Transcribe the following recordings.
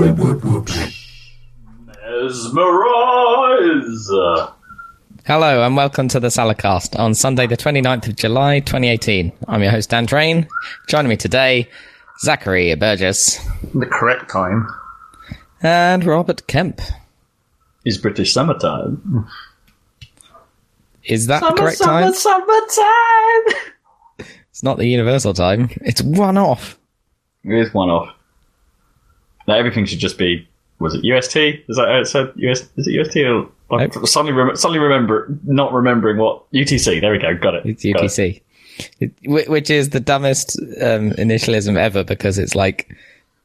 Mesmerize! Hello and welcome to the Salacast on Sunday the 29th of July 2018. I'm your host Dan Drain. Joining me today, Zachary Burgess. The correct time. And Robert Kemp. Is British summertime. Is that the correct time? Summertime! It's not the universal time. It's one-off. It is one-off. Now everything should just be... Was it UST? Is that how it said? Is it UST? Or, nope. suddenly remembering what... UTC. There we go. Got it. It's UTC. Which is the dumbest initialism ever, because it's like...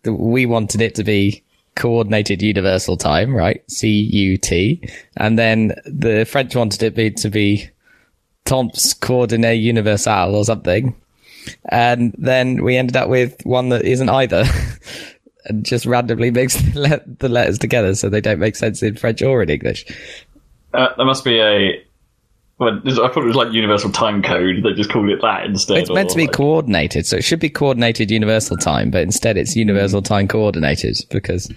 We wanted it to be... Coordinated Universal Time, right? C-U-T. And then the French wanted it to be Temps Coordinate Universal or something. And then we ended up with one that isn't either. And just randomly mixed the letters together so they don't make sense in French or in English. There must be a... Well, I thought it was like Universal Time Code. They just called it that instead. It's meant to be like... coordinated, so it should be Coordinated Universal Time, but instead it's Universal Time Coordinated because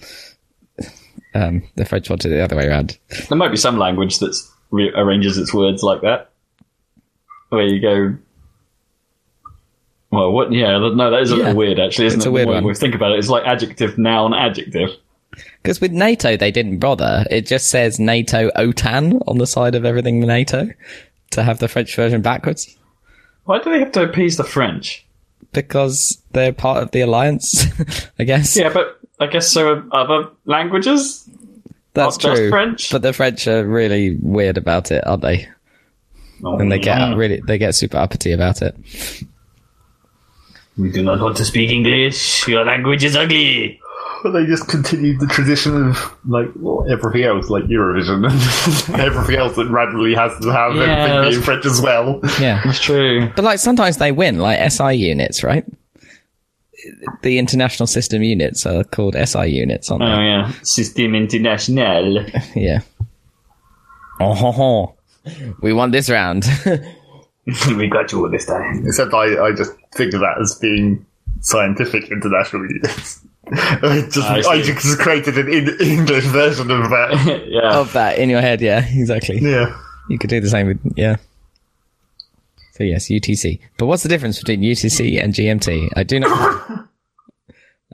the French wanted it the other way around. There might be some language that arranges its words like that, where you go, well, what? Yeah, no, that is a little weird, actually, isn't it? It's a weird one. When we think about it, it's like adjective, noun, adjective. Because with NATO, they didn't bother. It just says NATO OTAN on the side of everything NATO to have the French version backwards. Why do they have to appease the French? Because they're part of the alliance, I guess. Yeah, but I guess so are other languages? That's true. Not just French? But the French are really weird about it, aren't they? Oh, and they get super uppity about it. We do not want to speak English. Your language is ugly. But they just continued the tradition of like everything else, like Eurovision and everything else that randomly has to have everything being French as well. Yeah, that's true. But like sometimes they win, like SI units, right? The international system units are called SI units, aren't they? Oh yeah, System International. Yeah. Oh ho ho! We won this round. We got you all this time. Except I just think of that as being scientific international units. I just created an English version of that. Yeah. Of that in your head, yeah, exactly. Yeah. You could do the same with, yeah. So yes, UTC. But what's the difference between UTC and GMT? I do not...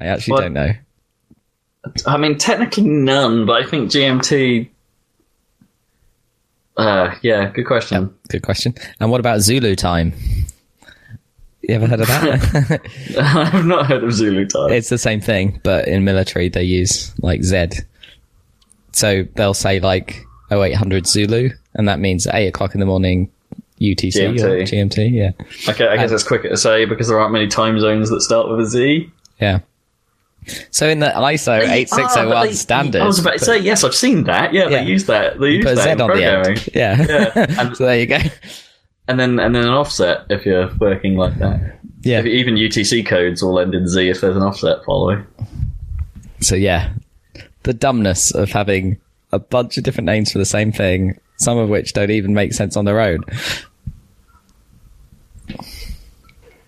I actually don't know. I mean, technically none, but I think GMT... yeah, good question. Yep, good question. And what about Zulu time? You ever heard of that? I've not heard of Zulu time. It's the same thing, but in military they use like Z. So they'll say like 0800 Zulu, and that means 8 o'clock in the morning UTC GMT. Or GMT. Yeah. Okay, I guess that's quicker to say because there aren't many time zones that start with a Z. Yeah. So in the ISO 8601 standard, I was about to say yes, I've seen that. Yeah, they use that. They use put that Z on the end. Yeah. And, so there you go. And then an offset if you're working like that. Yeah. If even UTC codes all end in Z if there's an offset following. So yeah, the dumbness of having a bunch of different names for the same thing, some of which don't even make sense on their own.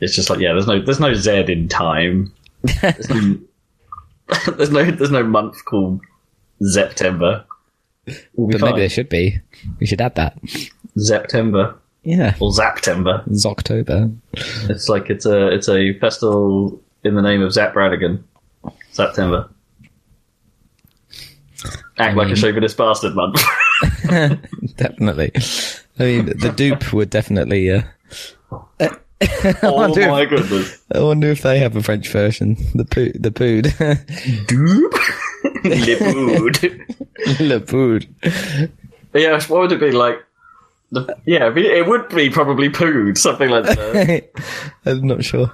It's just like there's no Z in time. there's no month called September. But maybe there should be. We should add that. September. Yeah. Or Zaptember. Zoctober. It's like it's a festival in the name of Zap Brannigan. Zaptember. Like a chauvinist bastard month. Definitely. I mean, the dupe would definitely... oh my goodness. I wonder if they have a French version. The pood. Dupe? Le pood. Le pood. Yeah, what would it be like? Yeah, it would be probably pooed, something like that. I'm not sure.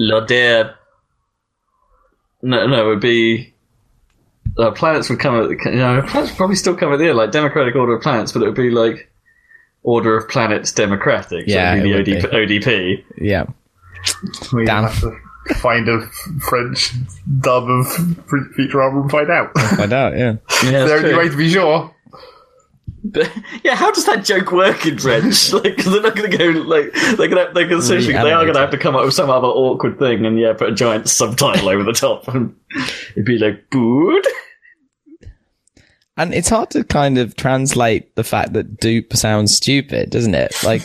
Lauder. No, it would be... planets would come at... planets would probably still come at the end, like democratic order of planets, but it would be like order of planets democratic. So yeah, it would be ODP. Yeah. We have to find a French dub of Futurama and find out. Yeah. Yeah, that's the only way to be sure. Yeah, how does that joke work in French? Like, cause they're not going to go like essentially they are going to have to come up with some other awkward thing and yeah, put a giant subtitle over the top and it'd be like good. And it's hard to kind of translate the fact that dupe sounds stupid, doesn't it? Like,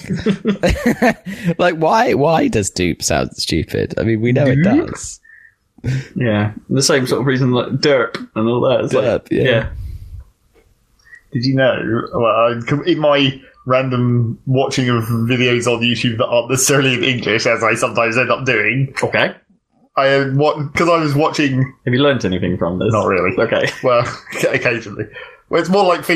like why does dupe sound stupid? I mean, we know dupe? It does. Yeah, the same sort of reason like derp and all that. It's derp, like, yeah. Did you know? Well, in my random watching of videos on YouTube that aren't necessarily in English, as I sometimes end up doing. Okay. Because I was watching. Have you learnt anything from this? Not really. Okay. Well, occasionally. Well, it's more like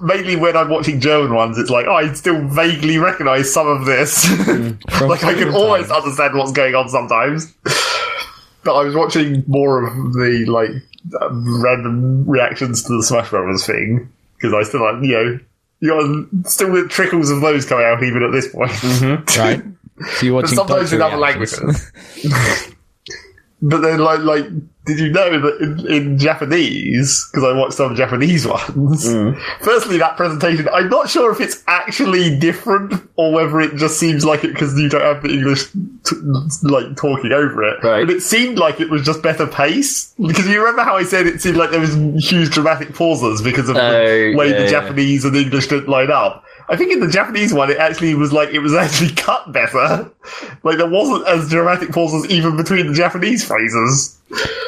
mainly when I'm watching German ones, it's like, oh, I still vaguely recognise some of this. Like, I can always understand what's going on sometimes. But I was watching more of the, like, random reactions to the Smash Brothers thing, because I still, like, you got still the trickles of those coming out even at this point. Mm-hmm. Right. So but sometimes in other languages. But then, like, did you know that in Japanese, because I watched some Japanese ones, firstly, that presentation, I'm not sure if it's actually different or whether it just seems like it because you don't have the English, talking over it. Right. But it seemed like it was just better pace. Because you remember how I said it seemed like there was huge dramatic pauses because of the way the Japanese and English didn't line up. I think in the Japanese one, it was actually cut better. Like, there wasn't as dramatic pauses even between the Japanese phrases.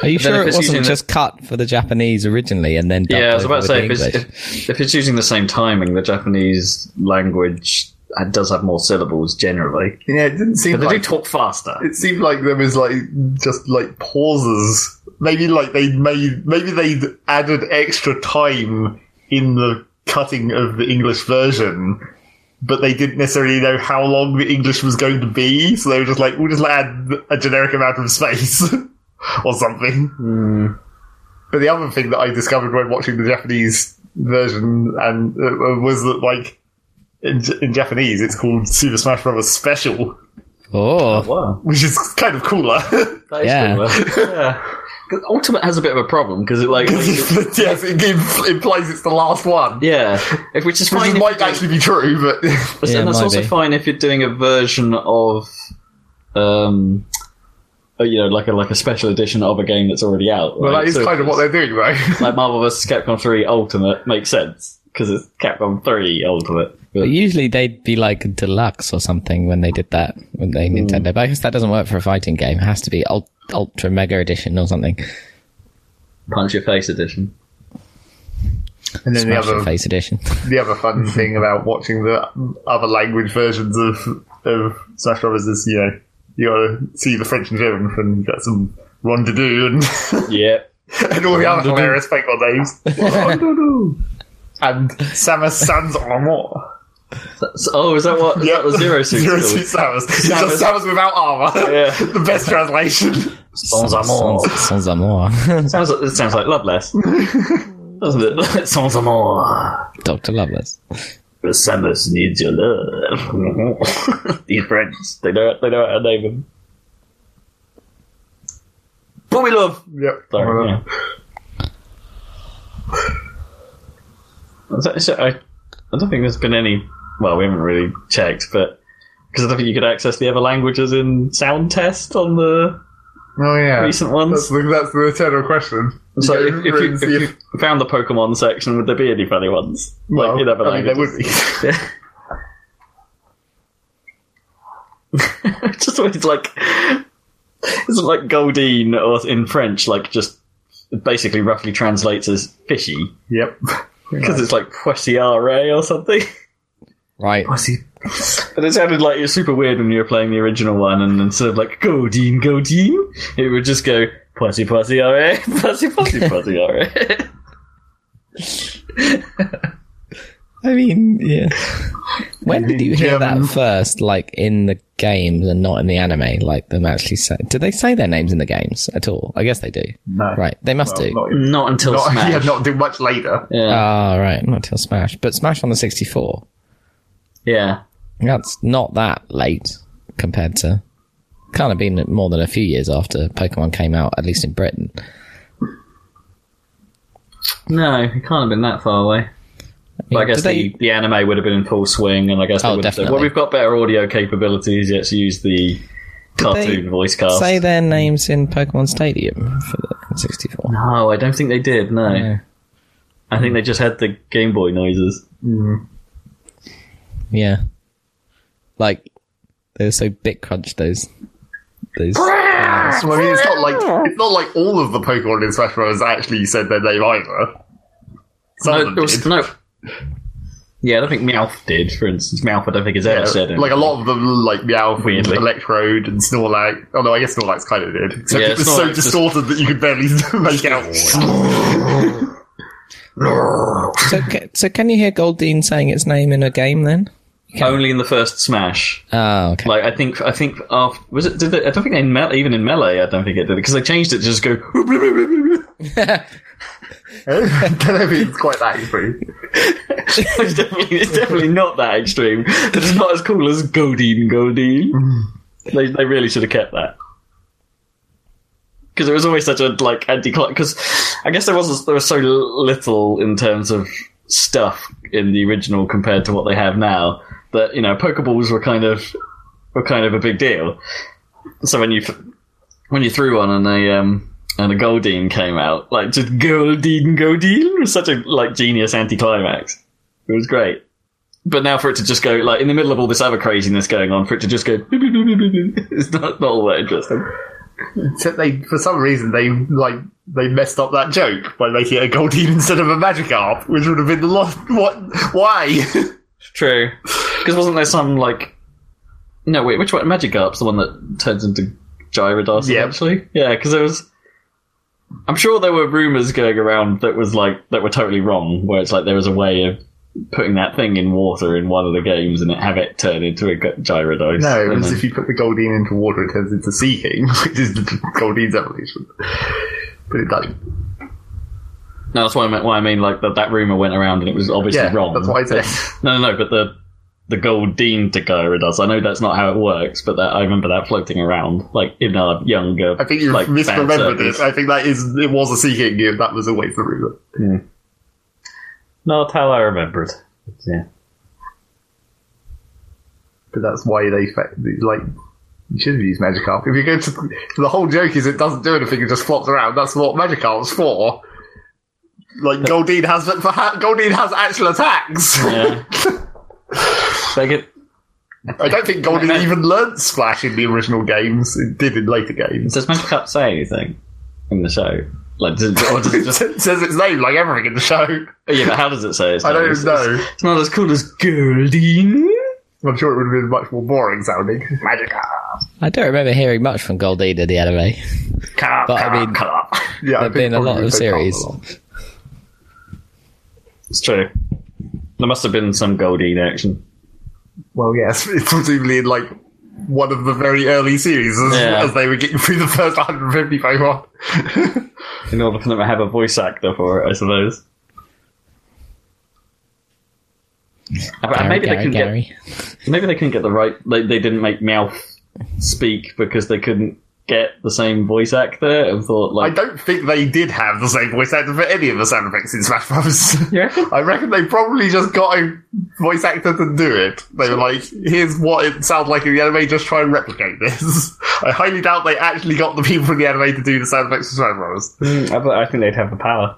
Are you sure it wasn't just cut for the Japanese originally and then dubbed over? Yeah, I was about to say, if it's using the same timing, the Japanese language does have more syllables generally. Yeah, it didn't seem like... But they do talk faster. It seemed like there was, just pauses. Maybe, they'd added extra time in the cutting of the English version, but they didn't necessarily know how long the English was going to be, so they were just like, we'll just add a generic amount of space or something. Mm. But the other thing that I discovered when watching the Japanese version and was that, like, in Japanese it's called Super Smash Bros. Special. Oh, wow. Which is kind of cooler. That is cooler. Yeah. Ultimate has a bit of a problem because it it implies it's the last one. Yeah, which is fine. Which might actually be true, but yeah, that's also fine if you're doing a version of, like a special edition of a game that's already out. Well, right? That is kind of what they're doing, right? Like Marvel vs. Capcom 3 Ultimate makes sense because it's Capcom 3 Ultimate. But usually they'd be like deluxe or something when they did that with Nintendo. But I guess that doesn't work for a fighting game. It has to be Ultra Mega Edition or something. Punch Your Face Edition. And then Smash Your Face Edition. The other fun thing about watching the other language versions of Smash Bros. Is, you gotta see the French and German and get some rendezvous and and all the other hilarious fake old names. And Samus Sans Armour. Oh, is that what? Yeah, Zero Suit Samus. It's just Samus without armor. Yeah. The best translation. Sans amour. Sans amour. It sounds like Loveless, doesn't it? Sans amour. Dr. Loveless. But Samus needs your love. These friends, they know how to name him. But we love. Yep. Sorry. Yeah. So I don't think there's been any. Well, we haven't really checked, but because I don't think you could access the other languages in sound test on the recent ones. That's the eternal question. So, if you found the Pokemon section, would there be any funny ones? Well, like in other languages? There would be. Just always isn't like Goldeen or in French, just basically roughly translates as fishy. Yep. Because it's like poissierre or something. Right. But it sounded like it was super weird when you were playing the original one, and instead of Goldeen, it would just go poissierre, poissierre. I mean, yeah. When did you hear that first, in the games and not in the anime? Like, them actually say... Do they say their names in the games at all? I guess they do. No. Right, they must do. Not until Smash. Yeah, not do much later. Yeah. Oh, right, not until Smash. But Smash on the 64. Yeah. That's not that late compared to... Can't have been more than a few years after Pokemon came out, at least in Britain. No, it can't have been that far away. But I guess the anime would have been in full swing, and I guess they would have said, well, we've got better audio capabilities, let's use the cartoon voice cast. Say their names in Pokemon Stadium for the N64. No, I don't think they did, no. Yeah. I think they just had the Game Boy noises. Mm. Yeah. Like, they were so bit-crunched, those I mean, it's not like all of the Pokemon in Smash Bros. Actually said their name either. Some of them did. Yeah, I don't think Meowth did, for instance. Meowth, I don't think, has ever said it. Like, a lot of them, like Meowth, weirdly. And Electrode, and Snorlax. Oh, no, I guess Snorlax kind of did. Except it was Snorlax so distorted that you could barely make out. So can you hear Goldeen saying its name in a game, then? Only in the first Smash. Oh, okay. Like, I think after... Was it... Did they, I don't think they... Even in Melee, I don't think it did. Because they changed it to just go... I don't know if it's quite that extreme. It's definitely not that extreme. It's not as cool as Goldeen. They really should have kept that. Because it was always such a, like, anti-clock... Because I guess there was so little in terms of stuff in the original compared to what they have now that, you know, Pokeballs were kind of a big deal. So when you threw one and a Goldeen came out, like, just Goldeen was such a, like, genius anticlimax. It was great. But now for it to just go, like, in the middle of all this other craziness going on, for it to just go, it's not all that interesting. Except they, for some reason, they messed up that joke by making it a Goldeen instead of a Magikarp, which would have been the lot. What? Why? True. Because wasn't there some, like... No, wait, which one? Magikarp's the one that turns into Gyarados, actually? Yeah, because there was... I'm sure there were rumours going around that were totally wrong, where it's like there was a way of putting that thing in water in one of the games and have it turn into a Gyarados. No, it was if you put the Goldeen into water, it turns into Sea King, which is the Goldeen's evolution. But it doesn't. No, that's why I mean, like, that rumour went around and it was obviously wrong. That's why I said. No, but the Goldeen to Gyarados. I know that's not how it works, but I remember that floating around, like, in our younger... I think you misremembered it. I think it was a Sea King game. That was always the rumour. Yeah. Not how I remembered. Yeah. But that's why they... Like, you should have used Magikarp. If you go to... The whole joke is it doesn't do anything, it just flops around. That's what Magikarp's for. Like, Goldeen has actual attacks. Yeah. I don't think Goldeen even learnt Splash in the original games. It did in later games. Does Magikarp say anything in the show? Like, does it just... It says its name like everything in the show. Yeah, but how does it say its name? I don't know. It's not as cool as Goldeen. I'm sure it would have been much more boring sounding. Magikarp. I don't remember hearing much from Goldeen in the anime. But I mean, yeah, there've been a lot of series. It's true. There must have been some Goldeen action. Well, yes, it's presumably in, like, one of the very early series as they were getting through the first 150 Pokemon. In order for them to have a voice actor for it, I suppose. Maybe they couldn't get the right... They didn't make Meowth speak because they couldn't get the same voice actor and thought, like... I don't think they did have the same voice actor for any of the sound effects in Smash Bros. Yeah. I reckon they probably just got a voice actor to do it. They were like, here's what it sounds like in the anime, just try and replicate this. I highly doubt they actually got the people in the anime to do the sound effects for Smash Bros. I think they'd have the power.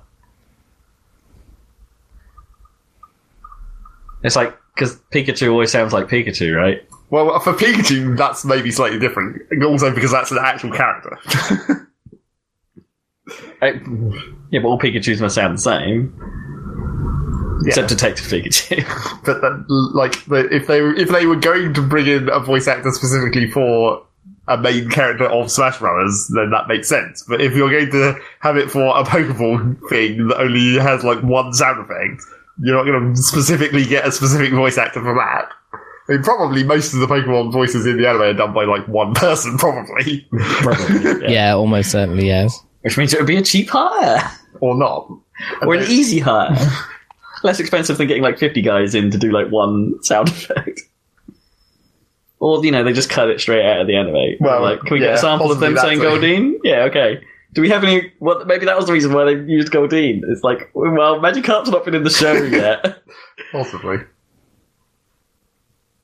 It's like, because Pikachu always sounds like Pikachu, right? Well, for Pikachu, that's maybe slightly different. Also because that's an actual character. But all Pikachus must sound the same. Yeah. Except Detective Pikachu. But, that, like, if they were going to bring in a voice actor specifically for a main character of Smash Bros., then that makes sense. But if you're going to have it for a Pokeball thing that only has, like, one sound effect, you're not going to specifically get a specific voice actor for that. I mean, probably most of the Pokemon voices in the anime are done by, like, one person, probably. Probably, yeah. Yeah, almost certainly, yes. Which means it would be a cheap hire. Or not. Or an easy hire. Less expensive than getting, like, 50 guys in to do, like, one sound effect. Or, you know, they just cut it straight out of the anime. Well, like, can we get a sample of them saying Goldeen? Yeah, okay. Do we have any... Well, maybe that was the reason why they used Goldeen. It's like, well, Magikarp's not been in the show yet. Possibly.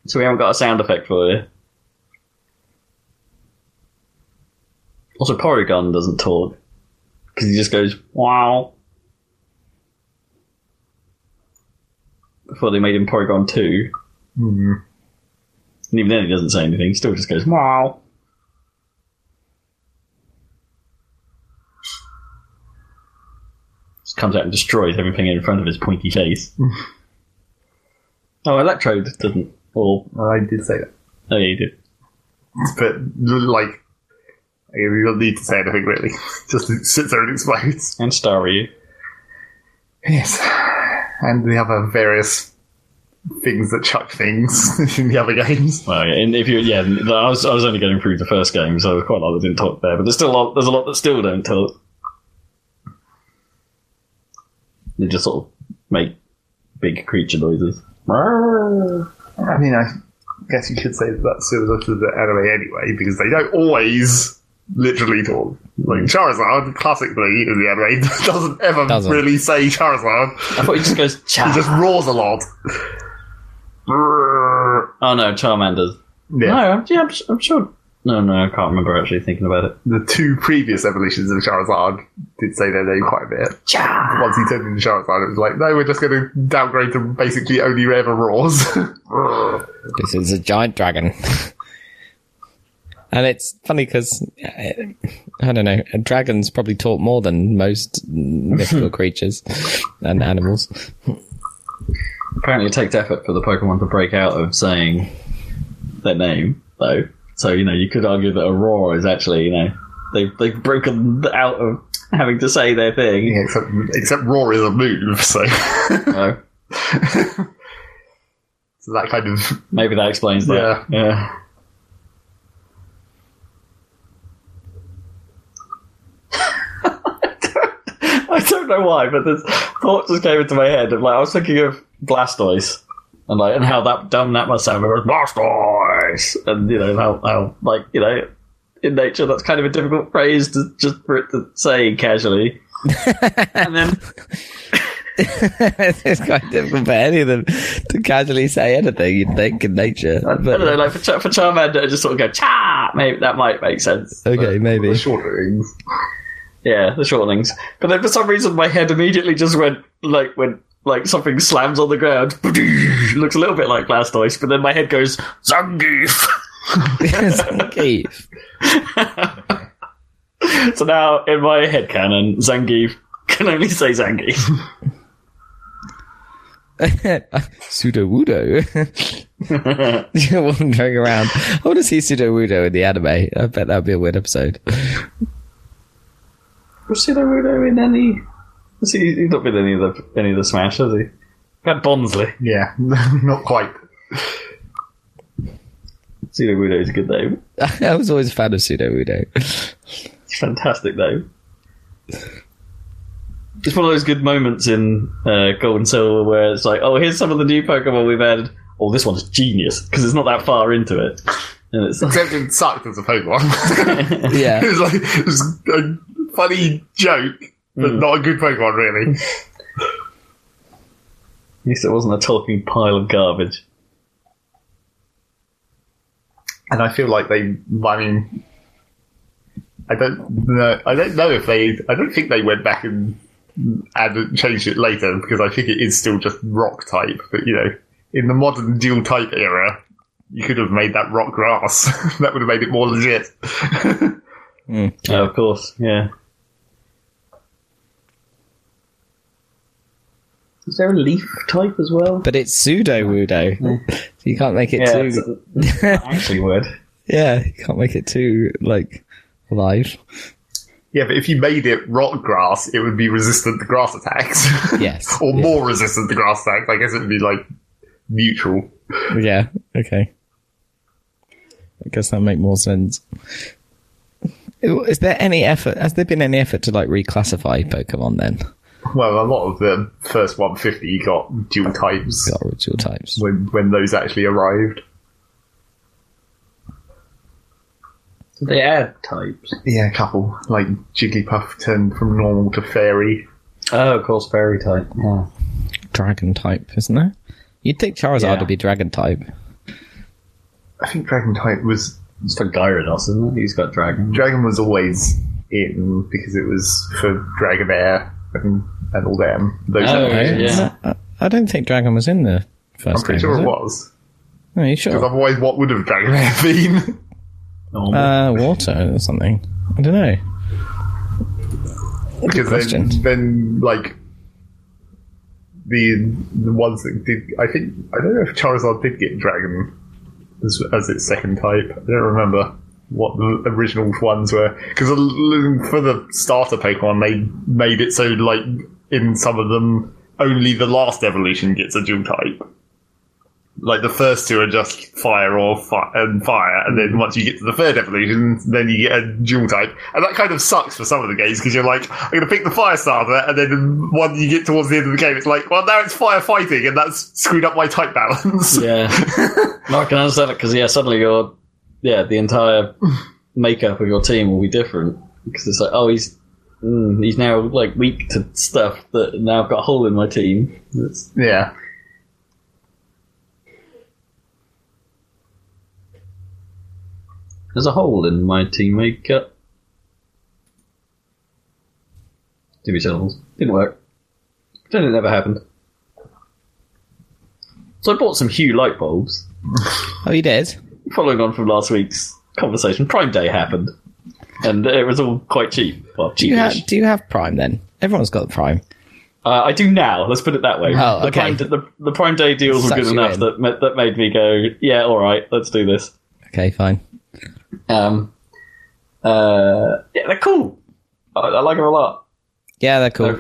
So we haven't got a sound effect for you. Also, Porygon doesn't talk. Because he just goes, wow. Before they made him Porygon 2. Mm-hmm. And even then he doesn't say anything. He still just goes, wow. Just comes out and destroys everything in front of his pointy face. Oh, Electrode doesn't. Or... I did say that. Oh, yeah, you did. But, like... You don't need to say anything, really. Just sits there and explodes. And Staryu. Yes. And the other various things that chuck things in the other games. Well, yeah, and if you, yeah, I was only going through the first game, so quite a lot that didn't talk there. But there's still a lot that still don't talk. They just sort of make big creature noises. I mean, I guess you could say that's similar to the anime anyway, because they don't always literally talk. Like Charizard, classically in the anime, doesn't really say Charizard. I thought he just goes Charizard. He just roars a lot. Oh no, Charmander's. Yeah. No, I'm sure. No, I can't remember actually thinking about it. The two previous evolutions of Charizard did say their name quite a bit. Char. Once he turned into Charizard, it was like, no, we're just going to downgrade to basically only ever roars. This is a giant dragon. And it's funny because, I don't know, dragons probably talk more than most mythical creatures and animals. Apparently it takes effort for the Pokemon to break out of saying their name, though. So, you know, you could argue that a roar is actually, you know, they've broken out of having to say their thing. Yeah, except roar is a move, so... No. So that kind of... Maybe that explains that. Yeah. I don't know why, but this thought just came into my head of, like, I was thinking of Blastoise and like, and how that dumb that must sound. Blastoise, and you know how like, you know, in nature that's kind of a difficult phrase to just for it to say casually. And then it's quite difficult for any of them to casually say anything. You'd think in nature, but I don't know, like for Charmander, I just sort of go cha. Maybe that might make sense. Okay, maybe shortenings. Yeah, the shortenings. But then for some reason, my head immediately just went, like, when like something slams on the ground. Looks a little bit like Blastoise, but then my head goes, Zangief! Zangief. So now, in my headcanon, Zangief can only say Zangief. Sudowoodo. You're wandering around. I want to see Sudowoodo in the anime. I bet that would be a weird episode. Was Sudowoodo in any... He's not been in any of the Smash, has he? Had Bonsley. Yeah, not quite. Sudowoodo is a good name. I was always a fan of Sudowoodo. It's a fantastic name. It's one of those good moments in Gold and Silver where it's like, oh, here's some of the new Pokemon we've added. Oh, this one's genius, because it's not that far into it. And it's like... Except it sucked as a Pokemon. Yeah. It was like... It was funny joke, but not a good Pokemon, really. At least it wasn't a talking pile of garbage. And I feel like I don't think they went back and changed it later, because I think it is still just rock type. But, you know, in the modern dual type era, you could have made that rock grass. That would have made it more legit. Yeah, of course, yeah. Is there a leaf type as well? But it's Sudowoodo. Yeah. You can't make it too... It's actually would. Yeah, you can't make it too, like, alive. Yeah, but if you made it rock grass, it would be resistant to grass attacks. Yes. Or more resistant to grass attacks. I guess it would be, like, neutral. Yeah, okay. I guess that would make more sense. Is there any effort? Has there been any effort to, like, reclassify Pokemon then? Well, a lot of the first 150 got dual types. Got dual types. When those actually arrived. Did they add types? Yeah, a couple. Like Jigglypuff turned from normal to fairy. Oh, of course, fairy type. Yeah. Dragon type, isn't there? You'd think Charizard to be dragon type. I think dragon type was... It's for Gyarados, isn't it? He's got dragon. Dragon was always in because it was for Dragonair and all them. Those I don't think dragon was in the first I'm pretty game, sure it was. Are you sure? Because otherwise, what would have Dragonair been? Water or something. I don't know. Because then like... The ones that did... I don't know if Charizard did get dragon as its second type. I don't remember what the original ones were. Because for the starter Pokemon, they made it so, like, in some of them, only the last evolution gets a dual type. Like, the first two are just fire or fire, and then once you get to the third evolution, then you get a dual type. And that kind of sucks for some of the games, because you're like, I'm going to pick the fire starter, and then when you get towards the end of the game, it's like, well, now it's fire fighting, and that's screwed up my type balance. Yeah. No, I can understand it, because, suddenly you're... Yeah, the entire makeup of your team will be different, because it's like, oh, he's now, like, weak to stuff that now I've got a hole in my team. It's, yeah. There's a hole in my team makeup. Too many syllables. Didn't work. Then it never happened. So I bought some Hue light bulbs. Oh, you did? Following on from last week's conversation, Prime Day happened. And it was all quite cheap. Well, cheapish. Do you have Prime then? Everyone's got Prime. I do now, let's put it that way. Oh, okay. The Prime Day deals were good enough that made me go, yeah, alright, let's do this. Okay, fine. Yeah, they're cool. I like them a lot. Yeah, they're cool.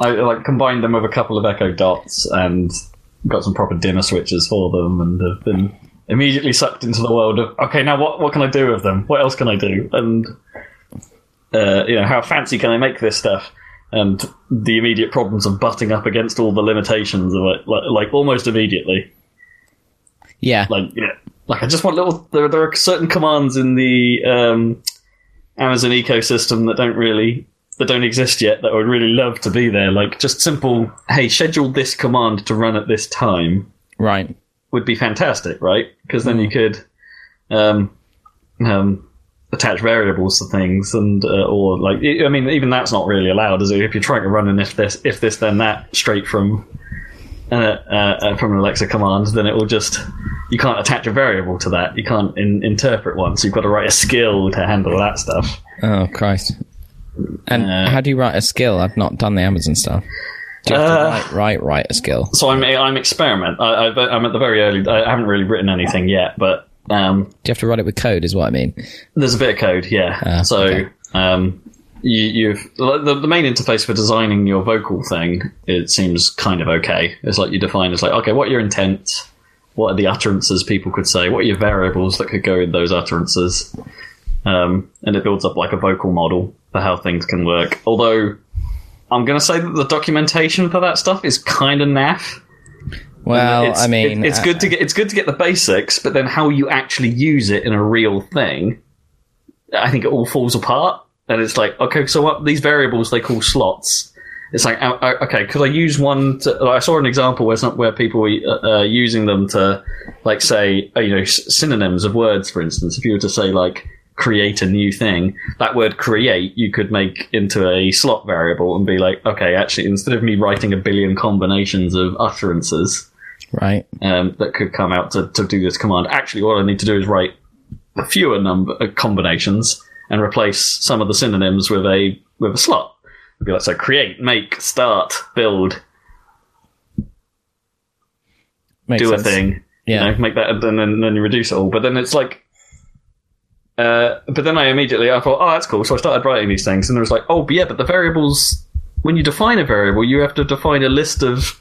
I like combined them with a couple of Echo Dots and got some proper dimmer switches for them, and have been immediately sucked into the world of, okay, now what can I do with them? What else can I do? And how fancy can I make this stuff? And the immediate problems of butting up against all the limitations of it, like almost immediately. Yeah. Like, I just want little... There are certain commands in the Amazon ecosystem that don't exist yet, that I would really love to be there. Like, just simple, hey, schedule this command to run at this time. Right. Would be fantastic, right? Because then you could attach variables to things, and or, like... I mean, even that's not really allowed, is it? If you're trying to run an if this, then that straight from an Alexa command, then it will just... You can't attach a variable to that. You can't interpret one, so you've got to write a skill to handle that stuff. Oh, Christ. And how do you write a skill? I've not done the Amazon stuff. Do you have to write a skill? So I'm experimenting. I'm at the very early... I haven't really written anything yet, but... do you have to write it with code, is what I mean? There's a bit of code, yeah. Okay. The main interface for designing your vocal thing, it seems kind of okay. It's like you define, it's like, okay, what are your intents? What are the utterances people could say? What are your variables that could go in those utterances? And it builds up like a vocal model for how things can work. Although, I'm going to say that the documentation for that stuff is kind of naff. Well, it's good to get the basics, but then how you actually use it in a real thing, I think it all falls apart. And it's like, okay, so what these variables they call slots. It's like, okay, could I use one to... I saw an example where people were using them to, like, say, synonyms of words, for instance. If you were to say, like, create a new thing, that word create, you could make into a slot variable and be like, okay, actually, instead of me writing a billion combinations of utterances that could come out to do this command, actually, all I need to do is write a fewer number of combinations and replace some of the synonyms with a slot. It'd be like, so create, make, start, build, do a thing, make that, and then you reduce it all. But then it's like, but then I thought, oh, that's cool. So I started writing these things, and it was like, oh, yeah, but the variables, when you define a variable, you have to define a list of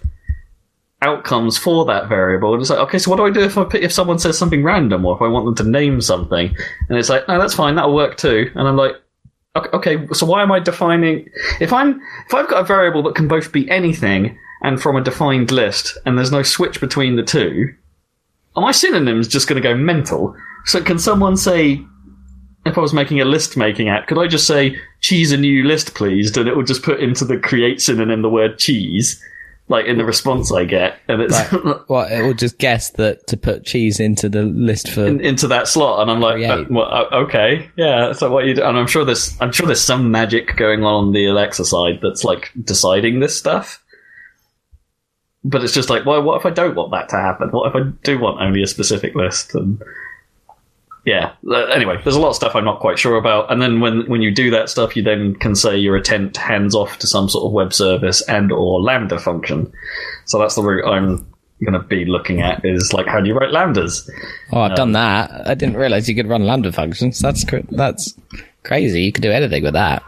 outcomes for that variable. And it's like, okay, so what do I do if someone says something random, or if I want them to name something? And it's like, no, that's fine, that'll work too. And I'm like, okay, so why am I defining... If I've got a variable that can both be anything and from a defined list, and there's no switch between the two, are my synonyms just going to go mental? So can someone say if I was making a list-making app, could I just say, cheese a new list, please? And it would just put into the create synonym the word cheese, like in the response I get. And it's like, well, it will just guess that to put cheese into the list for into that slot. And I'm like, well, okay, yeah. So what you do, and I'm sure there's some magic going on the Alexa side that's like deciding this stuff. But it's just like, well, what if I don't want that to happen? What if I do want only a specific list? And yeah. Anyway, there's a lot of stuff I'm not quite sure about. And then when you do that stuff, you then can say your attempt hands off to some sort of web service and or Lambda function. So that's the route I'm going to be looking at, is like, how do you write Lambdas? Oh, I've done that. I didn't realize you could run Lambda functions. That's crazy. You could do anything with that.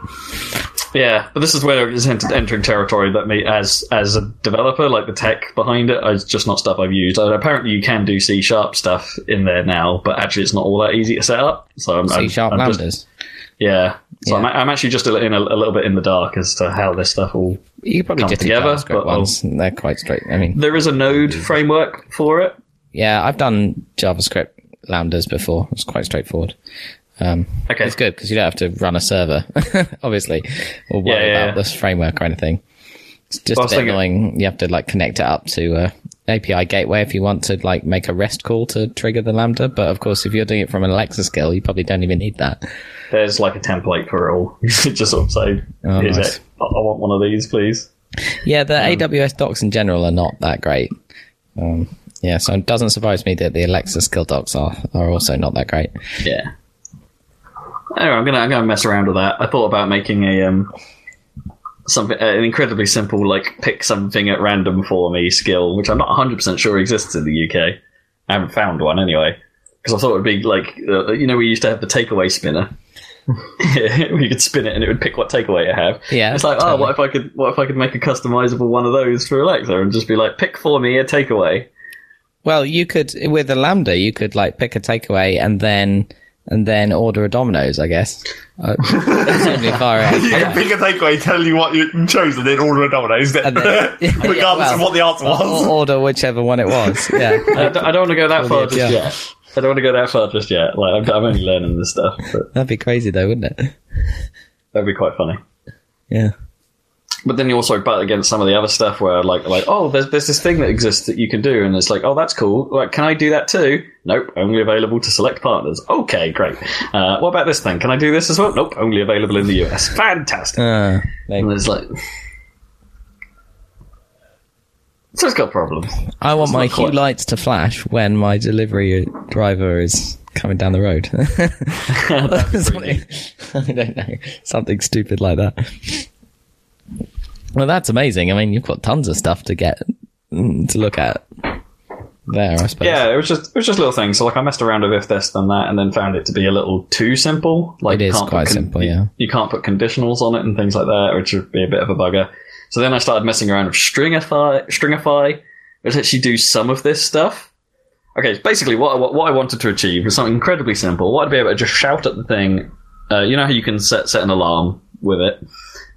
Yeah, but this is where it's entering territory that me, as a developer, like the tech behind it, is just not stuff I've used. And apparently you can do C# stuff in there now, but actually it's not all that easy to set up. So C# Lambdas. Yeah. So yeah. I'm actually just a little bit in the dark as to how this stuff all you probably comes together. But ones, they're quite straight. I mean, there is a Node framework for it. Yeah, I've done JavaScript Lambdas before. It's quite straightforward. Okay. It's good because you don't have to run a server, obviously, or worry about this framework or anything. It's just a bit annoying. You have to like connect it up to API gateway if you want to like make a REST call to trigger the Lambda. But of course, if you're doing it from an Alexa skill, you probably don't even need that. There's like a template for it all. Just sort of say, here's it. I want one of these, please. Yeah, the AWS docs in general are not that great. Yeah, so it doesn't surprise me that the Alexa skill docs are also not that great. Yeah. Anyway, I'm gonna mess around with that. I thought about making a an incredibly simple like pick something at random for me skill, which I'm not 100% sure exists in the UK. I haven't found one anyway, because I thought it would be like we used to have the takeaway spinner. You could spin it and it would pick what takeaway you have. Yeah, it's like totally. What if I could make a customizable one of those for Alexa and just be like, pick for me a takeaway. Well, you could with a Lambda, you could like pick a takeaway and then order a Domino's, I guess. Far out. You can pick a takeaway, tell you what you chose, and then order a Domino's. Regardless of what the answer was. Or order whichever one it was. Yeah. I don't want to go that far just yet. Like, I'm only learning this stuff. But that'd be crazy, though, wouldn't it? That'd be quite funny. Yeah. But then you also butt against some of the other stuff where like there's this thing that exists that you can do, and it's like, oh, that's cool. Like, can I do that too? Nope, only available to select partners. Okay, great. What about this thing? Can I do this as well? Nope, only available in the US. Fantastic. And it's like, so it's got problems. I want my Hue lights to flash when my delivery driver is coming down the road. I don't know, something stupid like that. Well, that's amazing. I mean, you've got tons of stuff to get to look at there, I suppose. Yeah, it was just little things. So, like, I messed around with if this then that, and then found it to be a little too simple. Like, it is quite simple. Yeah, you can't put conditionals on it and things like that, which would be a bit of a bugger. So then I started messing around with Stringify, which actually do some of this stuff. Okay, basically, what I wanted to achieve was something incredibly simple. What I'd be able to just shout at the thing. You know how you can set an alarm with it.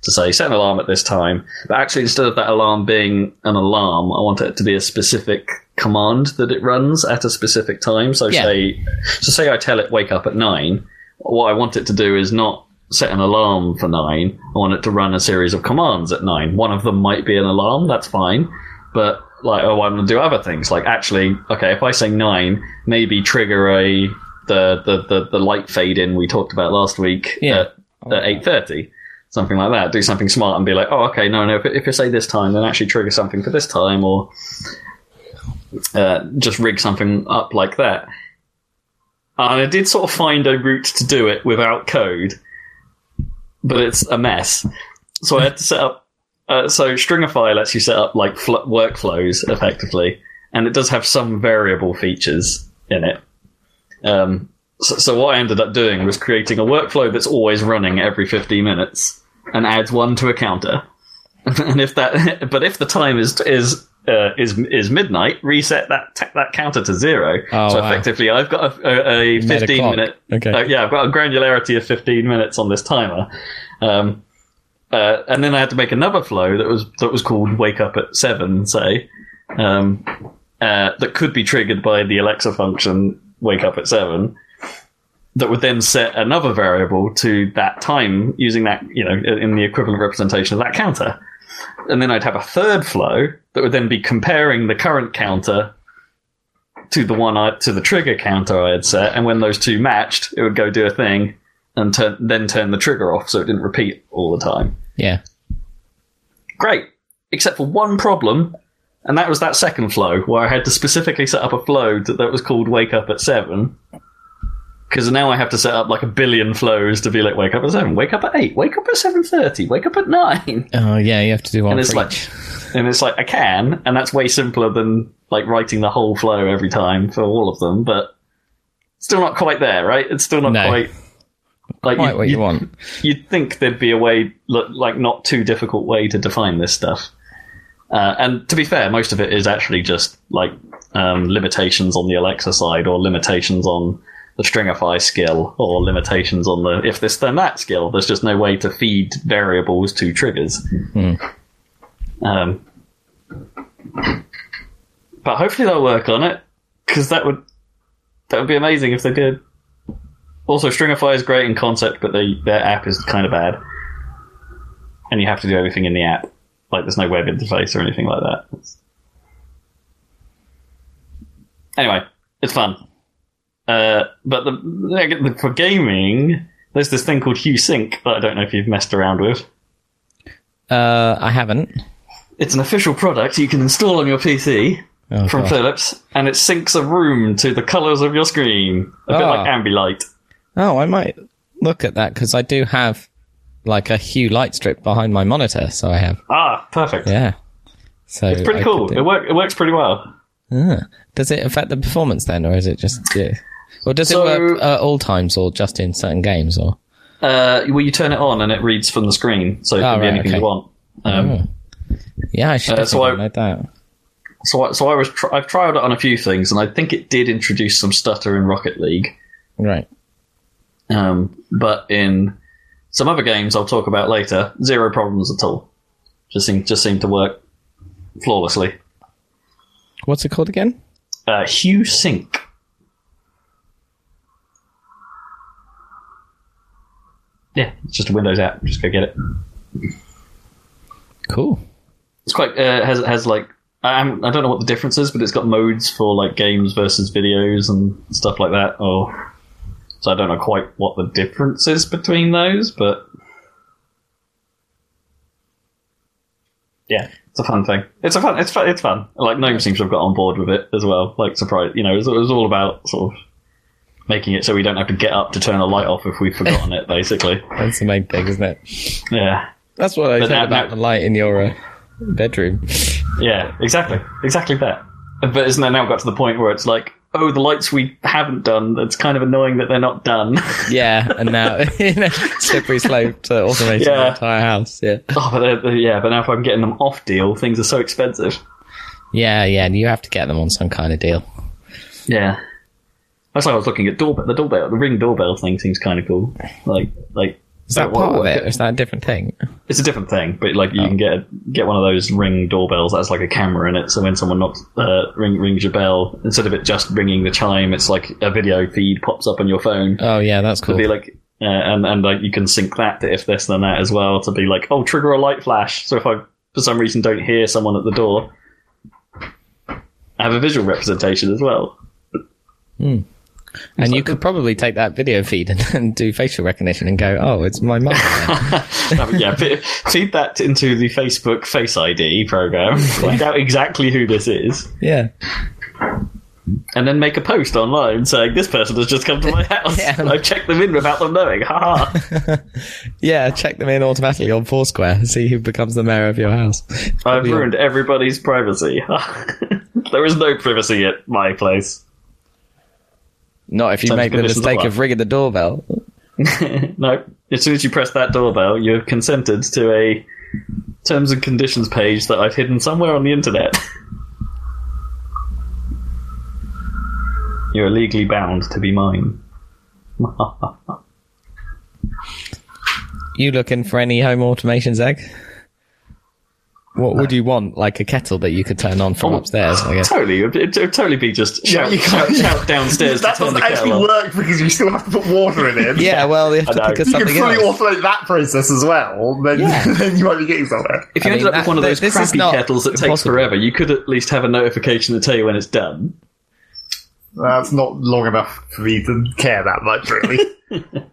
To say, set an alarm at this time. But actually, instead of that alarm being an alarm, I want it to be a specific command that it runs at a specific time. So say I tell it, wake up at 9. What I want it to do is not set an alarm for 9. I want it to run a series of commands at 9. One of them might be an alarm. That's fine. But like, I want to do other things. Like, actually, okay, if I say 9, maybe trigger the light fade in we talked about last week at 8:30. Something like that. Do something smart and be like, oh, okay, no, if you say this time, then actually trigger something for this time, or just rig something up like that. And I did sort of find a route to do it without code, but it's a mess. So I had to set up... so Stringify lets you set up like workflows, effectively, and it does have some variable features in it. So what I ended up doing was creating a workflow that's always running every 50 minutes and adds one to a counter. And if the time is midnight, reset that counter to 0. Oh, so effectively, I've got a 15-minute. Okay. I've got a granularity of 15 minutes on this timer. And then I had to make another flow that was called "Wake Up at 7," say, that could be triggered by the Alexa function "Wake Up at 7." that would then set another variable to that time using that, you know, in the equivalent representation of that counter. And then I'd have a third flow that would then be comparing the current counter to the one to the trigger counter I had set, and when those two matched, it would go do a thing and then turn the trigger off so it didn't repeat all the time. Yeah. Great. Except for one problem, and that was that second flow, where I had to specifically set up a flow that was called Wake Up at 7, because now I have to set up like a billion flows to be like, Wake Up at 7, Wake Up at 8, Wake Up at 7:30, Wake Up at 9. Oh, yeah, you have to do all And it's like, I can, and that's way simpler than like writing the whole flow every time for all of them, but still not quite there, right? It's still not quite... Like quite what you want. You'd think there'd be a way, like not too difficult way to define this stuff. And to be fair, most of it is actually just like limitations on the Alexa side, or limitations on the Stringify skill, or limitations on the if this then that skill. There's just no way to feed variables to triggers. Mm-hmm. But hopefully they'll work on it, because that would be amazing if they did. Also, Stringify is great in concept, but their app is kind of bad. And you have to do everything in the app. Like, there's no web interface or anything like that. Anyway, it's fun. But for gaming, there's this thing called Hue Sync that I don't know if you've messed around with. I haven't. It's an official product you can install on your PC from Philips, and it syncs a room to the colours of your screen. A bit like Ambilight. Oh, I might look at that, because I do have like a Hue light strip behind my monitor, so I have. Ah, perfect. Yeah. So it's pretty cool. It works pretty well. Ah. Does it affect the performance then, or is it just... Yeah. Or does it work at all times, or just in certain games? Or well, you turn it on and it reads from the screen, so it can be anything you want. Yeah, I should have downloaded that. I've trialed it on a few things, and I think it did introduce some stutter in Rocket League. Right. But in some other games I'll talk about later, zero problems at all. Just seem to work flawlessly. What's it called again? Hue Sync. Yeah, it's just a Windows app. Just go get it. Cool. It's quite has like I don't know what the difference is, but it's got modes for like games versus videos and stuff like that. So I don't know quite what the difference is between those, but yeah, it's a fun thing. It's fun. Like, Gnome seems to have got on board with it as well. Like, surprise, you know, it was all about sort of making it so we don't have to get up to turn a light off if we've forgotten it, basically. That's the main thing, isn't it? Yeah. That's what I said about the light in your bedroom. Yeah, exactly. Exactly that. But isn't that now got to the point where it's like, oh, the lights we haven't done, it's kind of annoying that they're not done. Yeah, and now, you know, slippery slope to automating the entire house, yeah. Oh, but but now if I'm getting them off deal, things are so expensive. Yeah, and you have to get them on some kind of deal. Yeah. That's why I was looking at the Ring doorbell thing seems kind of cool. Like is that part of it, or is that a different thing? It's a different thing, but like you can get one of those Ring doorbells that has like a camera in it, so when someone knocks, rings your bell, instead of it just ringing the chime, it's like a video feed pops up on your phone. Oh yeah, that's cool. To be like, and like you can sync that to if this then that as well, to be like, oh, trigger a light flash, so if I for some reason don't hear someone at the door, I have a visual representation as well. Hmm. And it's could probably take that video feed and do facial recognition and go, oh, it's my mum. Yeah, feed that into the Facebook Face ID program. Find out exactly who this is. Yeah. And then make a post online saying, this person has just come to my house. Yeah. And I've checked them in without them knowing. Ha ha. Yeah, check them in automatically on Foursquare and see who becomes the mayor of your house. I've ruined everybody's privacy. There is no privacy at my place. Not if you make the mistake of ringing the doorbell. No. As soon as you press that doorbell, you're consented to a terms and conditions page that I've hidden somewhere on the internet. You're legally bound to be mine. You looking for any home automation, Zach? What would you want? Like a kettle that you could turn on from upstairs, I guess. Totally. It'd totally be just shout downstairs. That doesn't actually work because you still have to put water in it. Yeah, well, you have to pick up something else. You could fully offload that process as well, then you might be getting somewhere. If you ended up with one of those crappy kettles that takes forever, you could at least have a notification to tell you when it's done. That's not long enough for me to care that much, really.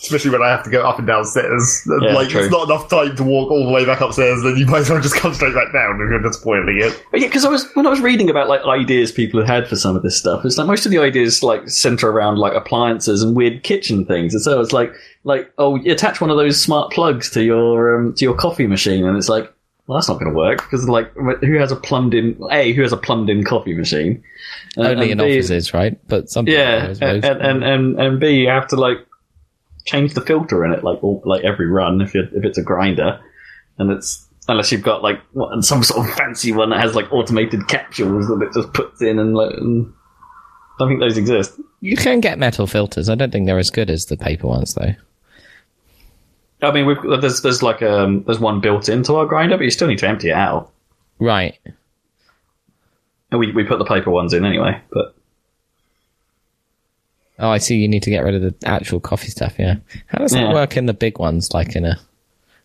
Especially when I have to go up and downstairs. Yeah, it's not enough time to walk all the way back upstairs, then you might as well just come straight back down if you're disappointing it. But yeah, because when I was reading about ideas people had for some of this stuff, it's like most of the ideas centre around appliances and weird kitchen things. And so it's you attach one of those smart plugs to your coffee machine, and it's like, well, that's not going to work because who has a plumbed-in coffee machine? Only in offices, right? But some and B, you have to change the filter in it every run if it's a grinder, and it's unless you've got some sort of fancy one that has automated capsules that it just puts in and I think those exist. You can get metal filters. I don't think they're as good as the paper ones though. I mean, there's one built into our grinder, but you still need to empty it out. Right. And we put the paper ones in anyway, but. Oh, I see. You need to get rid of the actual coffee stuff. Yeah. How does that work in the big ones? I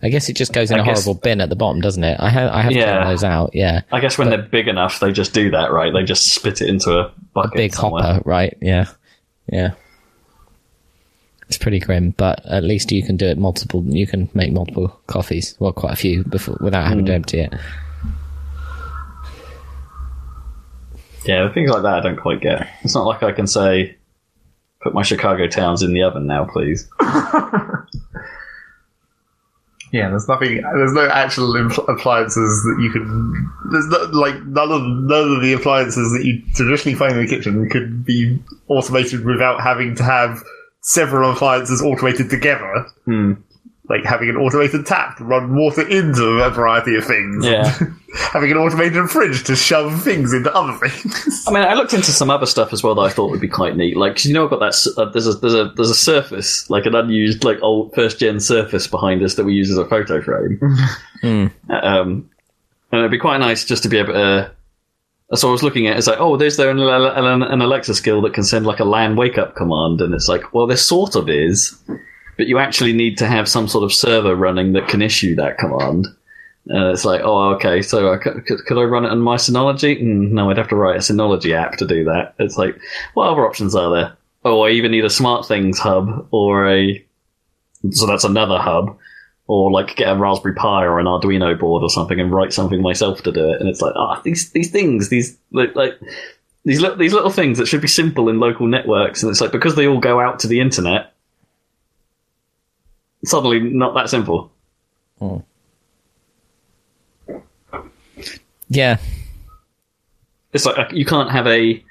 guess it just goes in horrible bin at the bottom, doesn't it? I have to turn those out. Yeah. I guess when they're big enough, they just do that, right? They just spit it into a bucket. A big somewhere. Hopper, right? Yeah. Yeah. It's pretty grim, but at least you can do it multiple. You can make multiple coffees. Well, quite a few without having to empty it. Yeah, things like that I don't quite get. It's not I can say, put my Chicago Towns in the oven now, please. Yeah, there's no actual appliances that you can. There's no, none of the appliances that you traditionally find in the kitchen could be automated without having to have several appliances automated together, like having an automated tap to run water into a variety of things, having an automated fridge to shove things into other things. I mean, I looked into some other stuff as well that I thought would be quite neat. I've got that. There's a surface, an unused, old first-gen surface behind us that we use as a photo frame, and it'd be quite nice just to be able to. So I was looking at it, it's there's there an Alexa skill that can send a LAN wake-up command, and it's well, there sort of is, but you actually need to have some sort of server running that can issue that command. And it's okay, so could I run it on my Synology? No, I'd have to write a Synology app to do that. It's what other options are there? Oh, I even need a Smart Things hub, so that's another hub. Or get a Raspberry Pi or an Arduino board or something and write something myself to do it. And it's these things, these little things that should be simple in local networks. And it's because they all go out to the internet, it's suddenly not that simple. Oh. Yeah. It's you can't have a...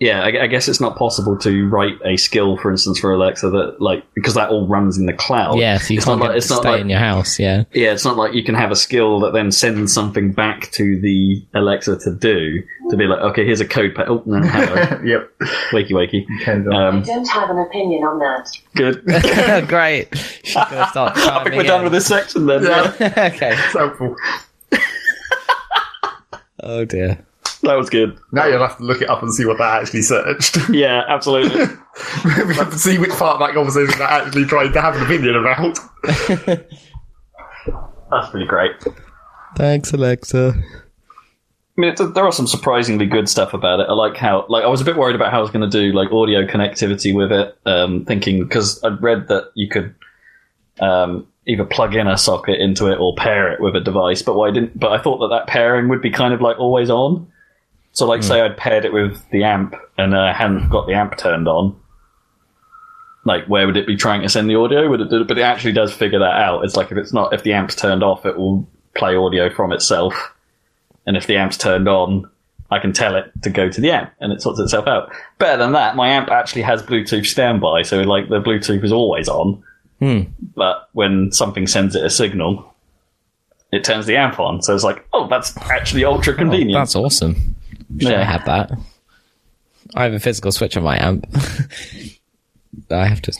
Yeah, I guess it's not possible to write a skill, for instance, for Alexa that because that all runs in the cloud. Yeah, so you can't stay in your house. Yeah, yeah, it's not you can have a skill that then sends something back to the Alexa to do to be okay, here's a code. Oh no, yep, wakey. I don't have an opinion on that. Good, great. I think we're done with this section then. Yeah. Okay, so cool. Oh dear. That was good. Now you'll have to look it up and see what that actually searched. Yeah, absolutely. We have to see which part of that conversation that actually tried to have an opinion about. That's pretty great. Thanks, Alexa. I mean, there are some surprisingly good stuff about it. I like how... I was a bit worried about how I was going to do audio connectivity with it, thinking... Because I'd read that you could... either plug in a socket into it or pair it with a device, but I thought that pairing would be kind of always on. So, say I'd paired it with the amp and I hadn't got the amp turned on. Where would it be trying to send the audio? But it actually does figure that out. It's if the amp's turned off, it will play audio from itself. And if the amp's turned on, I can tell it to go to the amp and it sorts itself out. Better than that, my amp actually has Bluetooth standby. So, the Bluetooth is always on. But when something sends it a signal, it turns the amp on. So it's that's actually ultra convenient. Oh, that's awesome. Should I have that? I have a physical switch on my amp. I have to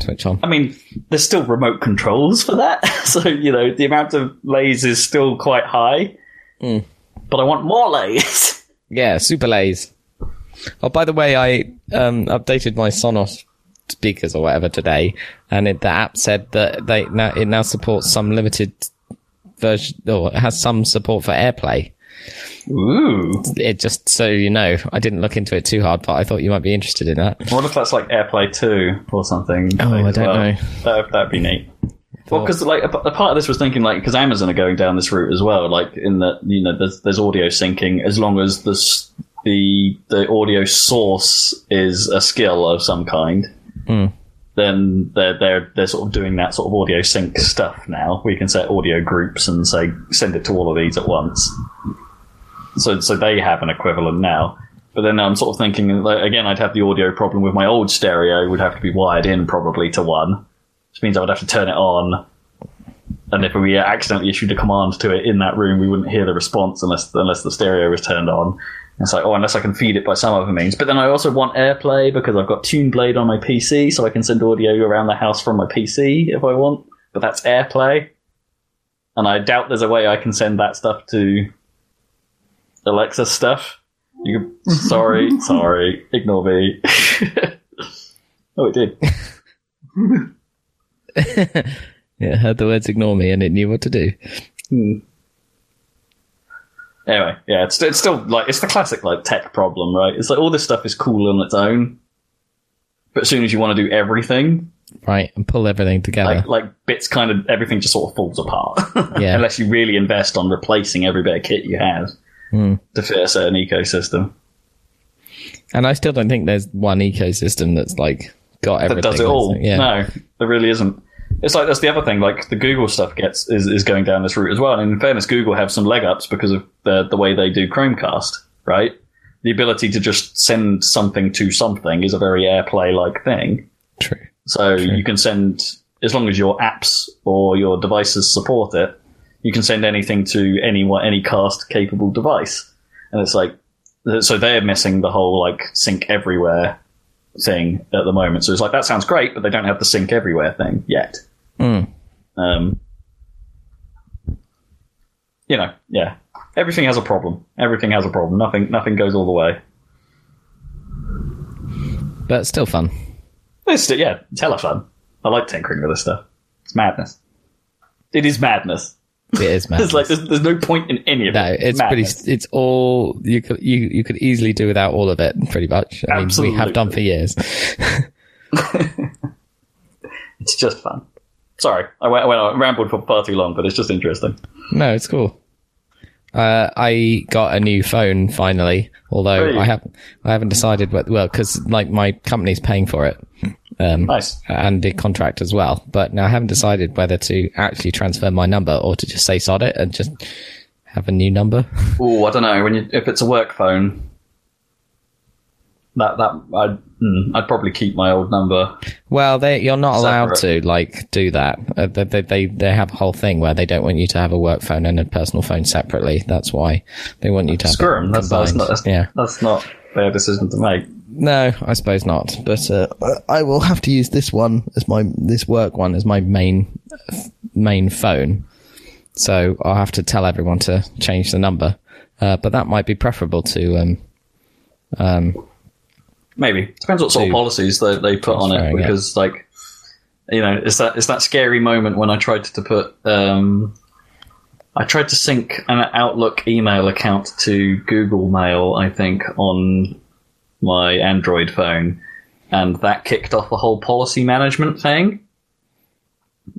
switch on. I mean, there's still remote controls for that. So, you know, the amount of lays is still quite high. Mm. But I want more lays. Yeah, super lays. Oh, by the way, I updated my Sonos speakers or whatever today, and the app said that it now supports some limited version, or it has some support for AirPlay. Ooh. It just, so you know, I didn't look into it too hard, but I thought you might be interested in that. What if that's like AirPlay 2 or something? Oh, I don't know. That'd be neat. Well, because like a part of this was thinking, like, because Amazon are going down this route as well, like in that, you know, there's audio syncing as long as the audio source is a skill of some kind. Mm. Then they're sort of doing that sort of audio sync stuff now. We can set audio groups and say send it to all of these at once. So they have an equivalent now. But then I'm sort of thinking, like, again, I'd have the audio problem with my old stereo. Would have to be wired in probably to one, which means I would have to turn it on. And if we accidentally issued a command to it in that room, we wouldn't hear the response unless the stereo was turned on. It's like, oh, unless I can feed it by some other means. But then I also want AirPlay because I've got TuneBlade on my PC, so I can send audio around the house from my PC if I want. But that's AirPlay. And I doubt there's a way I can send that stuff to Alexa stuff. You can, sorry, ignore me. Oh, it did. Yeah, I heard the words ignore me and it knew what to do. Hmm. Anyway, yeah, it's still like, it's the classic like tech problem, right? It's like all this stuff is cool on its own, but as soon as you want to do everything, right, and pull everything together, like bits, kind of everything just sort of falls apart. Yeah, unless you really invest on replacing every bit of kit you have to fit a certain ecosystem. And I still don't think there's one ecosystem that's like got everything that does it all. Yeah. No, there really isn't. It's like, that's the other thing, like the Google stuff is going down this route as well. And in fairness, Google have some leg ups because of the way they do Chromecast, right? The ability to just send something to something is a very AirPlay-like thing. True. So you can send, as long as your apps or your devices support it, you can send anything to any cast-capable device. And it's like, so they're missing the whole like sync everywhere thing at the moment. So it's like, that sounds great, but they don't have the sync everywhere thing yet. Mm. You know, yeah. Everything has a problem. Nothing goes all the way. But it's still fun. It's still, yeah, it's hella fun. I like tinkering with this stuff. It's madness. It is madness. It is madness. It's like there's no point in any of it. No, it's madness. It's all you could easily do without all of it, pretty much. I Absolutely. Mean, we have done for years. It's just fun. Sorry, I rambled for far too long, but it's just interesting. No, it's cool. I got a new phone finally, although really? I haven't decided what. Well, because like my company's paying for it, nice, and the contract as well. But now I haven't decided whether to actually transfer my number or to just say sod it and just have a new number. Oh, I don't know. If it's a work phone, I'd probably keep my old number. Well, you're not allowed to like do that. They have a whole thing where they don't want you to have a work phone and a personal phone separately. That's why they want you to have screw them. That's not a fair decision to make. No, I suppose not. But I will have to use this one as this work one as my main phone. So I'll have to tell everyone to change the number. But that might be preferable to. Maybe. Depends what sort of policies they put on it, because, like, you know, it's that scary moment when I tried to put, I tried to sync an Outlook email account to Google Mail, I think, on my Android phone, and that kicked off the whole policy management thing,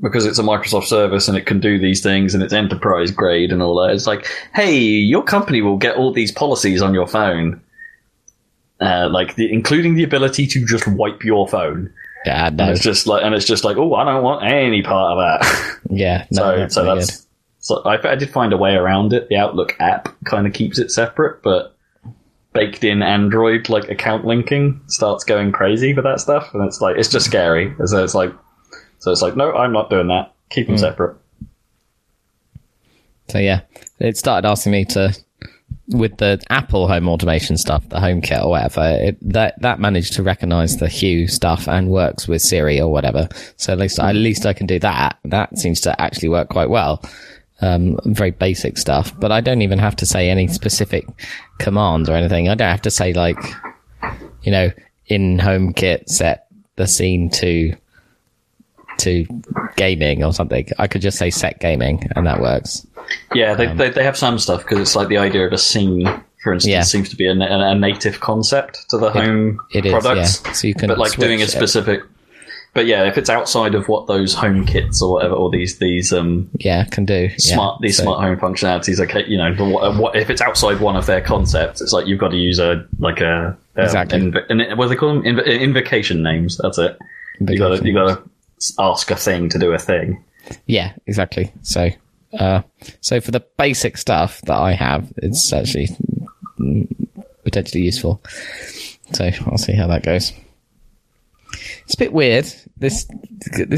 because it's a Microsoft service and it can do these things and it's enterprise grade and all that. It's like, hey, your company will get all these policies on your phone. Including the ability to just wipe your phone. Yeah, no. It's just like, oh, I don't want any part of that. Yeah. No, so that's so I did find a way around it. The Outlook app kind of keeps it separate, but baked in Android like account linking starts going crazy for that stuff, and it's like it's just scary. So it's like no, I'm not doing that. Keep them separate. So yeah, it started asking me to with the Apple home automation stuff, the home kit or whatever, that managed to recognize the Hue stuff and works with Siri or whatever. So at least I can do that. That seems to actually work quite well. Very basic stuff, but I don't even have to say any specific commands or anything. I don't have to say in HomeKit set the scene to gaming or something. I could just say set gaming and that works. Yeah, they have some stuff because it's like the idea of a scene, for instance, seems to be a native concept to the home products. Yeah. So you can But yeah, if it's outside of what those home kits or whatever, or these smart home functionalities, okay, what if it's outside one of their concepts? It's like you've got to use what do they call them? Invocation names. That's it. You got to ask a thing to do a thing. Yeah, exactly. So, so for the basic stuff that I have, it's actually potentially useful. So I'll see how that goes. It's a bit weird. This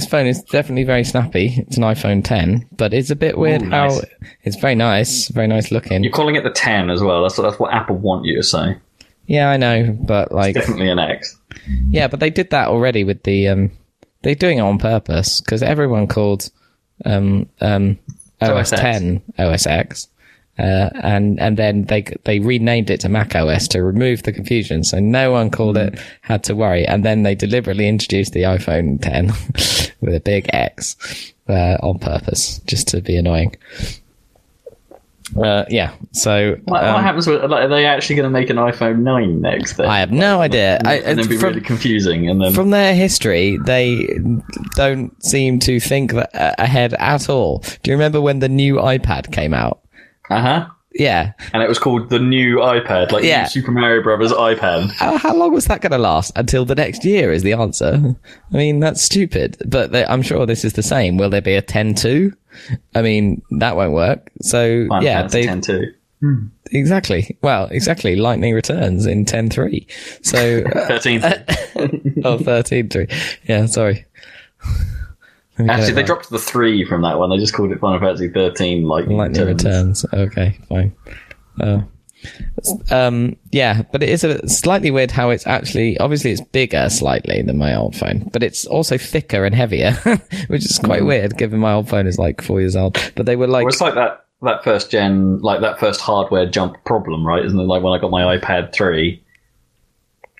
phone is definitely very snappy. It's an iPhone 10, but it's a bit weird. Ooh, nice. How it's very nice looking. You're calling it the 10 as well. That's what Apple want you to say. Yeah, I know, but it's definitely an X. Yeah, but they did that already with the. They're doing it on purpose because everyone called OS 10 OS X. And then they renamed it to Mac OS to remove the confusion, so no one called it, had to worry. And then they deliberately introduced the iPhone 10 with a big X on purpose, just to be annoying. So what happens with? Are they actually going to make an iPhone 9 next? Then? I have no idea. And it'd be really confusing. And then from their history, they don't seem to think ahead at all. Do you remember when the new iPad came out? Uh-huh. Yeah. And it was called the new iPad, new Super Mario Brothers iPad. How long was that going to last? Until the next year is the answer. I mean, that's stupid. But I'm sure this is the same. Will there be a 10.2? I mean, that won't work. So, Final Fantasy 10.2. Exactly. Well, exactly. Lightning returns in 10.3. So, 13.3. 13.3. Yeah, sorry. Actually, they dropped the 3 from that one. They just called it Final Fantasy 13 Lightning Returns. Okay, fine. But it is a slightly weird how it's actually... Obviously, it's bigger slightly than my old phone, but it's also thicker and heavier, which is quite weird, given my old phone is 4 years old. But they were like... Well, it's like that first gen... that first hardware jump problem, right? Isn't it? When I got my iPad 3...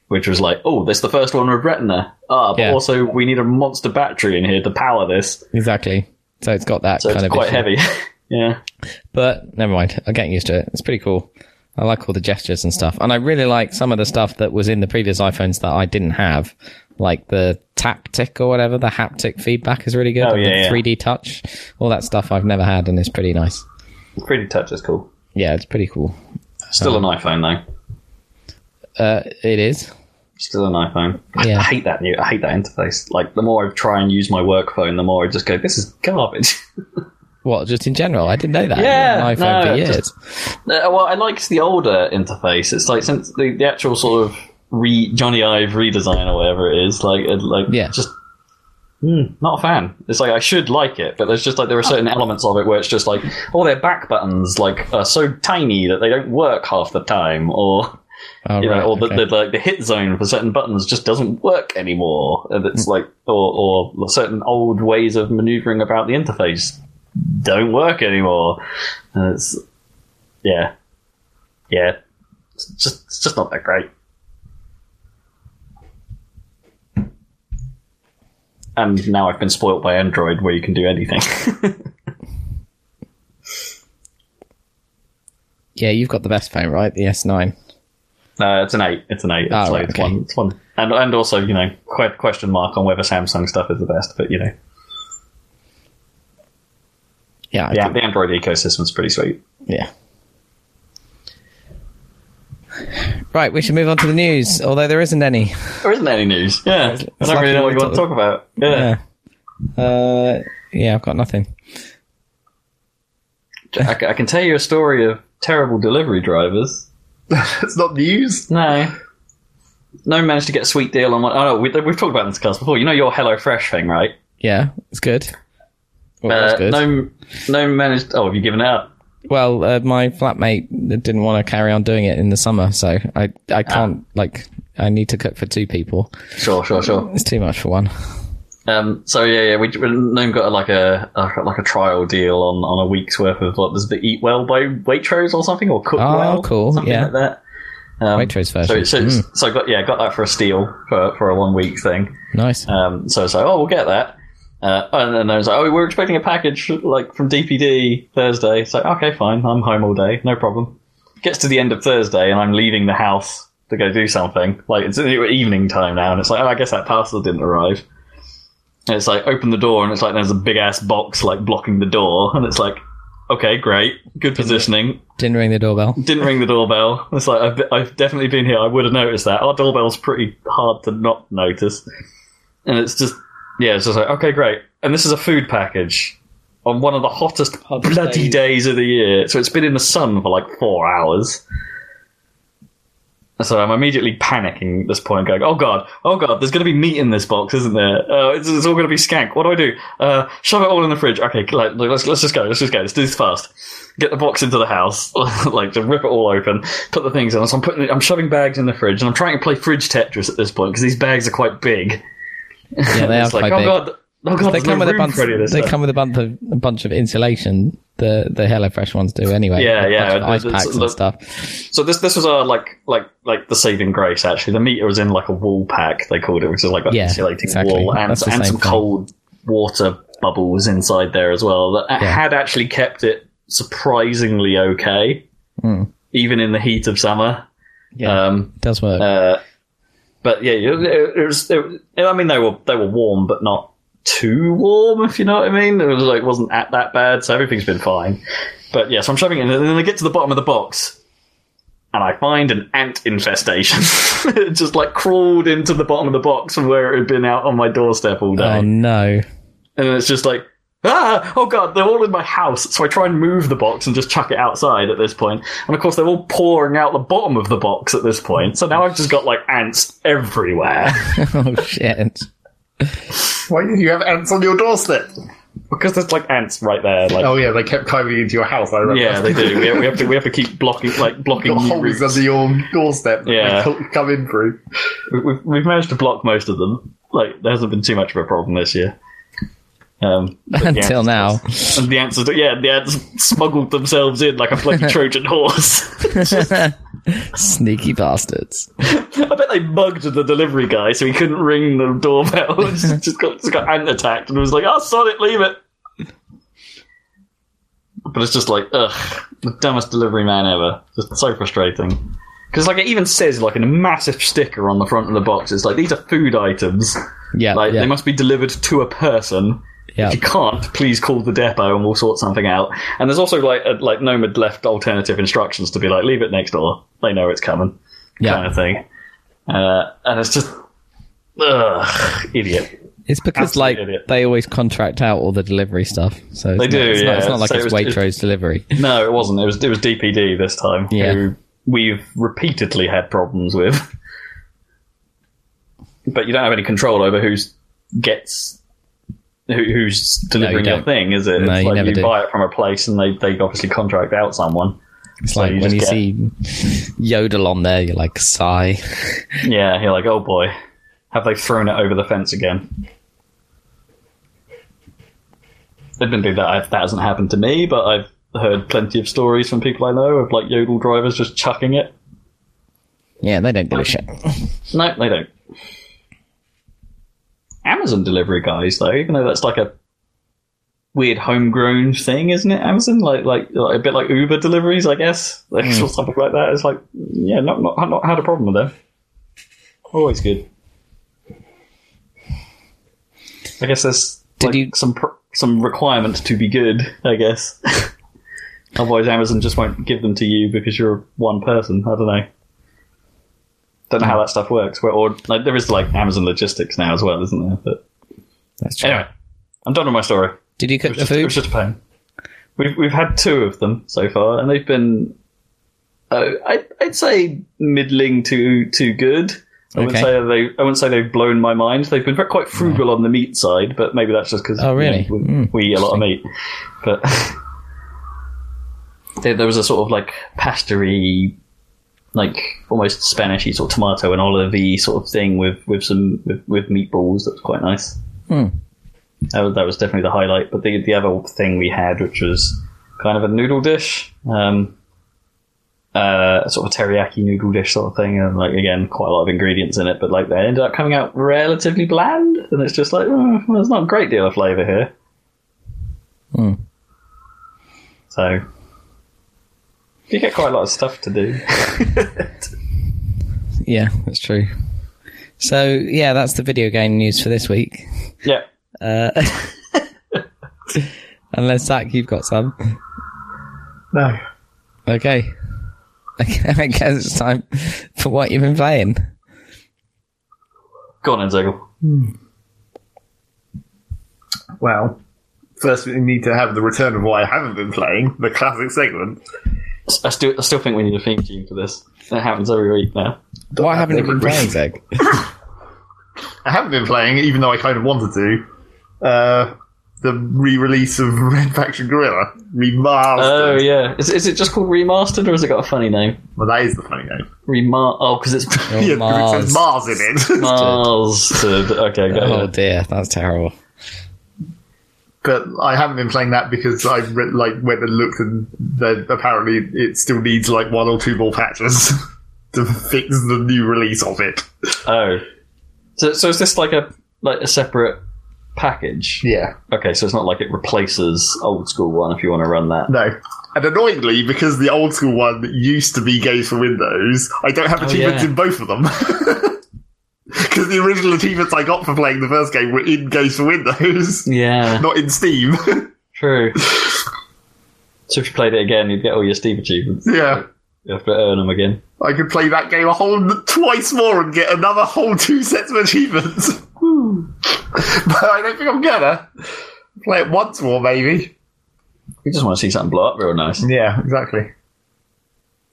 Which was that's the first one with Retina. Also we need a monster battery in here to power this. Exactly. So it's got that kind of quite heavy. Yeah. But never mind. I'm getting used to it. It's pretty cool. I like all the gestures and stuff. And I really like some of the stuff that was in the previous iPhones that I didn't have. Like the tactic or whatever. The haptic feedback is really good. Oh, yeah, 3D touch. All that stuff I've never had and it's pretty nice. 3D touch is cool. Yeah, it's pretty cool. Still an iPhone though. It is. Still an iPhone. Yeah. I hate that interface. The more I try and use my work phone, the more I just go, this is garbage. What, just in general? I didn't know that. Yeah, I had an iPhone for years. I liked the older interface. It's since the actual sort of Johnny Ive redesign or whatever it is, not a fan. It's I should like it, but there's just there are certain elements of it where it's just all their back buttons are so tiny that they don't work half the time, or... the hit zone for certain buttons just doesn't work anymore, and it's or certain old ways of maneuvering about the interface don't work anymore, and it's just not that great. And now I've been spoiled by Android, where you can do anything. Yeah, you've got the best phone, right? The S9. No, it's an 8. It's an 8. It's it's one. And also, question mark on whether Samsung stuff is the best, but, Yeah. The Android ecosystem's pretty sweet. Yeah. Right, we should move on to the news, although there isn't any. There isn't any news, yeah. I don't really know what you want to talk about. Yeah. I've got nothing. I can tell you a story of terrible delivery drivers. It's not news. No one managed to get a sweet deal on one. Oh, no, we've talked about this class before. Your HelloFresh thing, right? Yeah, it's good. Well, that's good. No one managed... Oh, have you given it up? Well, my flatmate didn't want to carry on doing it in the summer, so I can't, like, I need to cook for two people. Sure. It's too much for one. So yeah, we now got a trial deal on a week's worth of what was the Eat Well by Waitrose or something, or Cook Well. Oh, cool. Something like that. Waitrose version. So I got that for a steal for a 1 week thing. Nice. So we'll get that. And I was like, we're expecting a package like from DPD Thursday. So okay, fine, I'm home all day, no problem. Gets to the end of Thursday, and I'm leaving the house to go do something. Like it's evening time now, and it's like, oh, I guess that parcel didn't arrive. And it's like, open the door, and it's like there's a big ass box like blocking the door, and it's like, okay, great, good positioning. Didn't ring the doorbell. It's like I've definitely been here. I would have noticed that. Our doorbell's pretty hard to not notice, and it's just. Yeah, it's just like, okay, great. And this is a food package on one of the hottest bloody days of the year. So it's been in the sun for like 4 hours. So I'm immediately panicking at this point, going, oh God, there's going to be meat in this box, isn't there? It's all going to be skank. What do I do? Shove it all in the fridge. Okay, let's just go. Let's do this fast. Get the box into the house, like to rip it all open, put the things in. So I'm shoving bags in the fridge, and I'm trying to play fridge Tetris at this point because these bags are quite big. Yeah, they are like, quite big. Oh god, they come with a bunch of insulation. The HelloFresh ones do anyway. Yeah. Ice packs and stuff. So this was our like the saving grace actually. The meat was in like a wool pack they called it, which is like an insulating wool and some cold water bubbles inside there as well that had actually kept it surprisingly okay, even in the heat of summer. Yeah, it does work. But yeah, they were warm, but not too warm, if you know what I mean. It was like, wasn't that bad, so everything's been fine. But yeah, so I'm shoving it in, and then I get to the bottom of the box, and I find an ant infestation. It just like crawled into the bottom of the box from where it had been out on my doorstep all day. Oh no. And it's just like, oh god, they're all in my house. So I try and move the box and just chuck it outside at this point. And of course, they're all pouring out the bottom of the box at this point. So now I've just got like ants everywhere. Oh shit. Why do you have ants on your doorstep? Because there's like ants right there. Like, oh yeah, they kept climbing into your house, I remember. Yeah, they do. We have to keep blocking the holes routes under your doorstep. Yeah, that they come in through. We've managed to block most of them. Like, there hasn't been too much of a problem this year. Until now. And the answers, the ants smuggled themselves in like a bloody Trojan horse. Sneaky bastards. I bet they mugged the delivery guy so he couldn't ring the doorbell. just got ant attacked and was like, oh, sod it, leave it. But it's just like, ugh, the dumbest delivery man ever. Just so frustrating. Because like it even says like a massive sticker on the front of the box. It's like, these are food items. Yeah, like they must be delivered to a person. Yep. If you can't, please call the depot and we'll sort something out. And there's also like Nomad left alternative instructions to be like, leave it next door. They know it's coming, kind of thing. And it's just, idiot. It's because they always contract out all the delivery stuff. So they do. It's not Waitrose delivery. No, it wasn't. It was DPD this time. Yeah. Who we've repeatedly had problems with. But you don't have any control over who's delivering your thing, is it? No, it's like you buy it from a place and they obviously contract out someone. It's so like when you see Yodel on there, you're like, sigh. Yeah, you're like, oh boy, have they thrown it over the fence again? They didn't do that. That hasn't happened to me, but I've heard plenty of stories from people I know of like Yodel drivers just chucking it. Yeah, they don't do a shit. No, they don't. Amazon delivery guys, though, even though that's like a weird homegrown thing, isn't it? Amazon, like a bit like Uber deliveries, I guess, or something like that. It's like, yeah, not had a problem with them. Always good. I guess there's some requirement to be good, I guess. Otherwise, Amazon just won't give them to you because you're one person. I don't know. Don't know how that stuff works. There is like Amazon logistics now as well, isn't there? But that's true. Anyway, I'm done with my story. Did you cook the food? It was just a pain. We've had two of them so far, and they've been, I'd say middling to good. I wouldn't say they've blown my mind. They've been quite frugal on the meat side, but maybe that's just because we eat a lot of meat. But there was a sort of like pastery, like almost Spanishy sort of tomato and olivey sort of thing with meatballs. That was quite nice. Mm. That was definitely the highlight. But the other thing we had, which was kind of a noodle dish, sort of a teriyaki noodle dish sort of thing, and like again quite a lot of ingredients in it, but like they ended up coming out relatively bland, and it's just like, oh, well, there's not a great deal of flavour here. Mm. So you get quite a lot of stuff to do. Yeah, that's true. So yeah, that's the video game news for this week. Yeah. Unless, Zach, you've got some. No. Okay. I guess it's time for what you've been playing. Go on, Zaggle. Well, first we need to have the return of what I haven't been playing, the classic segment. I still think we need a theme tune for this. That happens every week now. Why haven't you been playing, Zeg? I haven't been playing, even though I kind of wanted to. The re-release of Red Faction Guerrilla. Remastered. Oh, yeah. Is it just called Remastered, or has it got a funny name? Well, that is the funny name. Oh, because it's... yeah, Mars. It Mars in it. Mars. Okay, go ahead. Oh, dear. That's terrible. But I haven't been playing that because I went and looked, and apparently it still needs like one or two more patches to fix the new release of it. Oh. So is this like a separate package? Yeah. Okay, so it's not like it replaces old school one if you want to run that. No. And annoyingly, because the old school one used to be games for Windows, I don't have achievements in both of them. Because the original achievements I got for playing the first game were in games for Windows. Yeah. Not in Steam. True. So if you played it again, you'd get all your Steam achievements. Yeah. You have to earn them again. I could play that game twice more and get another whole two sets of achievements. But I don't think I'm gonna play it once more, maybe. You just want to see something blow up real nice. Yeah, exactly.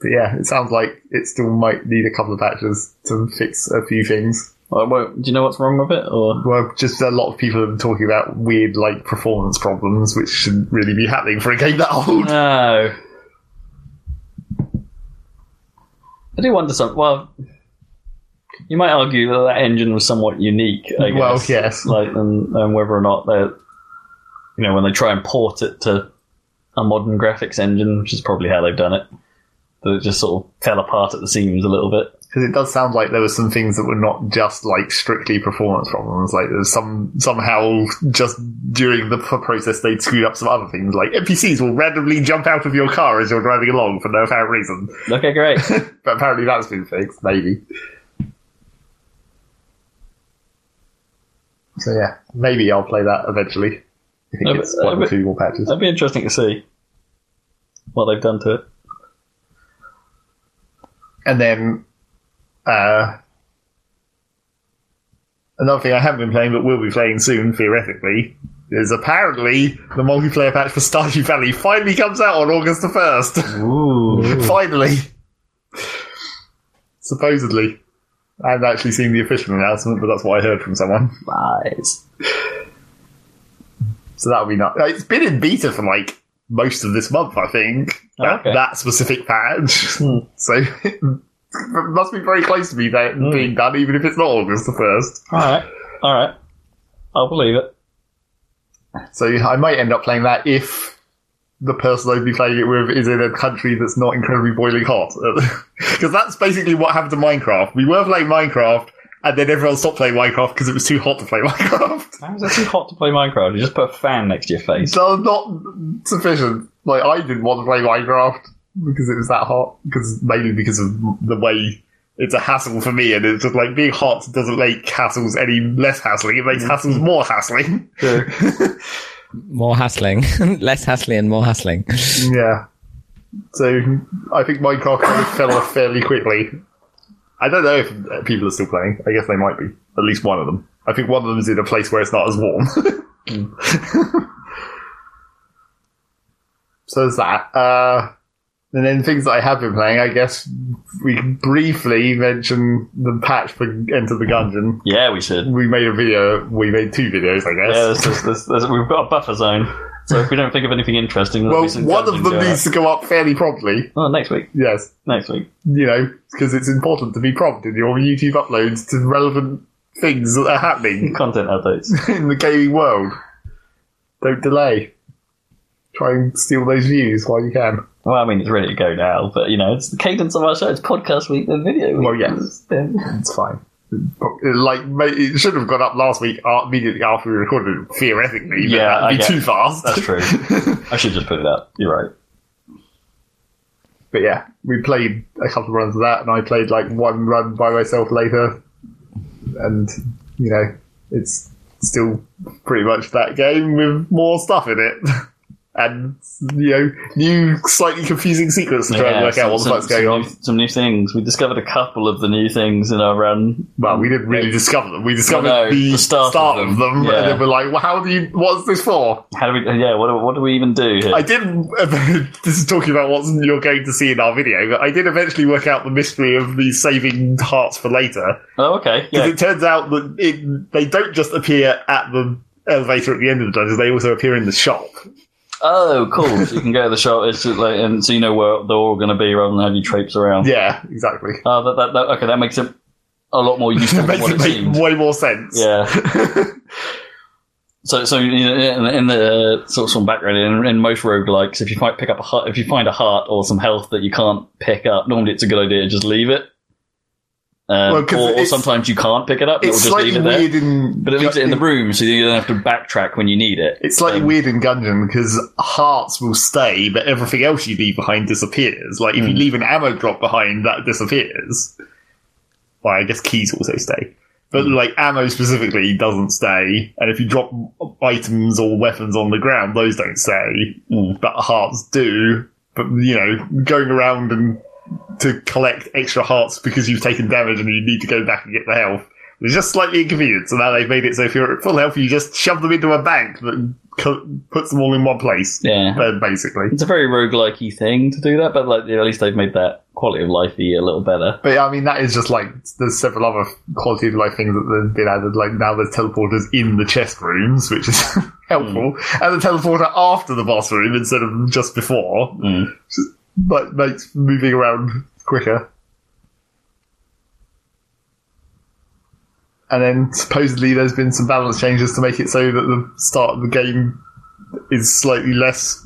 But yeah, it sounds like it still might need a couple of patches to fix a few things. Well, do you know what's wrong with it? Or? Well, just a lot of people have been talking about weird, like, performance problems, which shouldn't really be happening for a game that old. No. I do wonder something. Well, you might argue that that engine was somewhat unique, I guess. Well, yes. Like, and whether or not they, you know, when they try and port it to a modern graphics engine, which is probably how they've done it, that it just sort of fell apart at the seams a little bit. Because it does sound like there were some things that were not just like strictly performance problems. Like there's somehow just during the process they'd screwed up some other things. Like NPCs will randomly jump out of your car as you're driving along for no apparent reason. Okay, great. But apparently that's been fixed, maybe. So yeah, maybe I'll play that eventually. I think it's one or two more patches. That'd be interesting to see what they've done to it. And then another thing I haven't been playing but will be playing soon, theoretically, is apparently the multiplayer patch for Stardew Valley finally comes out on August the 1st. Ooh. Finally. Supposedly. I haven't actually seen the official announcement, but that's what I heard from someone. Nice. So that'll be nice. It's been in beta for like most of this month, I think. Okay. That specific patch. So it must be very close to me being done, even if it's not August the 1st. Alright. I'll believe it. So I might end up playing that if the person I'd be playing it with is in a country that's not incredibly boiling hot. Because that's basically what happened to Minecraft. We were playing Minecraft, and then everyone stopped playing Minecraft because it was too hot to play Minecraft. How is it too hot to play Minecraft? You just put a fan next to your face. So not sufficient. Like, I didn't want to play Minecraft because it was that hot. Mainly because of the way it's a hassle for me, and it's just like, being hot doesn't make hassles any less hassling. It makes hassles more hassling. Sure. More hassling. Less hassling and more hassling. Yeah. So, I think Minecraft kind of fell off fairly quickly. I don't know if people are still playing. I guess they might be. At least one of them. I think one of them is in a place where it's not as warm. So there's that. And then things that I have been playing, I guess we can briefly mention the patch for Enter the Gungeon. Yeah, we should. We made two videos, I guess. Yeah, we've got a buffer zone. So if we don't think of anything interesting, well, one of them needs to go up fairly promptly. Oh, next week. Yes, next week. You know, because it's important to be prompt in your YouTube uploads to relevant things that are happening. Content updates in the gaming world. Don't delay. Try and steal those views while you can. Well, I mean, it's ready to go now, but you know, it's the cadence of our show. It's podcast week, then video week. Well, yes, it's fine. Like, it should have gone up last week immediately after we recorded it, theoretically, but yeah, that'd be too fast. That's true. I should just put it up. You're right. But yeah, we played a couple of runs of that, and I played like one run by myself later, and you know, it's still pretty much that game with more stuff in it. And, you know, new, slightly confusing secrets to try and work out what the fuck's going on. Some new things. We discovered a couple of the new things in our run. Well, we didn't really discover them. We discovered the start of them. Yeah. And then we're like, well, what's this for? What do we even do here? I did, this is talking about what you're going to see in our video, but I did eventually work out the mystery of the saving hearts for later. Oh, okay. Because it turns out that they don't just appear at the elevator at the end of the dungeon, they also appear in the shop. Oh, cool. So you can go to the shop, and so you know where they're all going to be rather than have you traipse around. Yeah, exactly. Okay, that makes it a lot more useful. It makes way more sense. Yeah. So you know, in the sort of some background, in most roguelikes, if you find a heart or some health that you can't pick up, normally it's a good idea to just leave it. Or sometimes you can't pick it up. It's slightly weird in... But it leaves it in the room, so you don't have to backtrack when you need it. It's slightly weird in Gungeon, because hearts will stay, but everything else you leave behind disappears. Like, if you leave an ammo drop behind, that disappears. Well, I guess keys also stay. But, like, ammo specifically doesn't stay, and if you drop items or weapons on the ground, those don't stay. But hearts do. But, you know, going around and... to collect extra hearts because you've taken damage and you need to go back and get the health. It's just slightly inconvenient, so now they've made it so if you're at full health, you just shove them into a bank that puts them all in one place. Yeah. Basically. It's a very roguelike-y thing to do that, but like, at least they've made that quality of life-y a little better. But yeah, I mean, that is just like, there's several other quality of life things that have been added, like now there's teleporters in the chest rooms, which is helpful, and the teleporter after the boss room instead of just before. But makes moving around quicker. And then supposedly there's been some balance changes to make it so that the start of the game is slightly less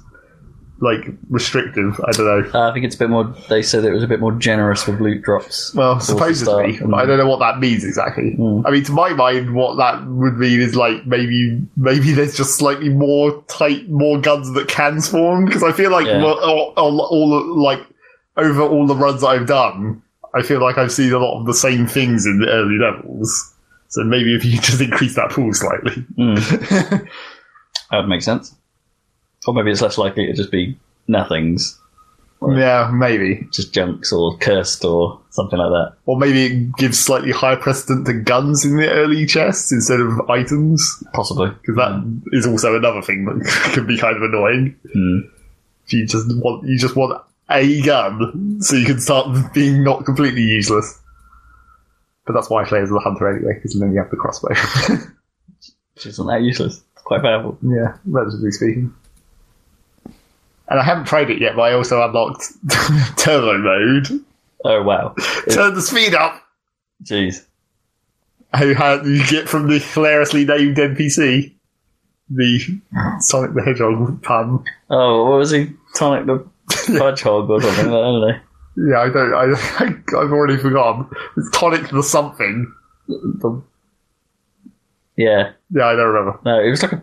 like restrictive. I don't know. I think it's a bit more. They said it was a bit more generous with loot drops. Well, supposedly, I don't know what that means exactly. I mean, to my mind, what that would mean is like maybe there's just slightly more guns that can spawn. Because I feel like over all the runs I've done, I feel like I've seen a lot of the same things in the early levels. So maybe if you just increase that pool slightly, that would make sense. Or maybe it's less likely to just be nothings. Yeah, maybe. Just junks or cursed or something like that. Or maybe it gives slightly higher precedent to guns in the early chests instead of items. Possibly. Because that is also another thing that can be kind of annoying. If you just want a gun so you can start being not completely useless. But that's why I play as the hunter anyway, because then you have the crossbow. Which isn't that useless. It's quite powerful. Yeah, relatively speaking. And I haven't tried it yet, but I also unlocked turbo mode. Oh, wow. Turn the speed up! Jeez. How do you get from the hilariously named NPC? The Sonic the Hedgehog pun. Oh, what was he? Sonic the Fudgehog or something, I don't know. Yeah, I've already forgotten. It's Tonic the something. Yeah, I don't remember. No, it was like a... I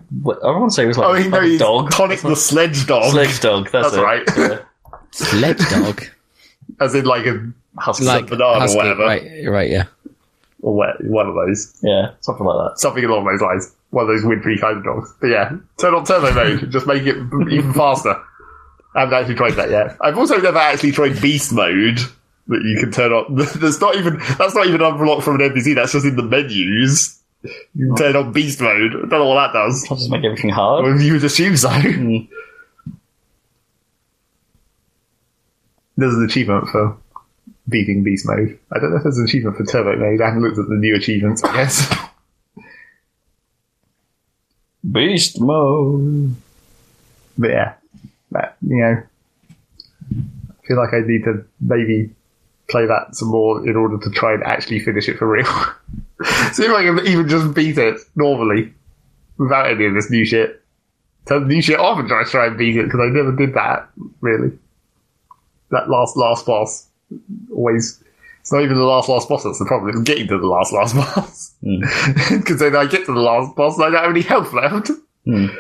want to say it was like a dog. Tonic the Sledge Dog. Sledge Dog, that's right. Yeah. Sledge Dog? As in like a husky, like banana husky, or whatever. Right, yeah. Or one of those. Yeah, something like that. Something along those lines. One of those wintry kind of dogs. But yeah, turn on turbo mode. Just make it even faster. I haven't actually tried that yet. I've also never actually tried beast mode. That you can turn on. That's not even unlocked from an NPC. That's just in the menus. You can turn on beast mode. I don't know what that does. I'll just make everything hard. Well, you would assume so. There's an achievement for beating beast mode. I don't know if there's an achievement for turbo mode. I haven't looked at the new achievements, I guess. Beast mode. But yeah, but, you know, I feel like I need to maybe play that some more in order to try and actually finish it for real. See if I can even just beat it normally without any of this new shit. Turn the new shit off and try and beat it, because I never did that, really. That last boss always... It's not even the last boss that's the problem. It's getting to the last boss. Because then I get to the last boss and I don't have any health left. Mm.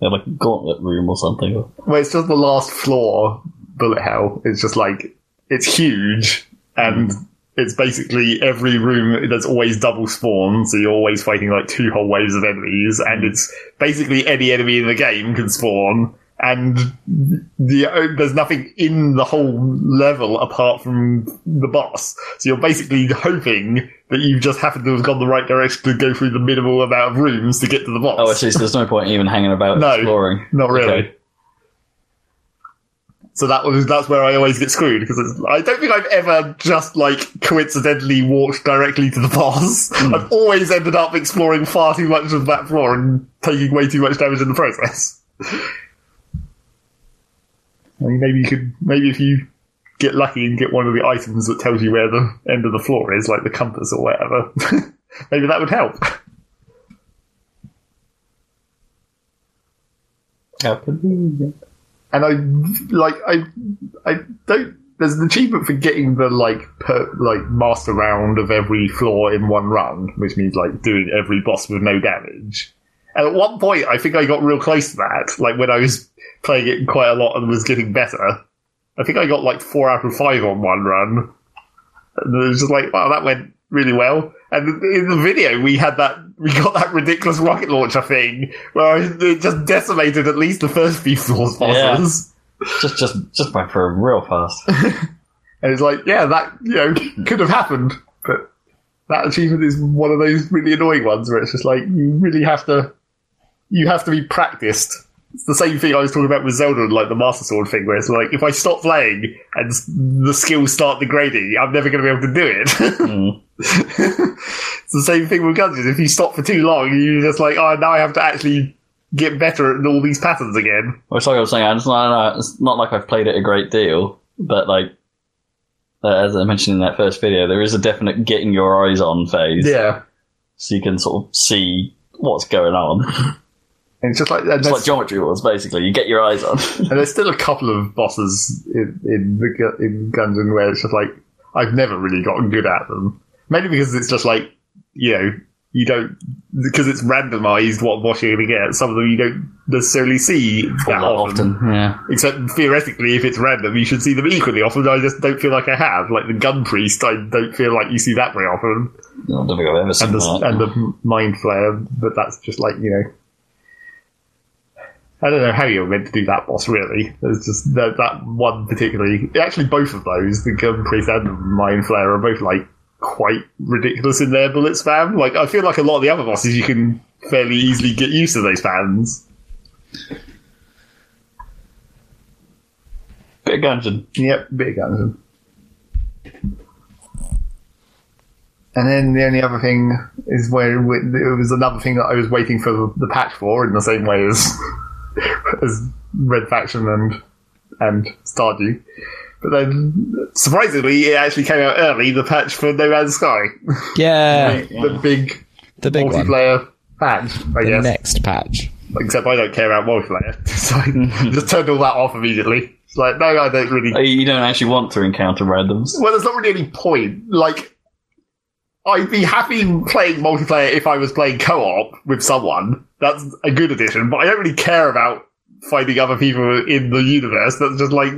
Yeah, like a gauntlet room or something. Well, it's just the last floor, bullet hell. It's just like... It's huge, and it's basically every room that's always double spawn, so you're always fighting like two whole waves of enemies, and it's basically any enemy in the game can spawn, and there's nothing in the whole level apart from the boss. So you're basically hoping that you just happen to have gone the right direction to go through the minimal amount of rooms to get to the boss. Oh, actually, so there's no point even hanging about exploring. Not really. Okay. So that's where I always get screwed, because I don't think I've ever just, like, coincidentally walked directly to the boss. I've always ended up exploring far too much of that floor and taking way too much damage in the process. I mean, maybe if you get lucky and get one of the items that tells you where the end of the floor is, like the compass or whatever, maybe that would help. And I don't. There's an achievement for getting the master round of every floor in one run, which means like doing every boss with no damage. And at one point, I think I got real close to that. Like when I was playing it quite a lot and was getting better, I think I got like 4 out of 5 on one run. And it was just like, wow, that went really well. And in the video, we got that ridiculous rocket launcher thing where it just decimated at least the first few floors bosses. Yeah. Just went for real fast. And it's like, yeah, that, you know, could have happened, but that achievement is one of those really annoying ones where it's just like, you really have to be practiced. It's the same thing I was talking about with Zelda and like the Master Sword thing, where it's like, if I stop playing and the skills start degrading, I'm never going to be able to do it. It's the same thing with Gungeon. If you stop for too long, you're just like, oh, now I have to actually get better at all these patterns again. Well, it's like I was saying, it's not like I've played it a great deal, but like, as I mentioned in that first video, there is a definite getting your eyes on phase. Yeah. So you can sort of see what's going on. And it's just like, it's like Geometry Wars, basically. You get your eyes on. And there's still a couple of bosses in Gungeon where it's just like, I've never really gotten good at them. Mainly because it's just like, you know, you don't... Because it's randomised what boss you're going to get. Some of them you don't necessarily see that often. Yeah. Except theoretically, if it's random, you should see them equally often. I just don't feel like I have. Like the Gun Priest, I don't feel like you see that very often. I don't think I've ever seen that. And the Mind Flayer, but that's just like, you know... I don't know how you're meant to do that boss, really. There's just that one particularly... Actually, both of those, the Gun Priest and the Mind Flayer, are both, like, quite ridiculous in their bullet spam. Like, I feel like a lot of the other bosses, you can fairly easily get used to those spams. Bit of Gungeon. Yep, bit of Gungeon. And then the only other thing is where... It was another thing that I was waiting for the patch for, in the same way as... as Red Faction and Stardew. But then, surprisingly, it actually came out early, the patch for No Man's Sky. Yeah. the big multiplayer patch, I guess. The next patch. Except I don't care about multiplayer, so I just turned all that off immediately. It's like, no, I don't really... You don't actually want to encounter randoms. Well, there's not really any point. Like, I'd be happy playing multiplayer if I was playing co-op with someone. That's a good addition, but I don't really care about finding other people in the universe. That's just like...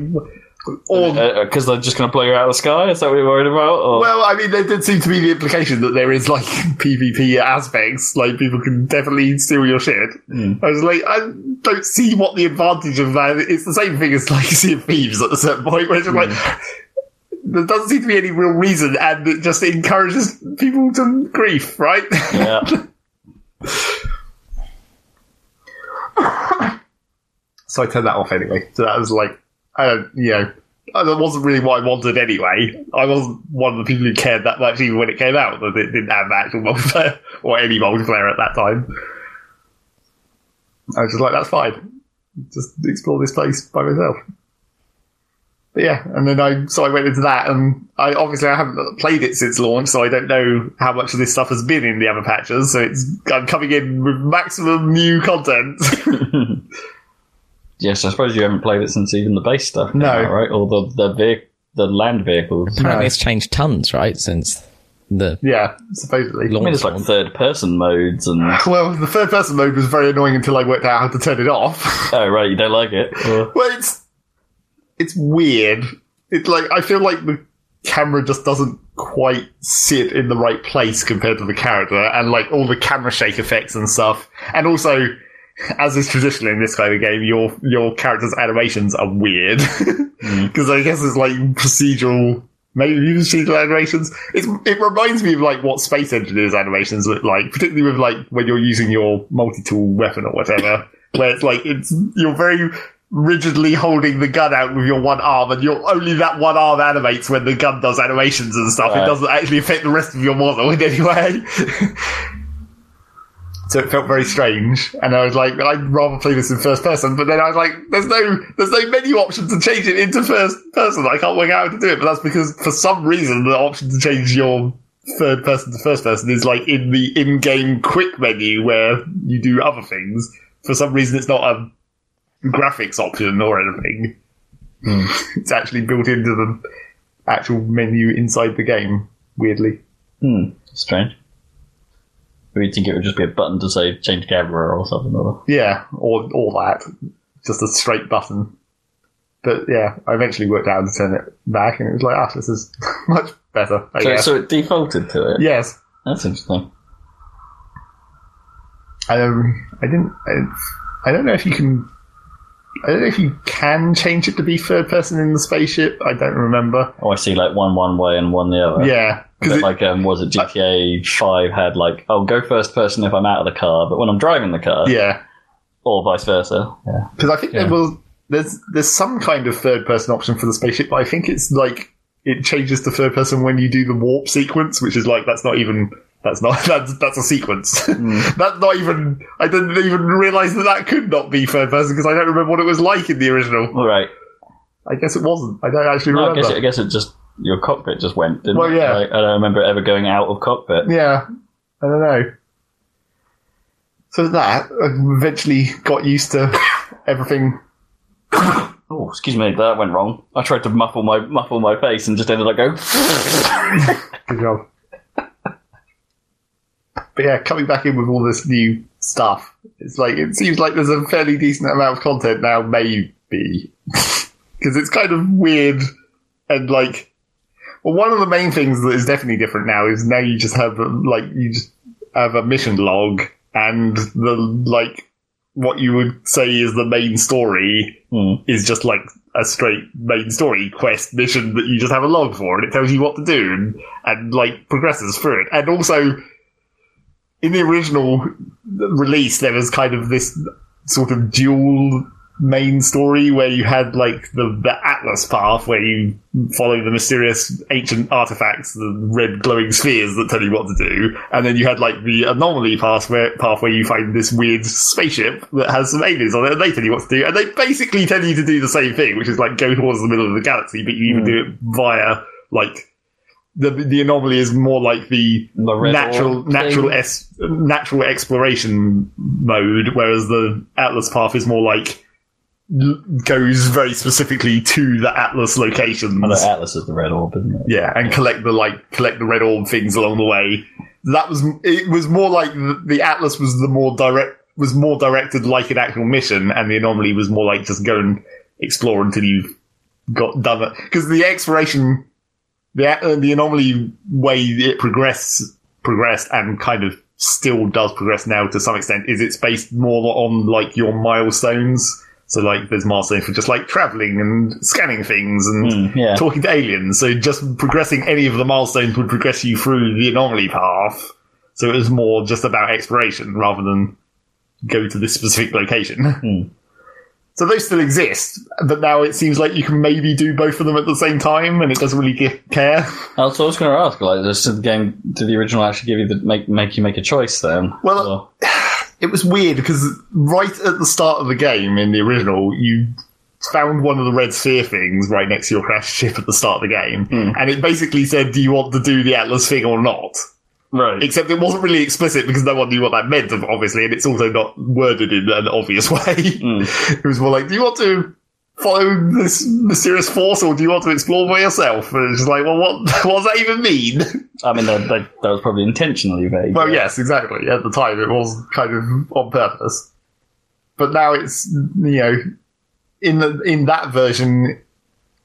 Because they're just going to blow you out of the sky? Is that what you're worried about? Or? Well, I mean, there did seem to be the implication that there is, like, PvP aspects. Like, people can definitely steal your shit. Mm. I was like, I don't see what the advantage of that is. It's the same thing as, like, Sea of Thieves at a certain point, where it's just like... There doesn't seem to be any real reason, and it just encourages people to grief, right? Yeah. So I turned that off anyway. So that was like, that wasn't really what I wanted anyway. I wasn't one of the people who cared that much even when it came out, that it didn't have actual multiplayer or any multiplayer at that time. I was just like, that's fine. just explore this place by myself. But yeah, and then I went into that, and I haven't played it since launch, so I don't know how much of this stuff has been in the other patches, so I'm coming in with maximum new content. Yes, I suppose you haven't played it since even the base stuff. No. Now, right? Or the land vehicles. Apparently it's changed tons, right, since the... Yeah, supposedly. I mean, it's like third-person modes and... Well, the third-person mode was very annoying until I worked out how to turn it off. Oh, right, you don't like it? Or... Well, it's weird. It's like, I feel like the camera just doesn't quite sit in the right place compared to the character, and like all the camera shake effects and stuff. And also, as is traditional in this kind of game, your character's animations are weird. Because I guess it's like procedural, maybe procedural animations. It reminds me of like what Space Engineers animations look like, particularly with like when you're using your multi-tool weapon or whatever, where it's like, you're very rigidly holding the gun out with your one arm, and only that one arm animates when the gun does animations and stuff. Right. It doesn't actually affect the rest of your model in any way. So it felt very strange, and I was like, I'd rather play this in first person. But then I was like, there's no menu option to change it into first person. I can't work out how to do it, but that's because for some reason the option to change your third person to first person is like in the in-game quick menu where you do other things. For some reason, it's not a graphics option or anything. It's actually built into the actual menu inside the game, weirdly. Strange. You'd think it would just be a button to say change camera or something or other. Yeah, or that, just a straight button. But yeah, I eventually worked out how to turn it back, and it was like, this is much better. So it defaulted to it. Yes, that's interesting. I don't know if you can change it to be third person in the spaceship. I don't remember. Oh, I see, like one way and one the other. Yeah. Because like, was it GTA 5 had like, go first person if I'm out of the car, but when I'm driving the car. Yeah. Or vice versa. Yeah. Because I think there's some kind of third person option for the spaceship, but I think it's like, it changes to third person when you do the warp sequence, which is like, that's a sequence. That's not even... I didn't even realise that could not be third person, because I don't remember what it was like in the original. Right. I guess it wasn't. I don't actually remember. I guess it just... Your cockpit just went, didn't it? Yeah. I don't remember it ever going out of cockpit. Yeah. I don't know. So that, I eventually got used to everything... Oh, excuse me, that went wrong. I tried to muffle my face and just ended up going... Good job. But yeah, coming back in with all this new stuff, it's like, it seems like there's a fairly decent amount of content now, maybe. Because it's kind of weird, and like, well, one of the main things that is definitely different now is now you just have, like, you just have a mission log, and the, like, what you would say is the main story is just like a straight main story quest mission that you just have a log for, and it tells you what to do, and like, progresses through it. And also, in the original release, there was kind of this sort of dual main story where you had like the Atlas path where you follow the mysterious ancient artifacts, the red glowing spheres that tell you what to do, and then you had like the anomaly path where you find this weird spaceship that has some aliens on it, and they tell you what to do, and they basically tell you to do the same thing, which is like go towards the middle of the galaxy, but you even do it via like... The anomaly is more like the natural exploration mode, whereas the Atlas path is more like goes very specifically to the Atlas locations. And the Atlas is the red orb, isn't it? Yeah, and collect the red orb things along the way. It was more like the Atlas was more directed like an actual mission, and the anomaly was more like just go and explore until you got done it. Because the exploration... The anomaly way it progressed and kind of still does progress now to some extent is it's based more on like your milestones. So like there's milestones for just like traveling and scanning things and talking to aliens. So just progressing any of the milestones would progress you through the anomaly path. So it was more just about exploration rather than go to this specific location. So those still exist, but now it seems like you can maybe do both of them at the same time, and it doesn't really care. So I was going to ask, like, did the original actually give you make you make a choice then? Well, It was weird because right at the start of the game in the original, you found one of the red sphere things right next to your crash ship at the start of the game. And it basically said, do you want to do the Atlas thing or not? Right. Except it wasn't really explicit because no one knew what that meant, obviously, and it's also not worded in an obvious way. It was more like, do you want to follow this mysterious force or do you want to explore by yourself? And it's just like, well, what does that even mean? I mean, that was probably intentionally vague. Well, yes, exactly. At the time, it was kind of on purpose. But now it's, you know, in that version,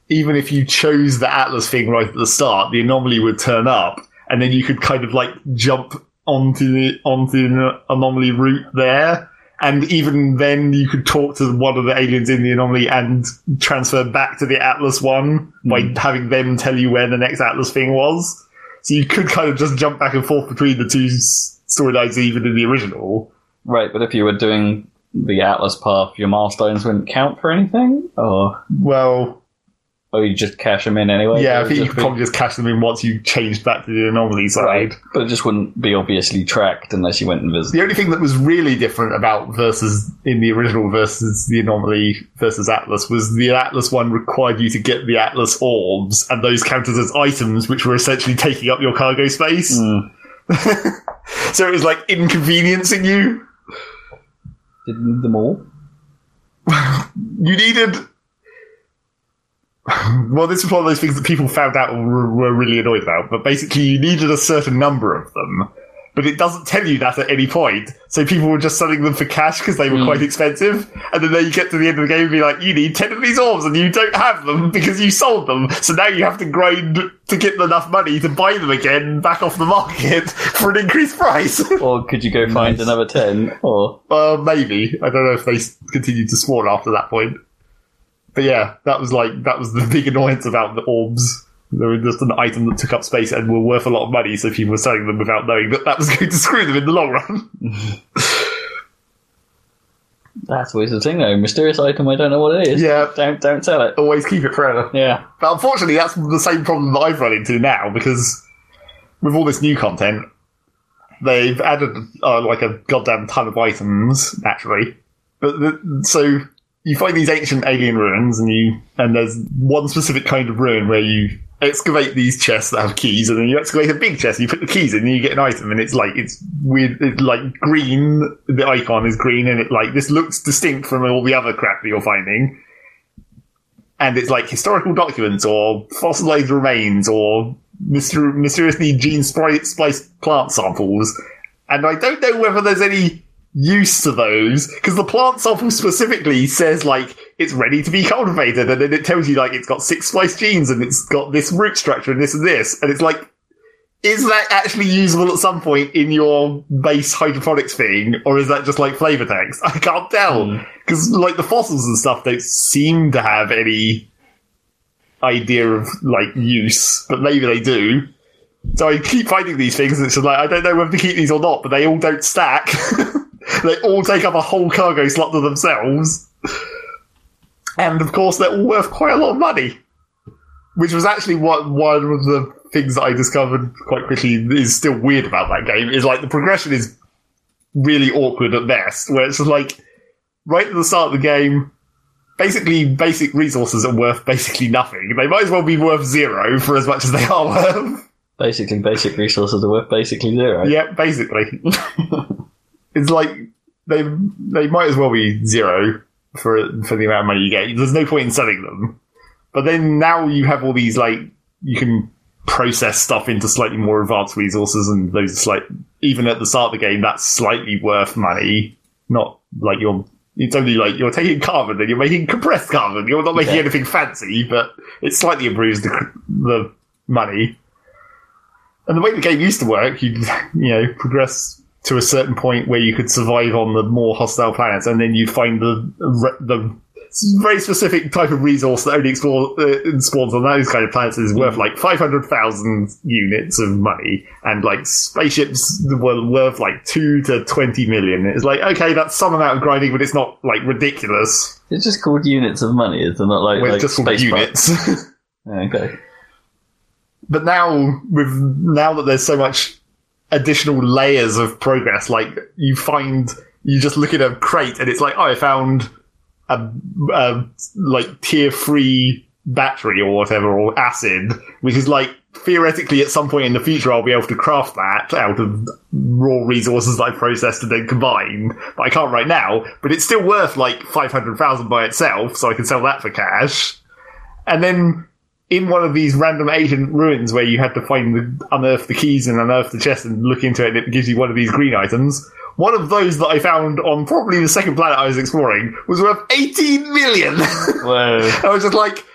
even if you chose the Atlas thing right at the start, the anomaly would turn up, and then you could kind of like jump onto the anomaly route there. And even then, you could talk to one of the aliens in the anomaly and transfer back to the Atlas one by having them tell you where the next Atlas thing was. So you could kind of just jump back and forth between the two storylines, even in the original. Right, but if you were doing the Atlas path, your milestones wouldn't count for anything? Or well, or you just cash them in anyway? Yeah, I think you could probably just cash them in once you changed back to the anomaly side. Right, but it just wouldn't be obviously tracked unless you went and visited. The only thing that was really different about versus in the original versus the anomaly versus Atlas was the Atlas one required you to get the Atlas orbs, and those counted as items which were essentially taking up your cargo space. So it was like inconveniencing you. Didn't need them all. You needed... Well, this was one of those things that people found out and were really annoyed about, but basically you needed a certain number of them, but it doesn't tell you that at any point, so people were just selling them for cash because they were quite expensive, and then you get to the end of the game and be like, you need 10 of these orbs and you don't have them because you sold them, so now you have to grind to get enough money to buy them again back off the market for an increased price. Or could you go find another 10? Or maybe. I don't know if they continued to spawn after that point. But yeah, that was the big annoyance about the orbs. They were just an item that took up space and were worth a lot of money, so people were selling them without knowing that that was going to screw them in the long run. That's always the thing, though. Mysterious item, I don't know what it is. Yeah. Don't sell it. Always keep it forever. Yeah. But unfortunately, that's the same problem that I've run into now, because with all this new content, they've added like a goddamn ton of items, naturally. But so... You find these ancient alien ruins, and there's one specific kind of ruin where you excavate these chests that have keys, and then you excavate a big chest, and you put the keys in, and you get an item, and it's weird, it's like green, the icon is green, and it like, this looks distinct from all the other crap that you're finding. And it's like historical documents, or fossilized remains, or mysteriously gene-spliced plant samples, and I don't know whether there's any use to those, because the plant sample specifically says like it's ready to be cultivated, and then it tells you like it's got 6 spliced genes and it's got this root structure and this, and it's like, is that actually usable at some point in your base hydroponics thing, or is that just like flavor text? I can't tell, because like the fossils and stuff don't seem to have any idea of like use, but maybe they do. So I keep finding these things and it's just like, I don't know whether to keep these or not, but they all don't stack. They all take up a whole cargo slot to themselves. And, of course, they're all worth quite a lot of money. Which was actually one of the things that I discovered quite quickly is still weird about that game, is, like, the progression is really awkward at best, where it's just, like, right at the start of the game, basically basic resources are worth basically nothing. They might as well be worth 0 for as much as they are worth. Basically, basic resources are worth basically 0. Yeah, basically. It's like, they might as well be 0 for the amount of money you get. There's no point in selling them. But then now you have all these, like, you can process stuff into slightly more advanced resources, and those are even at the start of the game, that's slightly worth money. Not like it's only like you're taking carbon and you're making compressed carbon. You're not making anything fancy, but it slightly improves the money. And the way the game used to work, you know, progress to a certain point where you could survive on the more hostile planets, and then you'd find the very specific type of resource that only spawns on those kind of planets is worth like 500,000 units of money, and like spaceships were worth like 2 to 20 million. It's like, okay, that's some amount of grinding, but it's not like ridiculous. It's just called units of money, it's not like, well, like just space units. Okay. But now that there's so much additional layers of progress, like you find you just look at a crate and it's like, oh, I found a like tier 3 battery or whatever, or acid, which is like, theoretically, at some point in the future, I'll be able to craft that out of raw resources I processed and then combine. But I can't right now. But it's still worth like 500,000 by itself, so I can sell that for cash. And then in one of these random Asian ruins where you had to find unearth the keys and unearth the chest and look into it, and it gives you one of these green items. One of those that I found on probably the second planet I was exploring was worth 18 million. Whoa. I was just like,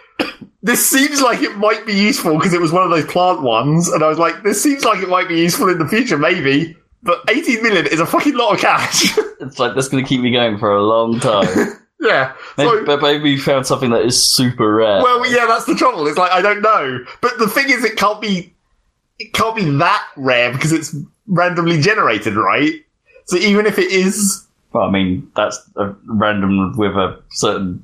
this seems like it might be useful, because it was one of those plant ones, and I was like, this seems like it might be useful in the future, maybe, but 18 million is a fucking lot of cash. It's like, that's going to keep me going for a long time. Yeah. So, but maybe you found something that is super rare. Well, yeah, that's the trouble. It's like, I don't know. But the thing is, it can't be that rare, because it's randomly generated, right? So even if it is... Well, I mean, that's a random with a certain...